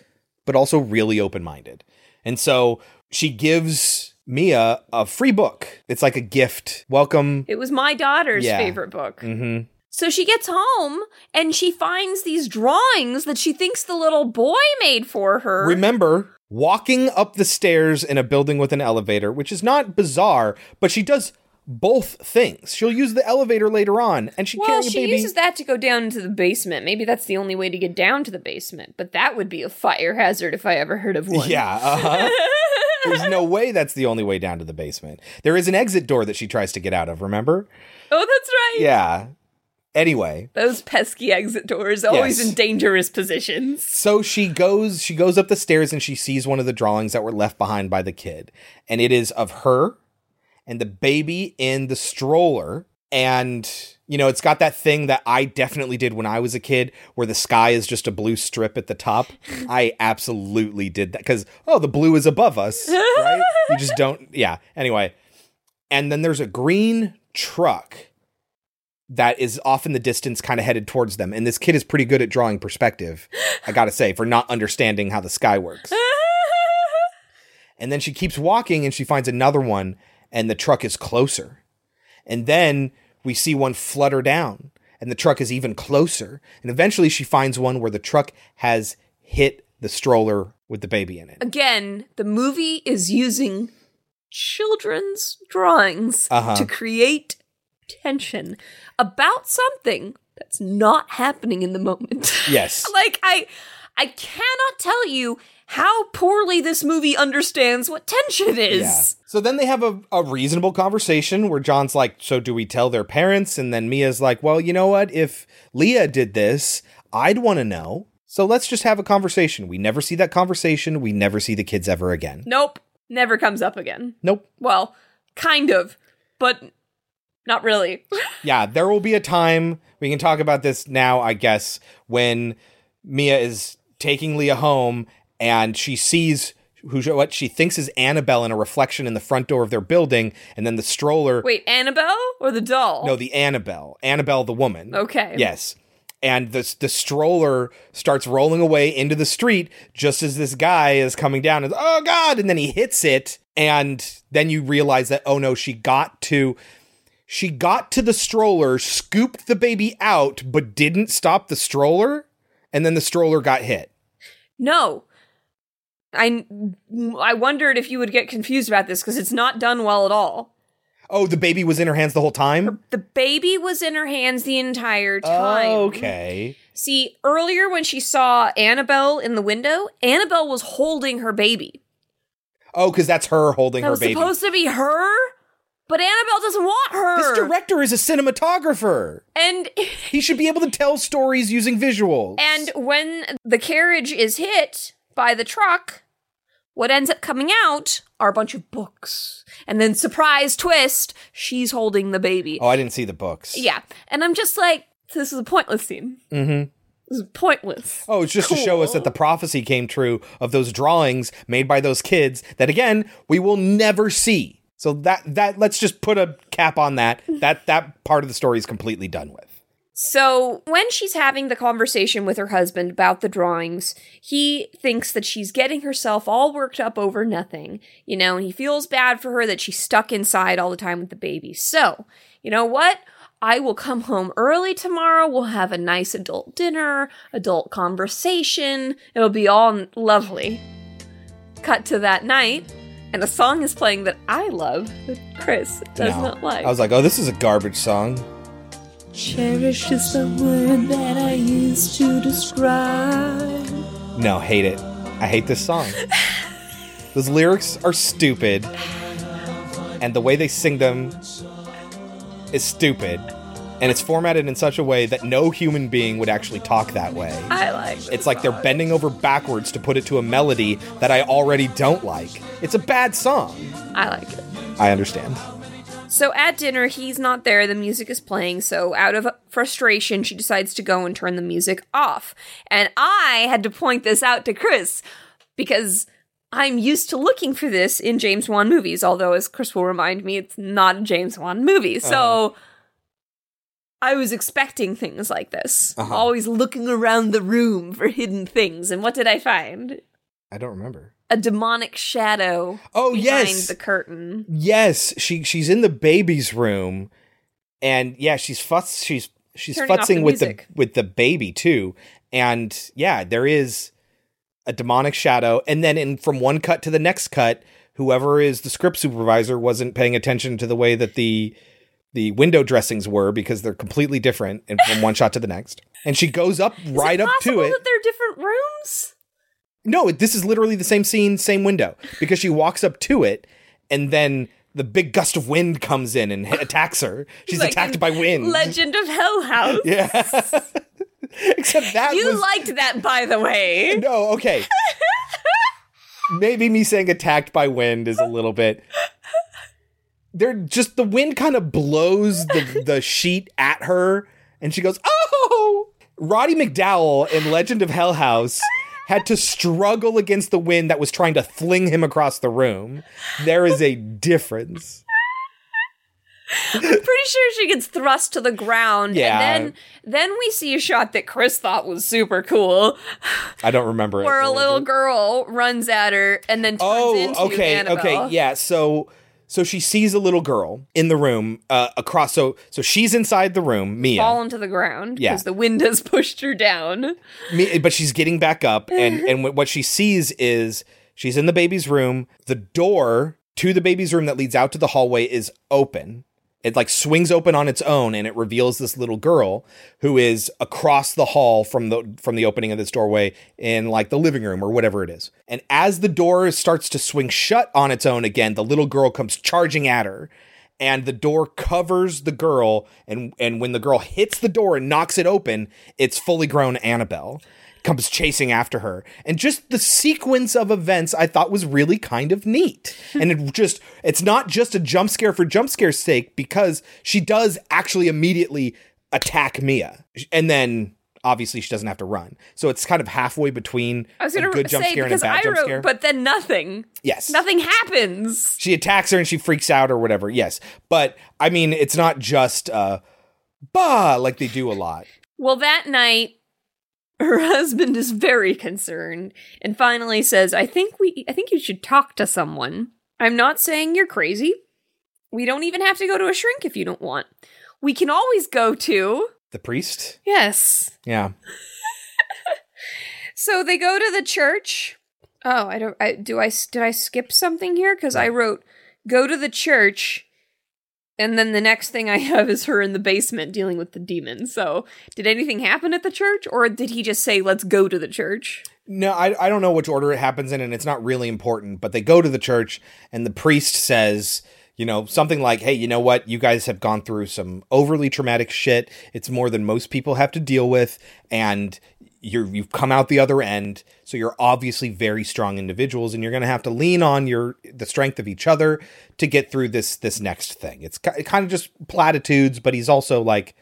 but also really open-minded. And so she gives Mia a free book. It's like a gift. Welcome. It was my daughter's favorite book. Mm-hmm. So she gets home, and she finds these drawings that she thinks the little boy made for her. Remember, walking up the stairs in a building with an elevator, which is not bizarre, but she does both things. She'll use the elevator later on, and she uses that to go down into the basement. Maybe that's the only way to get down to the basement, but that would be a fire hazard if I ever heard of one. Yeah, There's no way that's the only way down to the basement. There is an exit door that she tries to get out of, remember? Oh, that's right. Yeah. Anyway. Those pesky exit doors, always in dangerous positions. So she goes up the stairs, and she sees one of the drawings that were left behind by the kid, and it is of her and the baby in the stroller. And, you know, it's got that thing that I definitely did when I was a kid where the sky is just a blue strip at the top. I absolutely did that because, the blue is above us, right? You just don't. Yeah. Anyway. And then there's a green truck that is off in the distance kind of headed towards them. And this kid is pretty good at drawing perspective, I got to say, for not understanding how the sky works. And then she keeps walking and she finds another one and the truck is closer. And then we see one flutter down and the truck is even closer. And eventually she finds one where the truck has hit the stroller with the baby in it. Again, the movie is using children's drawings to create tension about something that's not happening in the moment. Yes. Like, I cannot tell you how poorly this movie understands what tension is. Yeah. So then they have a reasonable conversation where John's like, so do we tell their parents? And then Mia's like, well, you know what? If Leah did this, I'd want to know. So let's just have a conversation. We never see that conversation. We never see the kids ever again. Nope. Never comes up again. Nope. Well, kind of, but not really. Yeah, there will be a time, we can talk about this now, I guess, when Mia is taking Leah home and she sees what she thinks is Annabelle in a reflection in the front door of their building, and then the stroller... Wait, Annabelle or the doll? No, the Annabelle. Annabelle the woman. Okay. Yes. And the stroller starts rolling away into the street just as this guy is coming down. And, oh, God! And then he hits it. And then you realize that, oh, no, she got to the stroller, scooped the baby out, but didn't stop the stroller. And then the stroller got hit. No. I wondered if you would get confused about this because it's not done well at all. Oh, the baby was in her hands the whole time? The baby was in her hands the entire time. Oh, okay. See, earlier when she saw Annabelle in the window, Annabelle was holding her baby. Oh, because that's her holding her baby. That was supposed to be her, but Annabelle doesn't want her. This director is a cinematographer. And he should be able to tell stories using visuals. And when the carriage is hit by the truck, what ends up coming out are a bunch of books. And then, surprise twist, she's holding the baby. Oh, I didn't see the books. Yeah. And I'm just like, this is a pointless scene. Mm-hmm. This is pointless. Oh, it's just cool to show us that the prophecy came true of those drawings made by those kids that, again, we will never see. So that let's just put a cap on that. That part of the story is completely done with. So when she's having the conversation with her husband about the drawings, he thinks that she's getting herself all worked up over nothing, you know, and he feels bad for her that she's stuck inside all the time with the baby. So, you know what? I will come home early tomorrow. We'll have a nice adult dinner, adult conversation. It'll be all lovely. Cut to that night. And a song is playing that I love, that Chris does not like. I was like, oh, this is a garbage song. Cherish is the word that I used to describe. No, hate it. I hate this song. Those lyrics are stupid. And the way they sing them is stupid. And it's formatted in such a way that no human being would actually talk that way. I like this. It's like they're bending over backwards to put it to a melody that I already don't like. It's a bad song. I like it. I understand. So at dinner, he's not there, the music is playing, so out of frustration, she decides to go and turn the music off. And I had to point this out to Chris, because I'm used to looking for this in James Wan movies, although, as Chris will remind me, it's not a James Wan movie. So I was expecting things like this, always looking around the room for hidden things. And what did I find? I don't remember. A demonic shadow behind the curtain. Yes, she's in the baby's room, and yeah, she's futzing with the baby too, and yeah, there is a demonic shadow. And then from one cut to the next cut, whoever is the script supervisor wasn't paying attention to the way that the window dressings were, because they're completely different and from one shot to the next. And she goes up right up to it. Is it possible that they're different rooms? No, this is literally the same scene, same window, because she walks up to it, and then the big gust of wind comes in and attacks her. She's like attacked by wind. Legend of Hell House. Yeah. Except that you liked that, by the way. No, okay. Maybe me saying attacked by wind is a little bit... They're just... The wind kind of blows the sheet at her, and she goes, oh! Roddy McDowall in Legend of Hell House... had to struggle against the wind that was trying to fling him across the room. There is a difference. I'm pretty sure she gets thrust to the ground. Yeah. And then we see a shot that Chris thought was super cool. I don't remember where it. Where a little girl runs at her and then turns into Annabelle. Okay, yeah. So she sees a little girl in the room across. So she's inside the room, Mia. Fallen to the ground because the wind has pushed her down. But she's getting back up. And what she sees is she's in the baby's room. The door to the baby's room that leads out to the hallway is open. It like swings open on its own, and it reveals this little girl who is across the hall from the opening of this doorway in like the living room or whatever it is. And as the door starts to swing shut on its own again, the little girl comes charging at her, and the door covers the girl. And when the girl hits the door and knocks it open, it's fully grown Annabelle comes chasing after her. And just the sequence of events I thought was really kind of neat. And it's not just a jump scare for jump scare's sake, because she does actually immediately attack Mia. And then obviously she doesn't have to run. So it's kind of halfway between a good jump scare and a bad jump scare. But then nothing. Yes. Nothing happens. She attacks her and she freaks out or whatever. Yes. But I mean, it's not just like they do a lot. Well, that night, her husband is very concerned and finally says, I think you should talk to someone. I'm not saying you're crazy. We don't even have to go to a shrink if you don't want. We can always go to... The priest? Yes. Yeah. So they go to the church. Oh, did I skip something here? Because I wrote, go to the church, and then the next thing I have is her in the basement dealing with the demon. So did anything happen at the church, or did he just say, let's go to the church? No, I don't know which order it happens in, and it's not really important, but they go to the church and the priest says, something like, hey, you know what? You guys have gone through some overly traumatic shit. It's more than most people have to deal with. And you've come out the other end, so you're obviously very strong individuals, and you're going to have to lean on the strength of each other to get through this next thing. It's kind of just platitudes, but he's also like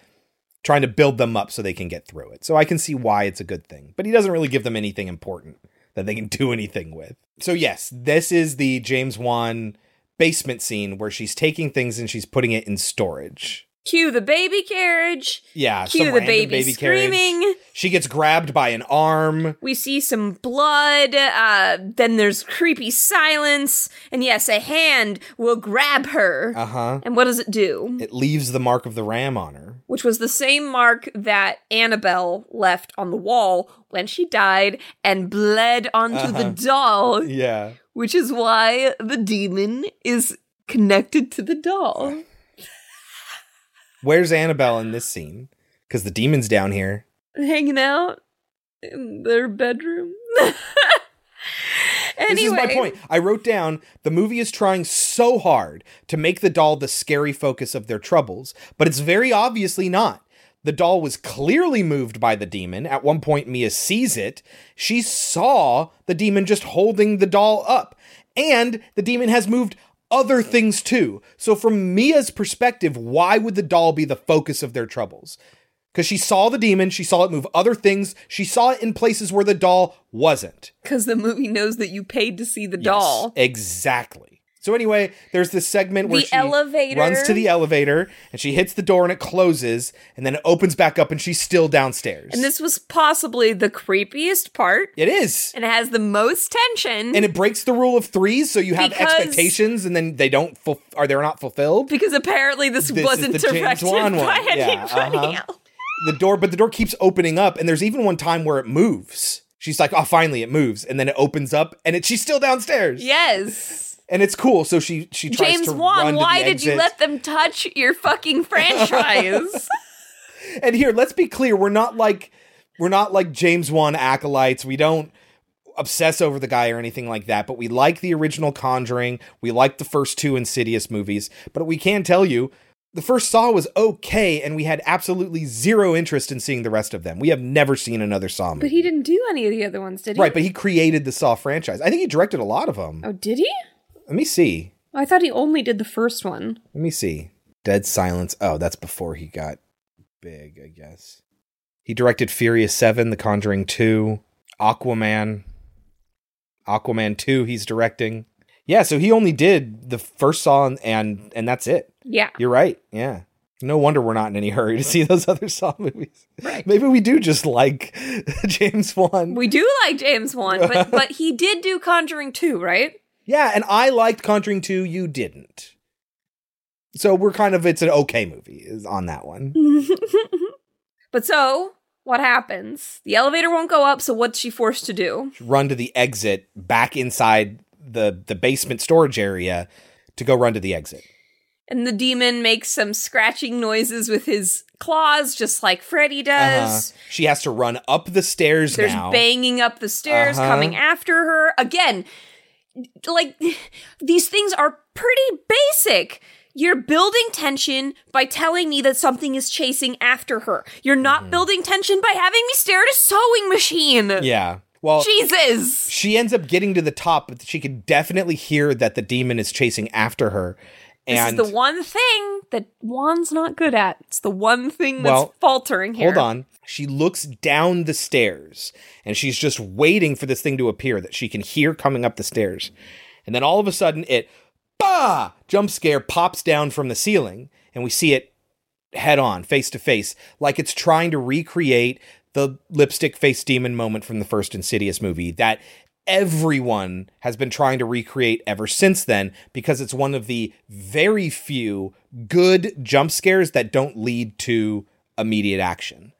trying to build them up so they can get through it. So I can see why it's a good thing, but he doesn't really give them anything important that they can do anything with. So yes, this is the James Wan basement scene where she's taking things and she's putting it in storage. Cue the baby carriage. Yeah. Cue the baby screaming. Carriage. She gets grabbed by an arm. We see some blood. Then there's creepy silence. And yes, a hand will grab her. Uh-huh. And what does it do? It leaves the mark of the ram on her. Which was the same mark that Annabelle left on the wall when she died and bled onto the doll. Yeah. Which is why the demon is connected to the doll. Where's Annabelle in this scene? Because the demon's down here. Hanging out in their bedroom. Anyway. This is my point. I wrote down, the movie is trying so hard to make the doll the scary focus of their troubles, but it's very obviously not. The doll was clearly moved by the demon. At one point, Mia sees it. She saw the demon just holding the doll up. And the demon has moved other things too. So from Mia's perspective, why would the doll be the focus of their troubles? Because she saw the demon, she saw it move other things, she saw it in places where the doll wasn't. Because the movie knows that you paid to see the doll. Exactly. So anyway, there's this segment where she runs to the elevator and she hits the door and it closes and then it opens back up and she's still downstairs. And this was possibly the creepiest part. It is. And it has the most tension. And it breaks the rule of threes, so you have expectations and then they don't they're not fulfilled. Because apparently this wasn't directed by anybody else. But the door keeps opening up, and there's even one time where it moves. She's like, oh, finally it moves. And then it opens up and she's still downstairs. Yes. And it's cool, so she tries James to Wong, run to why did you let them touch your fucking franchise? And here, let's be clear, we're not like James Wan acolytes. We don't obsess over the guy or anything like that, but we like the original Conjuring. We like the first two Insidious movies, but we can tell you, the first Saw was okay, and we had absolutely zero interest in seeing the rest of them. We have never seen another Saw movie. But he didn't do any of the other ones, did he? Right, but he created the Saw franchise. I think he directed a lot of them. Oh, did he? Let me see. I thought he only did the first one. Let me see. Dead Silence. Oh, that's before he got big, I guess. He directed Furious 7, The Conjuring 2, Aquaman. Aquaman 2 he's directing. Yeah, so he only did the first Saw and that's it. Yeah. You're right. Yeah. No wonder we're not in any hurry to see those other Saw movies. Right. Maybe we do just like James Wan. We do like James Wan, but he did do Conjuring 2, right? Yeah, and I liked Conjuring 2, you didn't. So we're kind of, it's an okay movie is on that one. But so, what happens? The elevator won't go up, so what's she forced to do? Run to the exit, back inside the basement storage area to go run to the exit. And the demon makes some scratching noises with his claws, just like Freddy does. Uh-huh. She has to run up the stairs. There's now. There's banging up the stairs, uh-huh. coming after her. Again, like, these things are pretty basic. You're building tension by telling me that something is chasing after her. You're not mm-hmm. building tension by having me stare at a sewing machine. Yeah. Well, Jesus. She ends up getting to the top, but she can definitely hear that the demon is chasing after her. And this is the one thing that Juan's not good at. It's the one thing that's faltering here. Hold on. She looks down the stairs, and she's just waiting for this thing to appear that she can hear coming up the stairs. And then all of a sudden, it, bah! Jump scare pops down from the ceiling, and we see it head on, face to face, like it's trying to recreate the lipstick face demon moment from the first Insidious movie that everyone has been trying to recreate ever since then, because it's one of the very few good jump scares that don't lead to immediate action.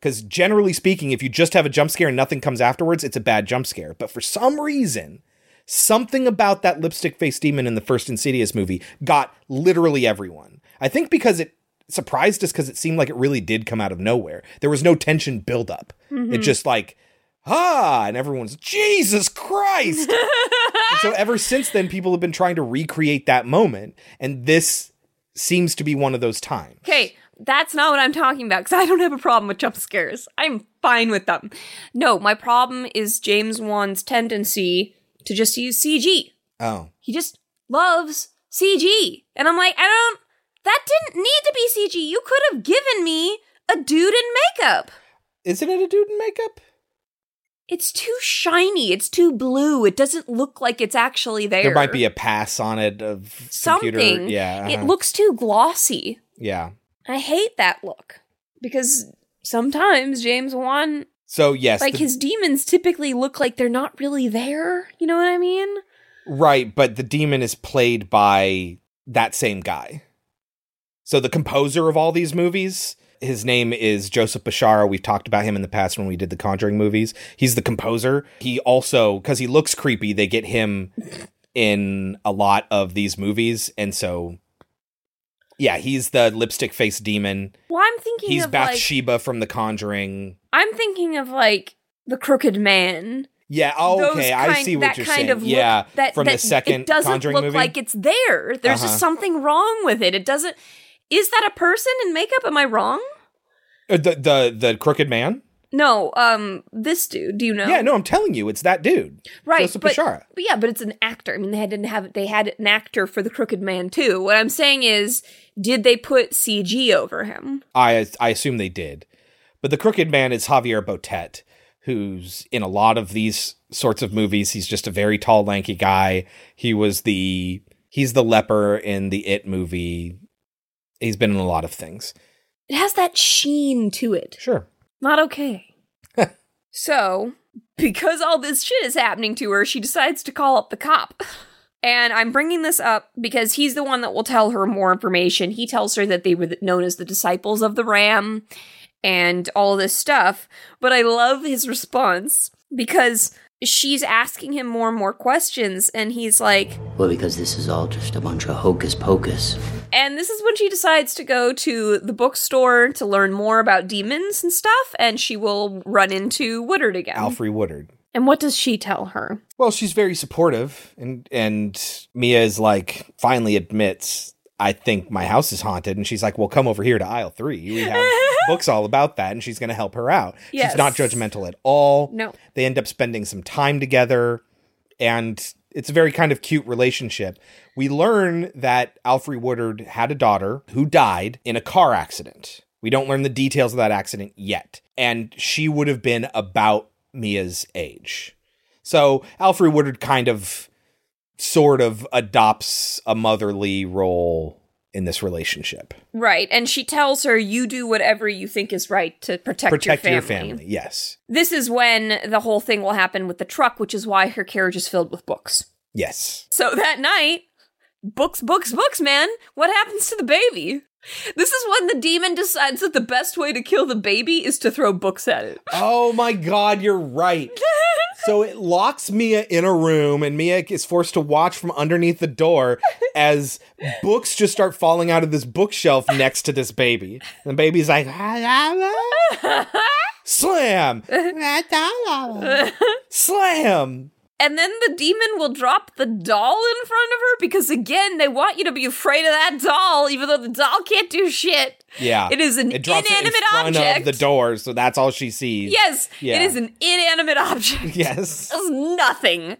Because generally speaking, if you just have a jump scare and nothing comes afterwards, it's a bad jump scare. But for some reason, something about that lipstick face demon in the first Insidious movie got literally everyone. I think because it surprised us, because it seemed like it really did come out of nowhere. There was no tension buildup. Mm-hmm. It just like... ah, and everyone's, Jesus Christ. So ever since then, people have been trying to recreate that moment. And this seems to be one of those times. Okay, that's not what I'm talking about, because I don't have a problem with jump scares. I'm fine with them. No, my problem is James Wan's tendency to just use CG. Oh. He just loves CG. And I'm like, that didn't need to be CG. You could have given me a dude in makeup. Isn't it a dude in makeup? It's too shiny. It's too blue. It doesn't look like it's actually there. There might be a pass on it of something. Computer. Yeah, uh-huh. It looks too glossy. Yeah, I hate that look, because sometimes James Wan. So yes, like his demons typically look like they're not really there. You know what I mean? Right, but the demon is played by that same guy. So the composer of all these movies. His name is Joseph Bishara. We've talked about him in the past when we did the Conjuring movies. He's the composer. He also, because he looks creepy, they get him in a lot of these movies. And so, yeah, he's the lipstick-faced demon. Well, I'm thinking he's Bathsheba from The Conjuring. I'm thinking of, like, The Crooked Man. Yeah, oh, okay, I see what you're saying. That kind of look, yeah, from the second Conjuring movie. It doesn't look like it's there. There's uh-huh. just something wrong with it. It doesn't... Is that a person in makeup? Am I wrong? The crooked man? No, this dude. Do you know? Yeah, no, I'm telling you, it's that dude, right? Joseph Bishara. But yeah, but it's an actor. I mean, they had an actor for the Crooked Man too. What I'm saying is, did they put CG over him? I assume they did, but the Crooked Man is Javier Botet, who's in a lot of these sorts of movies. He's just a very tall, lanky guy. He's the leper in the It movie. He's been in a lot of things. It has that sheen to it. Sure. Not okay. So, because all this shit is happening to her, she decides to call up the cop. And I'm bringing this up because he's the one that will tell her more information. He tells her that they were known as the Disciples of the Ram and all this stuff. But I love his response because she's asking him more and more questions. And he's like, well, because this is all just a bunch of hocus pocus. And this is when she decides to go to the bookstore to learn more about demons and stuff, and she will run into Woodard again. Alfre Woodard. And what does she tell her? Well, she's very supportive, and Mia is like, finally admits, I think my house is haunted, and she's like, well, come over here to aisle 3. We have books all about that, and she's going to help her out. Yes. She's not judgmental at all. No. They end up spending some time together, and... it's a very kind of cute relationship. We learn that Alfre Woodard had a daughter who died in a car accident. We don't learn the details of that accident yet. And she would have been about Mia's age. So Alfre Woodard kind of sort of adopts a motherly role in this relationship. Right. And she tells her, you do whatever you think is right to protect your family. Yes. This is when the whole thing will happen with the truck, which is why her carriage is filled with books. Yes. So that night, books, man. What happens to the baby? This is when the demon decides that the best way to kill the baby is to throw books at it. Oh my God, you're right. So it locks Mia in a room, and Mia is forced to watch from underneath the door as books just start falling out of this bookshelf next to this baby. And the baby's like, slam, slam. And then the demon will drop the doll in front of her because, again, they want you to be afraid of that doll, even though the doll can't do shit. Yeah. It is an inanimate object. It drops in front of the door, so that's all she sees. Yes. Yeah. It is an inanimate object. Yes. It's nothing.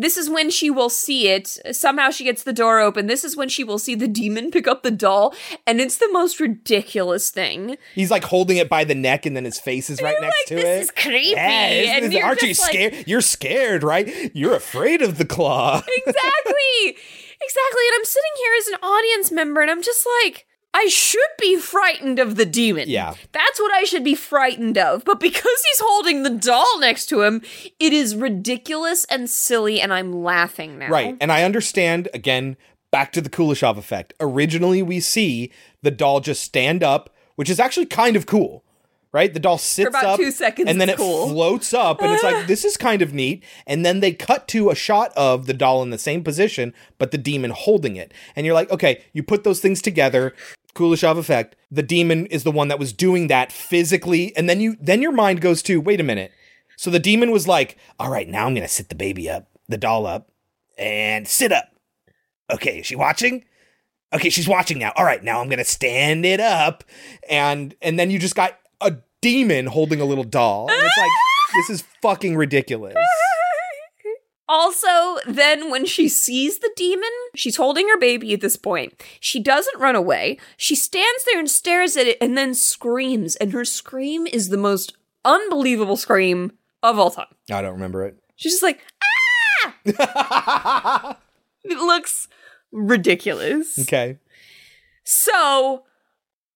This is when she will see it. Somehow she gets the door open. This is when she will see the demon pick up the doll, and it's the most ridiculous thing. He's like holding it by the neck, and then his face is right next to it. This is creepy. Yeah, and you're aren't you scared? Like, you're scared, right? You're afraid of the claw. Exactly. And I'm sitting here as an audience member, and I'm just like, I should be frightened of the demon. Yeah. That's what I should be frightened of. But because he's holding the doll next to him, it is ridiculous and silly, and I'm laughing now. Right. And I understand, again, back to the Kuleshov effect. Originally, we see the doll just stand up, which is actually kind of cool, right? The doll sits up. For about 2 seconds, and then it floats up, and it's like, this is kind of neat. And then they cut to a shot of the doll in the same position, but the demon holding it. And you're like, okay, you put those things together. Kuleshov effect, the demon is the one that was doing that physically, and then your mind goes to, wait a minute. So the demon was like, all right, now I'm going to sit the baby up, the doll up, and sit up. Okay, is she watching? Okay, she's watching now. All right, now I'm going to stand it up. And then you just got a demon holding a little doll. And it's like, this is fucking ridiculous. Also, then when she sees the demon, she's holding her baby at this point. She doesn't run away. She stands there and stares at it and then screams. And her scream is the most unbelievable scream of all time. I don't remember it. She's just like, ah! It looks ridiculous. Okay. So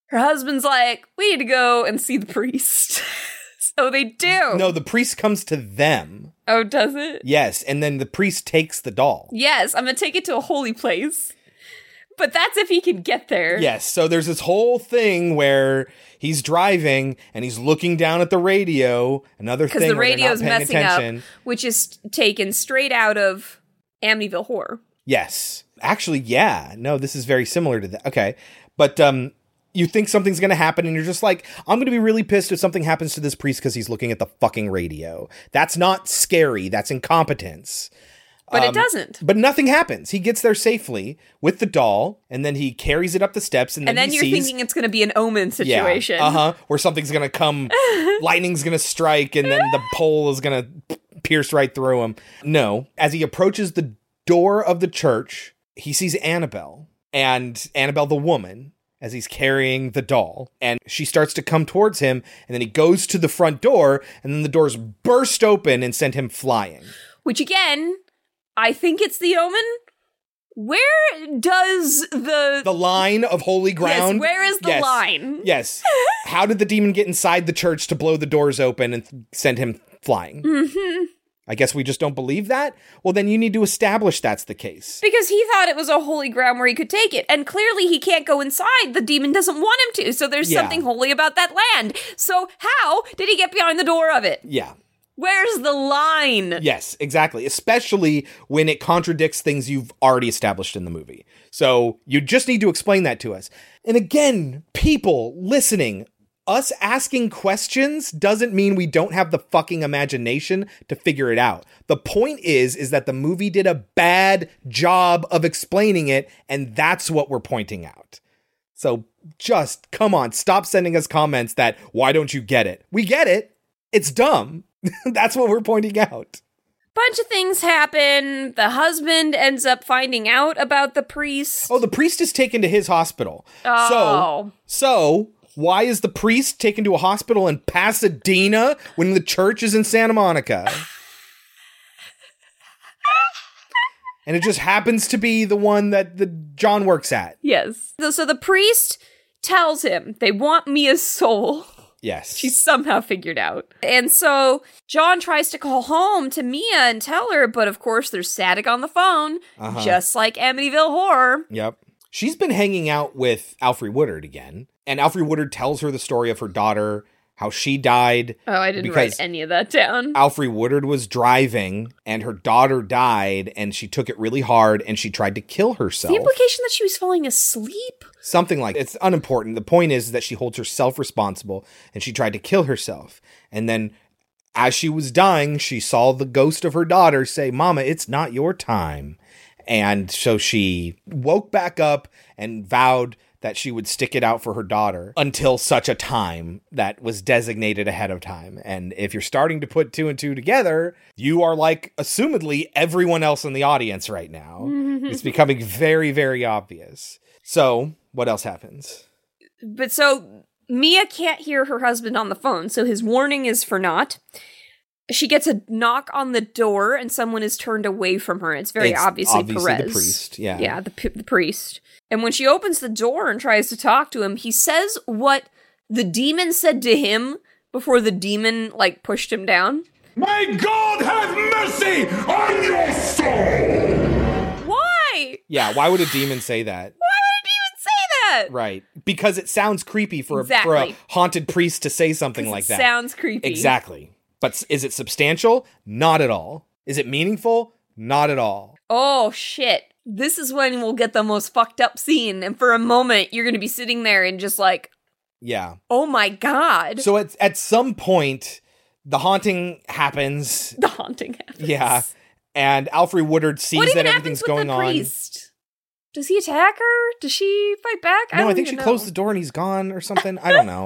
her husband's like, we need to go and see the priest. So they do. No, the priest comes to them. Oh, does it? Yes, and then the priest takes the doll. Yes, I'm going to take it to a holy place. But that's if he can get there. Yes, so there's this whole thing where he's driving and he's looking down at the radio. Another thing where they're not paying attention. Because the radio's messing up, which is taken straight out of Amityville Horror. Yes. Actually, yeah. No, this is very similar to that. Okay. But you think something's going to happen, and you're just like, I'm going to be really pissed if something happens to this priest because he's looking at the fucking radio. That's not scary. That's incompetence. But it doesn't. But nothing happens. He gets there safely with the doll, and then he carries it up the steps, and then you're thinking it's going to be an omen situation. Yeah, where something's going to come, lightning's going to strike, and then the pole is going to pierce right through him. No. As he approaches the door of the church, he sees Annabelle, and Annabelle the woman, as he's carrying the doll, and she starts to come towards him, and then he goes to the front door, and then the doors burst open and send him flying. Which, again, I think it's the omen. Where does the line of holy ground? Yes, where is the line? Yes. How did the demon get inside the church to blow the doors open and send him flying? Mm-hmm. I guess we just don't believe that? Well, then you need to establish that's the case. Because he thought it was a holy ground where he could take it. And clearly he can't go inside. The demon doesn't want him to. So there's something holy about that land. So how did he get behind the door of it? Yeah. Where's the line? Yes, exactly. Especially when it contradicts things you've already established in the movie. So you just need to explain that to us. And again, people listening, us asking questions doesn't mean we don't have the fucking imagination to figure it out. The point is that the movie did a bad job of explaining it, and that's what we're pointing out. So just, come on, stop sending us comments that, why don't you get it? We get it. It's dumb. That's what we're pointing out. Bunch of things happen. The husband ends up finding out about the priest. Oh, the priest is taken to his hospital. Oh. So why is the priest taken to a hospital in Pasadena when the church is in Santa Monica? And it just happens to be the one that the John works at. Yes. So the priest tells him they want Mia's soul. Yes. She's somehow figured out. And so John tries to call home to Mia and tell her, but of course there's static on the phone, just like Amityville Horror. Yep. She's been hanging out with Alfre Woodard again, and Alfre Woodard tells her the story of her daughter, how she died. Oh, I didn't write any of that down. Alfre Woodard was driving, and her daughter died, and she took it really hard, and she tried to kill herself. The implication that she was falling asleep? Something like that. It's unimportant. The point is that she holds herself responsible, and she tried to kill herself. And then, as she was dying, she saw the ghost of her daughter say, "Mama, it's not your time." And so she woke back up and vowed that she would stick it out for her daughter until such a time that was designated ahead of time. And if you're starting to put two and two together, you are like, assumedly, everyone else in the audience right now. It's becoming very, very obvious. So what else happens? But so Mia can't hear her husband on the phone, so his warning is for naught. She gets a knock on the door, and someone is turned away from her. It's obviously Perez. The priest, yeah. Yeah, the priest. And when she opens the door and tries to talk to him, he says what the demon said to him before the demon, like, pushed him down. "May God have mercy on your soul!" Why? Yeah, why would a demon say that? Right. Because it sounds creepy for a haunted priest to say something like that. Sounds creepy. Exactly. But is it substantial? Not at all. Is it meaningful? Not at all. Oh, shit. This is when we'll get the most fucked up scene. And for a moment, you're going to be sitting there and just like, yeah. Oh, my God. So at some point, the haunting happens. Yeah. And Alfre Woodard sees that everything's going on. What even happens with the priest? Does he attack her? Does she fight back? No, I think she closed the door and he's gone or something. I don't know.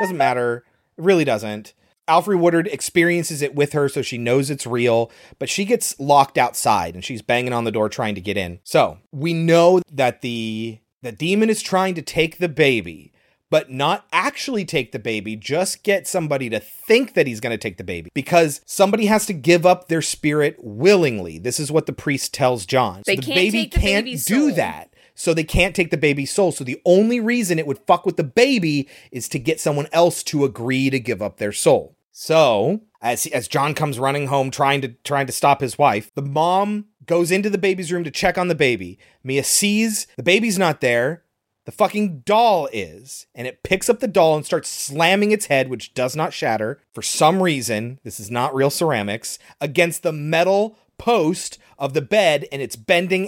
Doesn't matter. It really doesn't. Alfre Woodard experiences it with her, so she knows it's real, but she gets locked outside and she's banging on the door trying to get in. So we know that the demon is trying to take the baby, but not actually take the baby, just get somebody to think that he's going to take the baby, because somebody has to give up their spirit willingly. This is what the priest tells John. So the baby can't do that. So they can't take the baby's soul. So the only reason it would fuck with the baby is to get someone else to agree to give up their soul. So as John comes running home trying to stop his wife, the mom goes into the baby's room to check on the baby. Mia sees the baby's not there. The fucking doll is, and it picks up the doll and starts slamming its head, which does not shatter, for some reason, this is not real ceramics, against the metal post of the bed, and it's bending,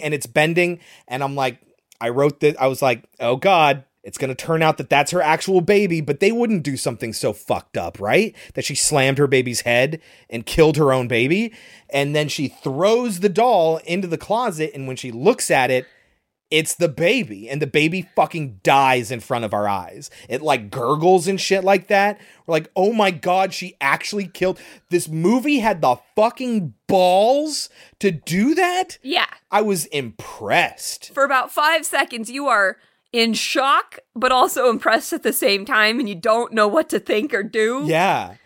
and I'm like, I wrote this, I was like, oh God, it's going to turn out that that's her actual baby, but they wouldn't do something so fucked up, right? That she slammed her baby's head and killed her own baby, and then she throws the doll into the closet, and when she looks at it, it's the baby, and the baby fucking dies in front of our eyes. It like gurgles and shit like that. We're like, oh my God, she actually killed. This movie had the fucking balls to do that? Yeah. I was impressed. For about 5 seconds, you are in shock, but also impressed at the same time, and you don't know what to think or do. Yeah.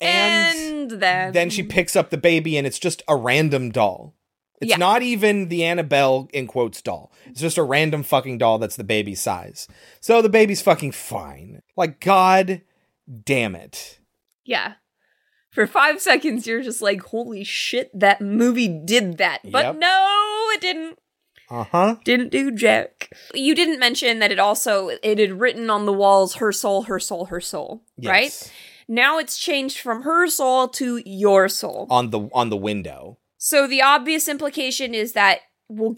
And then she picks up the baby, and it's just a random doll. It's not even the Annabelle, in quotes, doll. It's just a random fucking doll that's the baby's size. So the baby's fucking fine. Like, God damn it. Yeah. For 5 seconds, you're just like, holy shit, that movie did that. But no, it didn't. Didn't do jack. You didn't mention that it had written on the walls, her soul, her soul, her soul. Yes. Right? Now it's changed from her soul to your soul. On the window. So the obvious implication is that we'll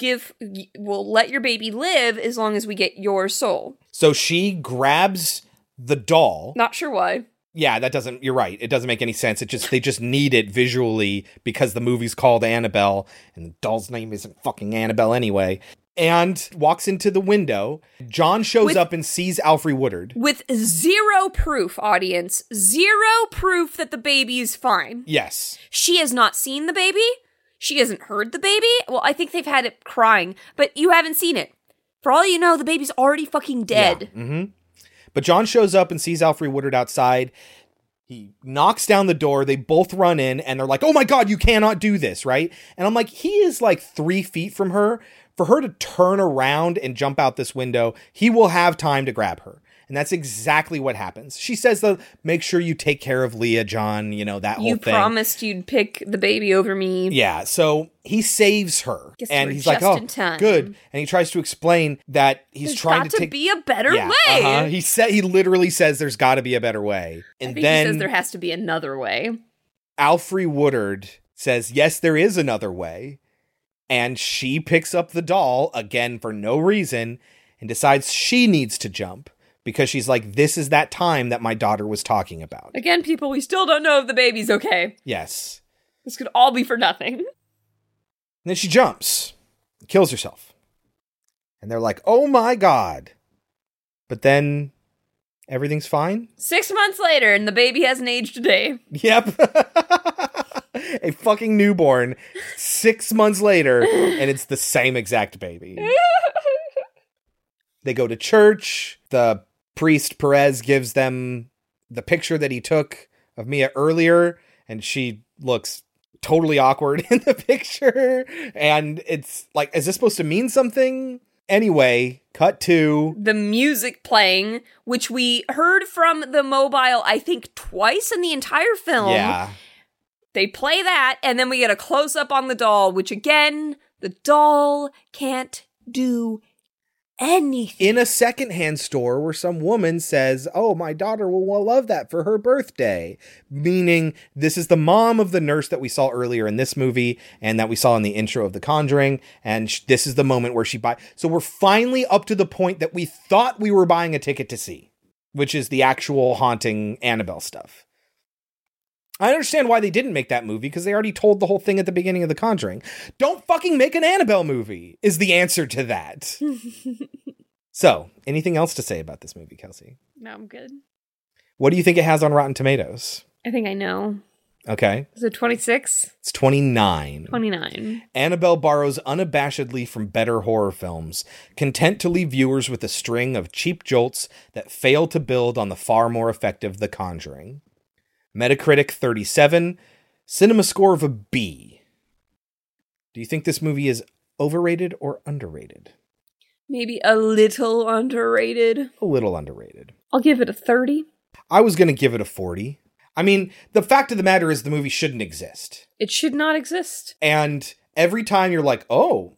let your baby live as long as we get your soul. So she grabs the doll. Not sure why. Yeah, you're right. It doesn't make any sense. They just need it visually because the movie's called Annabelle and the doll's name isn't fucking Annabelle anyway. And walks into the window. John shows up and sees Alfre Woodard. With zero proof, audience. Zero proof that the baby is fine. Yes. She has not seen the baby. She hasn't heard the baby. Well, I think they've had it crying, but you haven't seen it. For all you know, the baby's already fucking dead. Yeah. But John shows up and sees Alfre Woodard outside. He knocks down the door. They both run in and they're like, oh my God, you cannot do this. Right. And I'm like, he is like 3 feet from her. For her to turn around and jump out this window, he will have time to grab her. And that's exactly what happens. She says, though, make sure you take care of Leah, John, you know, that whole thing. You promised you'd pick the baby over me. Yeah. So he saves her. And he's like, oh, good. And he tries to explain that he's trying to be a better way. Uh-huh. He literally says there's got to be a better way. And then he says there has to be another way. Alfre Woodard says, yes, there is another way. And she picks up the doll again for no reason and decides she needs to jump. Because she's like, this is that time that my daughter was talking about. Again, people, we still don't know if the baby's okay. Yes. This could all be for nothing. And then she jumps, kills herself. And they're like, oh my God. But then everything's fine. 6 months later, and the baby hasn't aged a day. Yep. A fucking newborn. 6 months later, and it's the same exact baby. They go to church. The priest Perez gives them the picture that he took of Mia earlier, and she looks totally awkward in the picture. And it's like, is this supposed to mean something? Anyway, cut to the music playing, which we heard from the mobile, I think, twice in the entire film. Yeah. They play that, and then we get a close-up on the doll, which again, the doll can't do anything. In a secondhand store where some woman says, oh, my daughter will love that for her birthday. Meaning this is the mom of the nurse that we saw earlier in this movie and that we saw in the intro of The Conjuring. And this is the moment where she buys. So we're finally up to the point that we thought we were buying a ticket to see, which is the actual haunting Annabelle stuff. I understand why they didn't make that movie, because they already told the whole thing at the beginning of The Conjuring. Don't fucking make an Annabelle movie is the answer to that. So, anything else to say about this movie, Kelsey? No, I'm good. What do you think it has on Rotten Tomatoes? I think I know. Okay. Is it 26? It's 29. 29. Annabelle borrows unabashedly from better horror films, content to leave viewers with a string of cheap jolts that fail to build on the far more effective The Conjuring. Metacritic 37, cinema score of a B. Do you think this movie is overrated or underrated? Maybe a little underrated. A little underrated. I'll give it a 30. I was going to give it a 40. I mean, the fact of the matter is the movie shouldn't exist. It should not exist. And every time you're like, oh,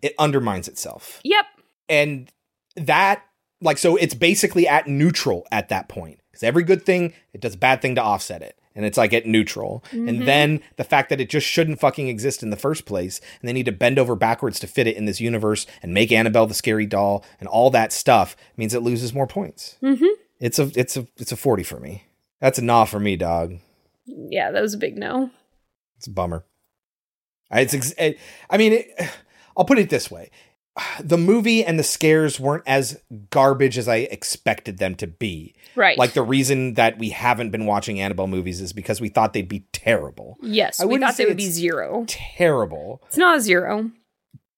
it undermines itself. Yep. And that, like, so it's basically at neutral at that point. Every good thing, it does a bad thing to offset it. And it's like at neutral. Mm-hmm. And then the fact that it just shouldn't fucking exist in the first place. And they need to bend over backwards to fit it in this universe and make Annabelle the scary doll and all that stuff means it loses more points. Mm-hmm. It's a 40 for me. That's a nah for me, dog. Yeah, that was a big no. It's a bummer. I'll put it this way. The movie and the scares weren't as garbage as I expected them to be. Right. Like, the reason that we haven't been watching Annabelle movies is because we thought they'd be terrible. Yes, we thought they would be zero. Terrible. It's not a zero.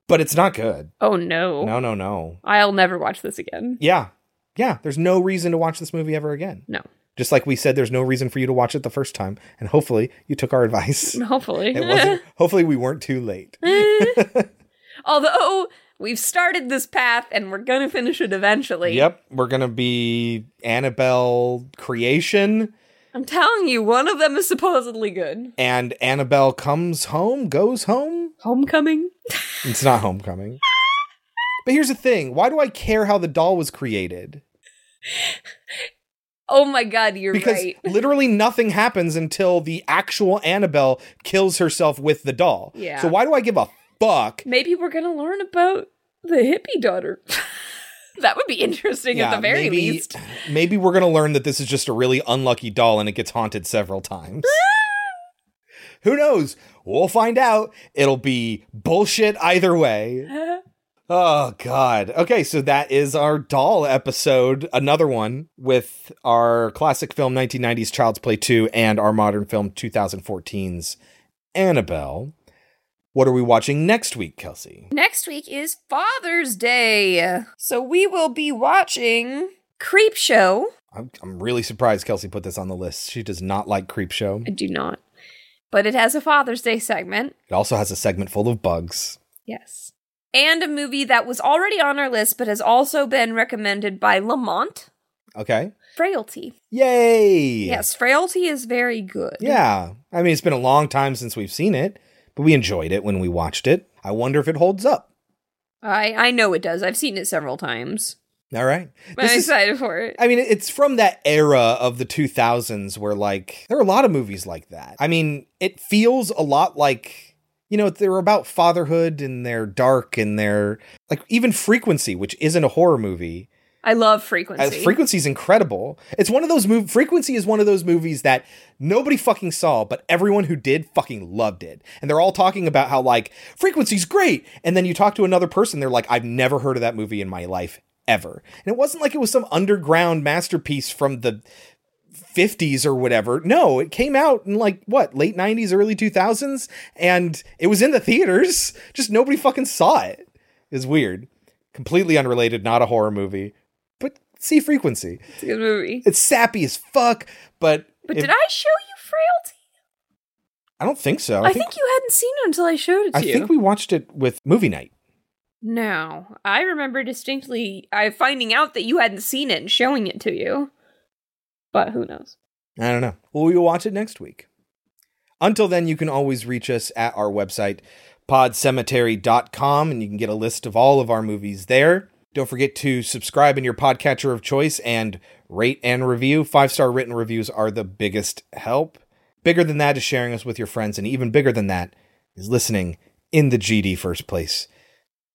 But it's not good. Oh, no. No. I'll never watch this again. Yeah. There's no reason to watch this movie ever again. No. Just like we said, there's no reason for you to watch it the first time. And hopefully you took our advice. Hopefully. It wasn't. Hopefully we weren't too late. Although... we've started this path, and we're going to finish it eventually. Yep. We're going to be Annabelle creation. I'm telling you, one of them is supposedly good. And Annabelle comes home, goes home. Homecoming. It's not homecoming. But here's the thing. Why do I care how the doll was created? Oh my God, you're right. Because literally nothing happens until the actual Annabelle kills herself with the doll. Yeah. So why do I give a fuck? Maybe we're going to learn about the hippie daughter. That would be interesting at the very least. Maybe we're going to learn that this is just a really unlucky doll and it gets haunted several times. Who knows? We'll find out. It'll be bullshit either way. Oh, God. Okay, so that is our doll episode. Another one with our classic film 1990s Child's Play 2 and our modern film 2014's Annabelle. What are we watching next week, Kelsey? Next week is Father's Day. So we will be watching Creep Show I'm really surprised Kelsey put this on the list. She does not like Creep Show. I do not. But it has a Father's Day segment. It also has a segment full of bugs. Yes. And a movie that was already on our list, but has also been recommended by Lamont. Okay. Frailty. Yay! Yes, Frailty is very good. Yeah. I mean, it's been a long time since we've seen it, but we enjoyed it when we watched it. I wonder if it holds up. I know it does. I've seen it several times. All right. I'm excited for it. I mean, it's from that era of the 2000s where, like, there are a lot of movies like that. I mean, it feels a lot like, you know, they're about fatherhood and they're dark and they're, like, even Frequency, which isn't a horror movie. I love Frequency. Frequency's incredible. It's one of those movies. Frequency is one of those movies that nobody fucking saw, but everyone who did fucking loved it. And they're all talking about how, like, Frequency's great. And then you talk to another person, they're like, I've never heard of that movie in my life ever. And it wasn't like it was some underground masterpiece from the 50s or whatever. No, it came out in, like, what, late 90s, early 2000s? And it was in the theaters. Just nobody fucking saw it. It's weird. Completely unrelated, not a horror movie. See Frequency. It's a good movie. It's sappy as fuck, but... did I show you Frailty? I don't think so. I think you hadn't seen it until I showed it to you. I think we watched it with movie night. No. I remember distinctly finding out that you hadn't seen it and showing it to you. But who knows? I don't know. Well, we will watch it next week. Until then, you can always reach us at our website, podcemetery.com, and you can get a list of all of our movies there. Don't forget to subscribe in your podcatcher of choice and rate and review. 5-star written reviews are the biggest help. Bigger than that is sharing us with your friends, and even bigger than that is listening in the GD first place.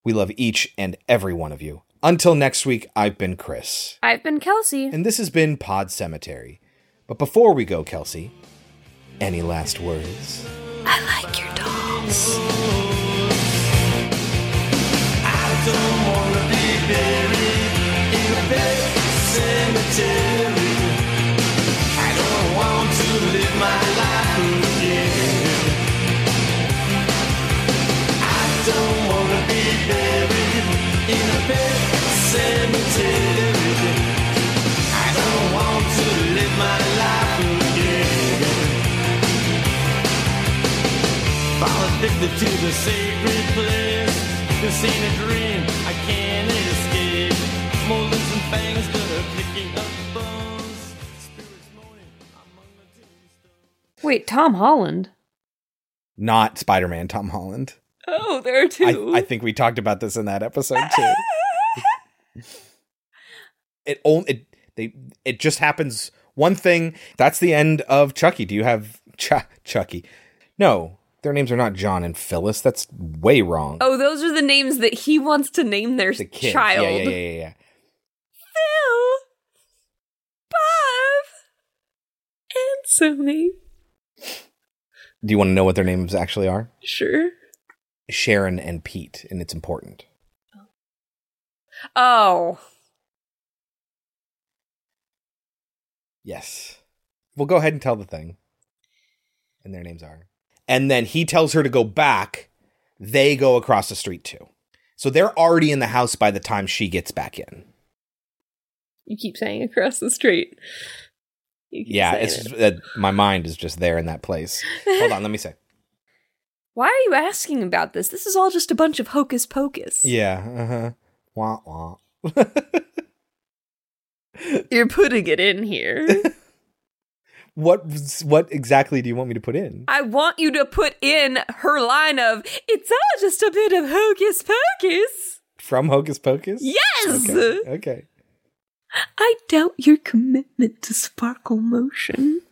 We love each and every one of you. Until next week, I've been Chris. I've been Kelsey. And this has been Pod Cemetery. But before we go, Kelsey, any last words? I like your dolls. I don't want to be buried in a big cemetery. I don't want to live my life again. I don't want to be buried in a big cemetery. I don't want to live my life again. Fall addicted to the sacred place. This ain't a dream. I can't escape. Moldings and fangs that are picking up bones. Spirits moaning among the tombstones. Wait, Tom Holland? Not Spider-Man Tom Holland. Oh, there are two. I think we talked about this in that episode too. It just happens. One thing. That's the end of Chucky. Do you have Chucky? No. Their names are not John and Phyllis. That's way wrong. Oh, those are the names that he wants to name their child. Yeah. Phil, Bob, and Sony. Do you want to know what their names actually are? Sure. Sharon and Pete, and it's important. Oh. Yes. We'll go ahead and tell the thing. And their names are... And then he tells her to go back. They go across the street, too. So they're already in the house by the time she gets back in. You keep saying across the street. Yeah, it's my mind is just there in that place. Hold on, let me say. Why are you asking about this? This is all just a bunch of hocus pocus. Yeah, uh-huh. Wah, wah. You're putting it in here. What exactly do you want me to put in? I want you to put in her line of, it's all just a bit of hocus pocus. From Hocus Pocus? Yes! Okay. I doubt your commitment to Sparkle Motion.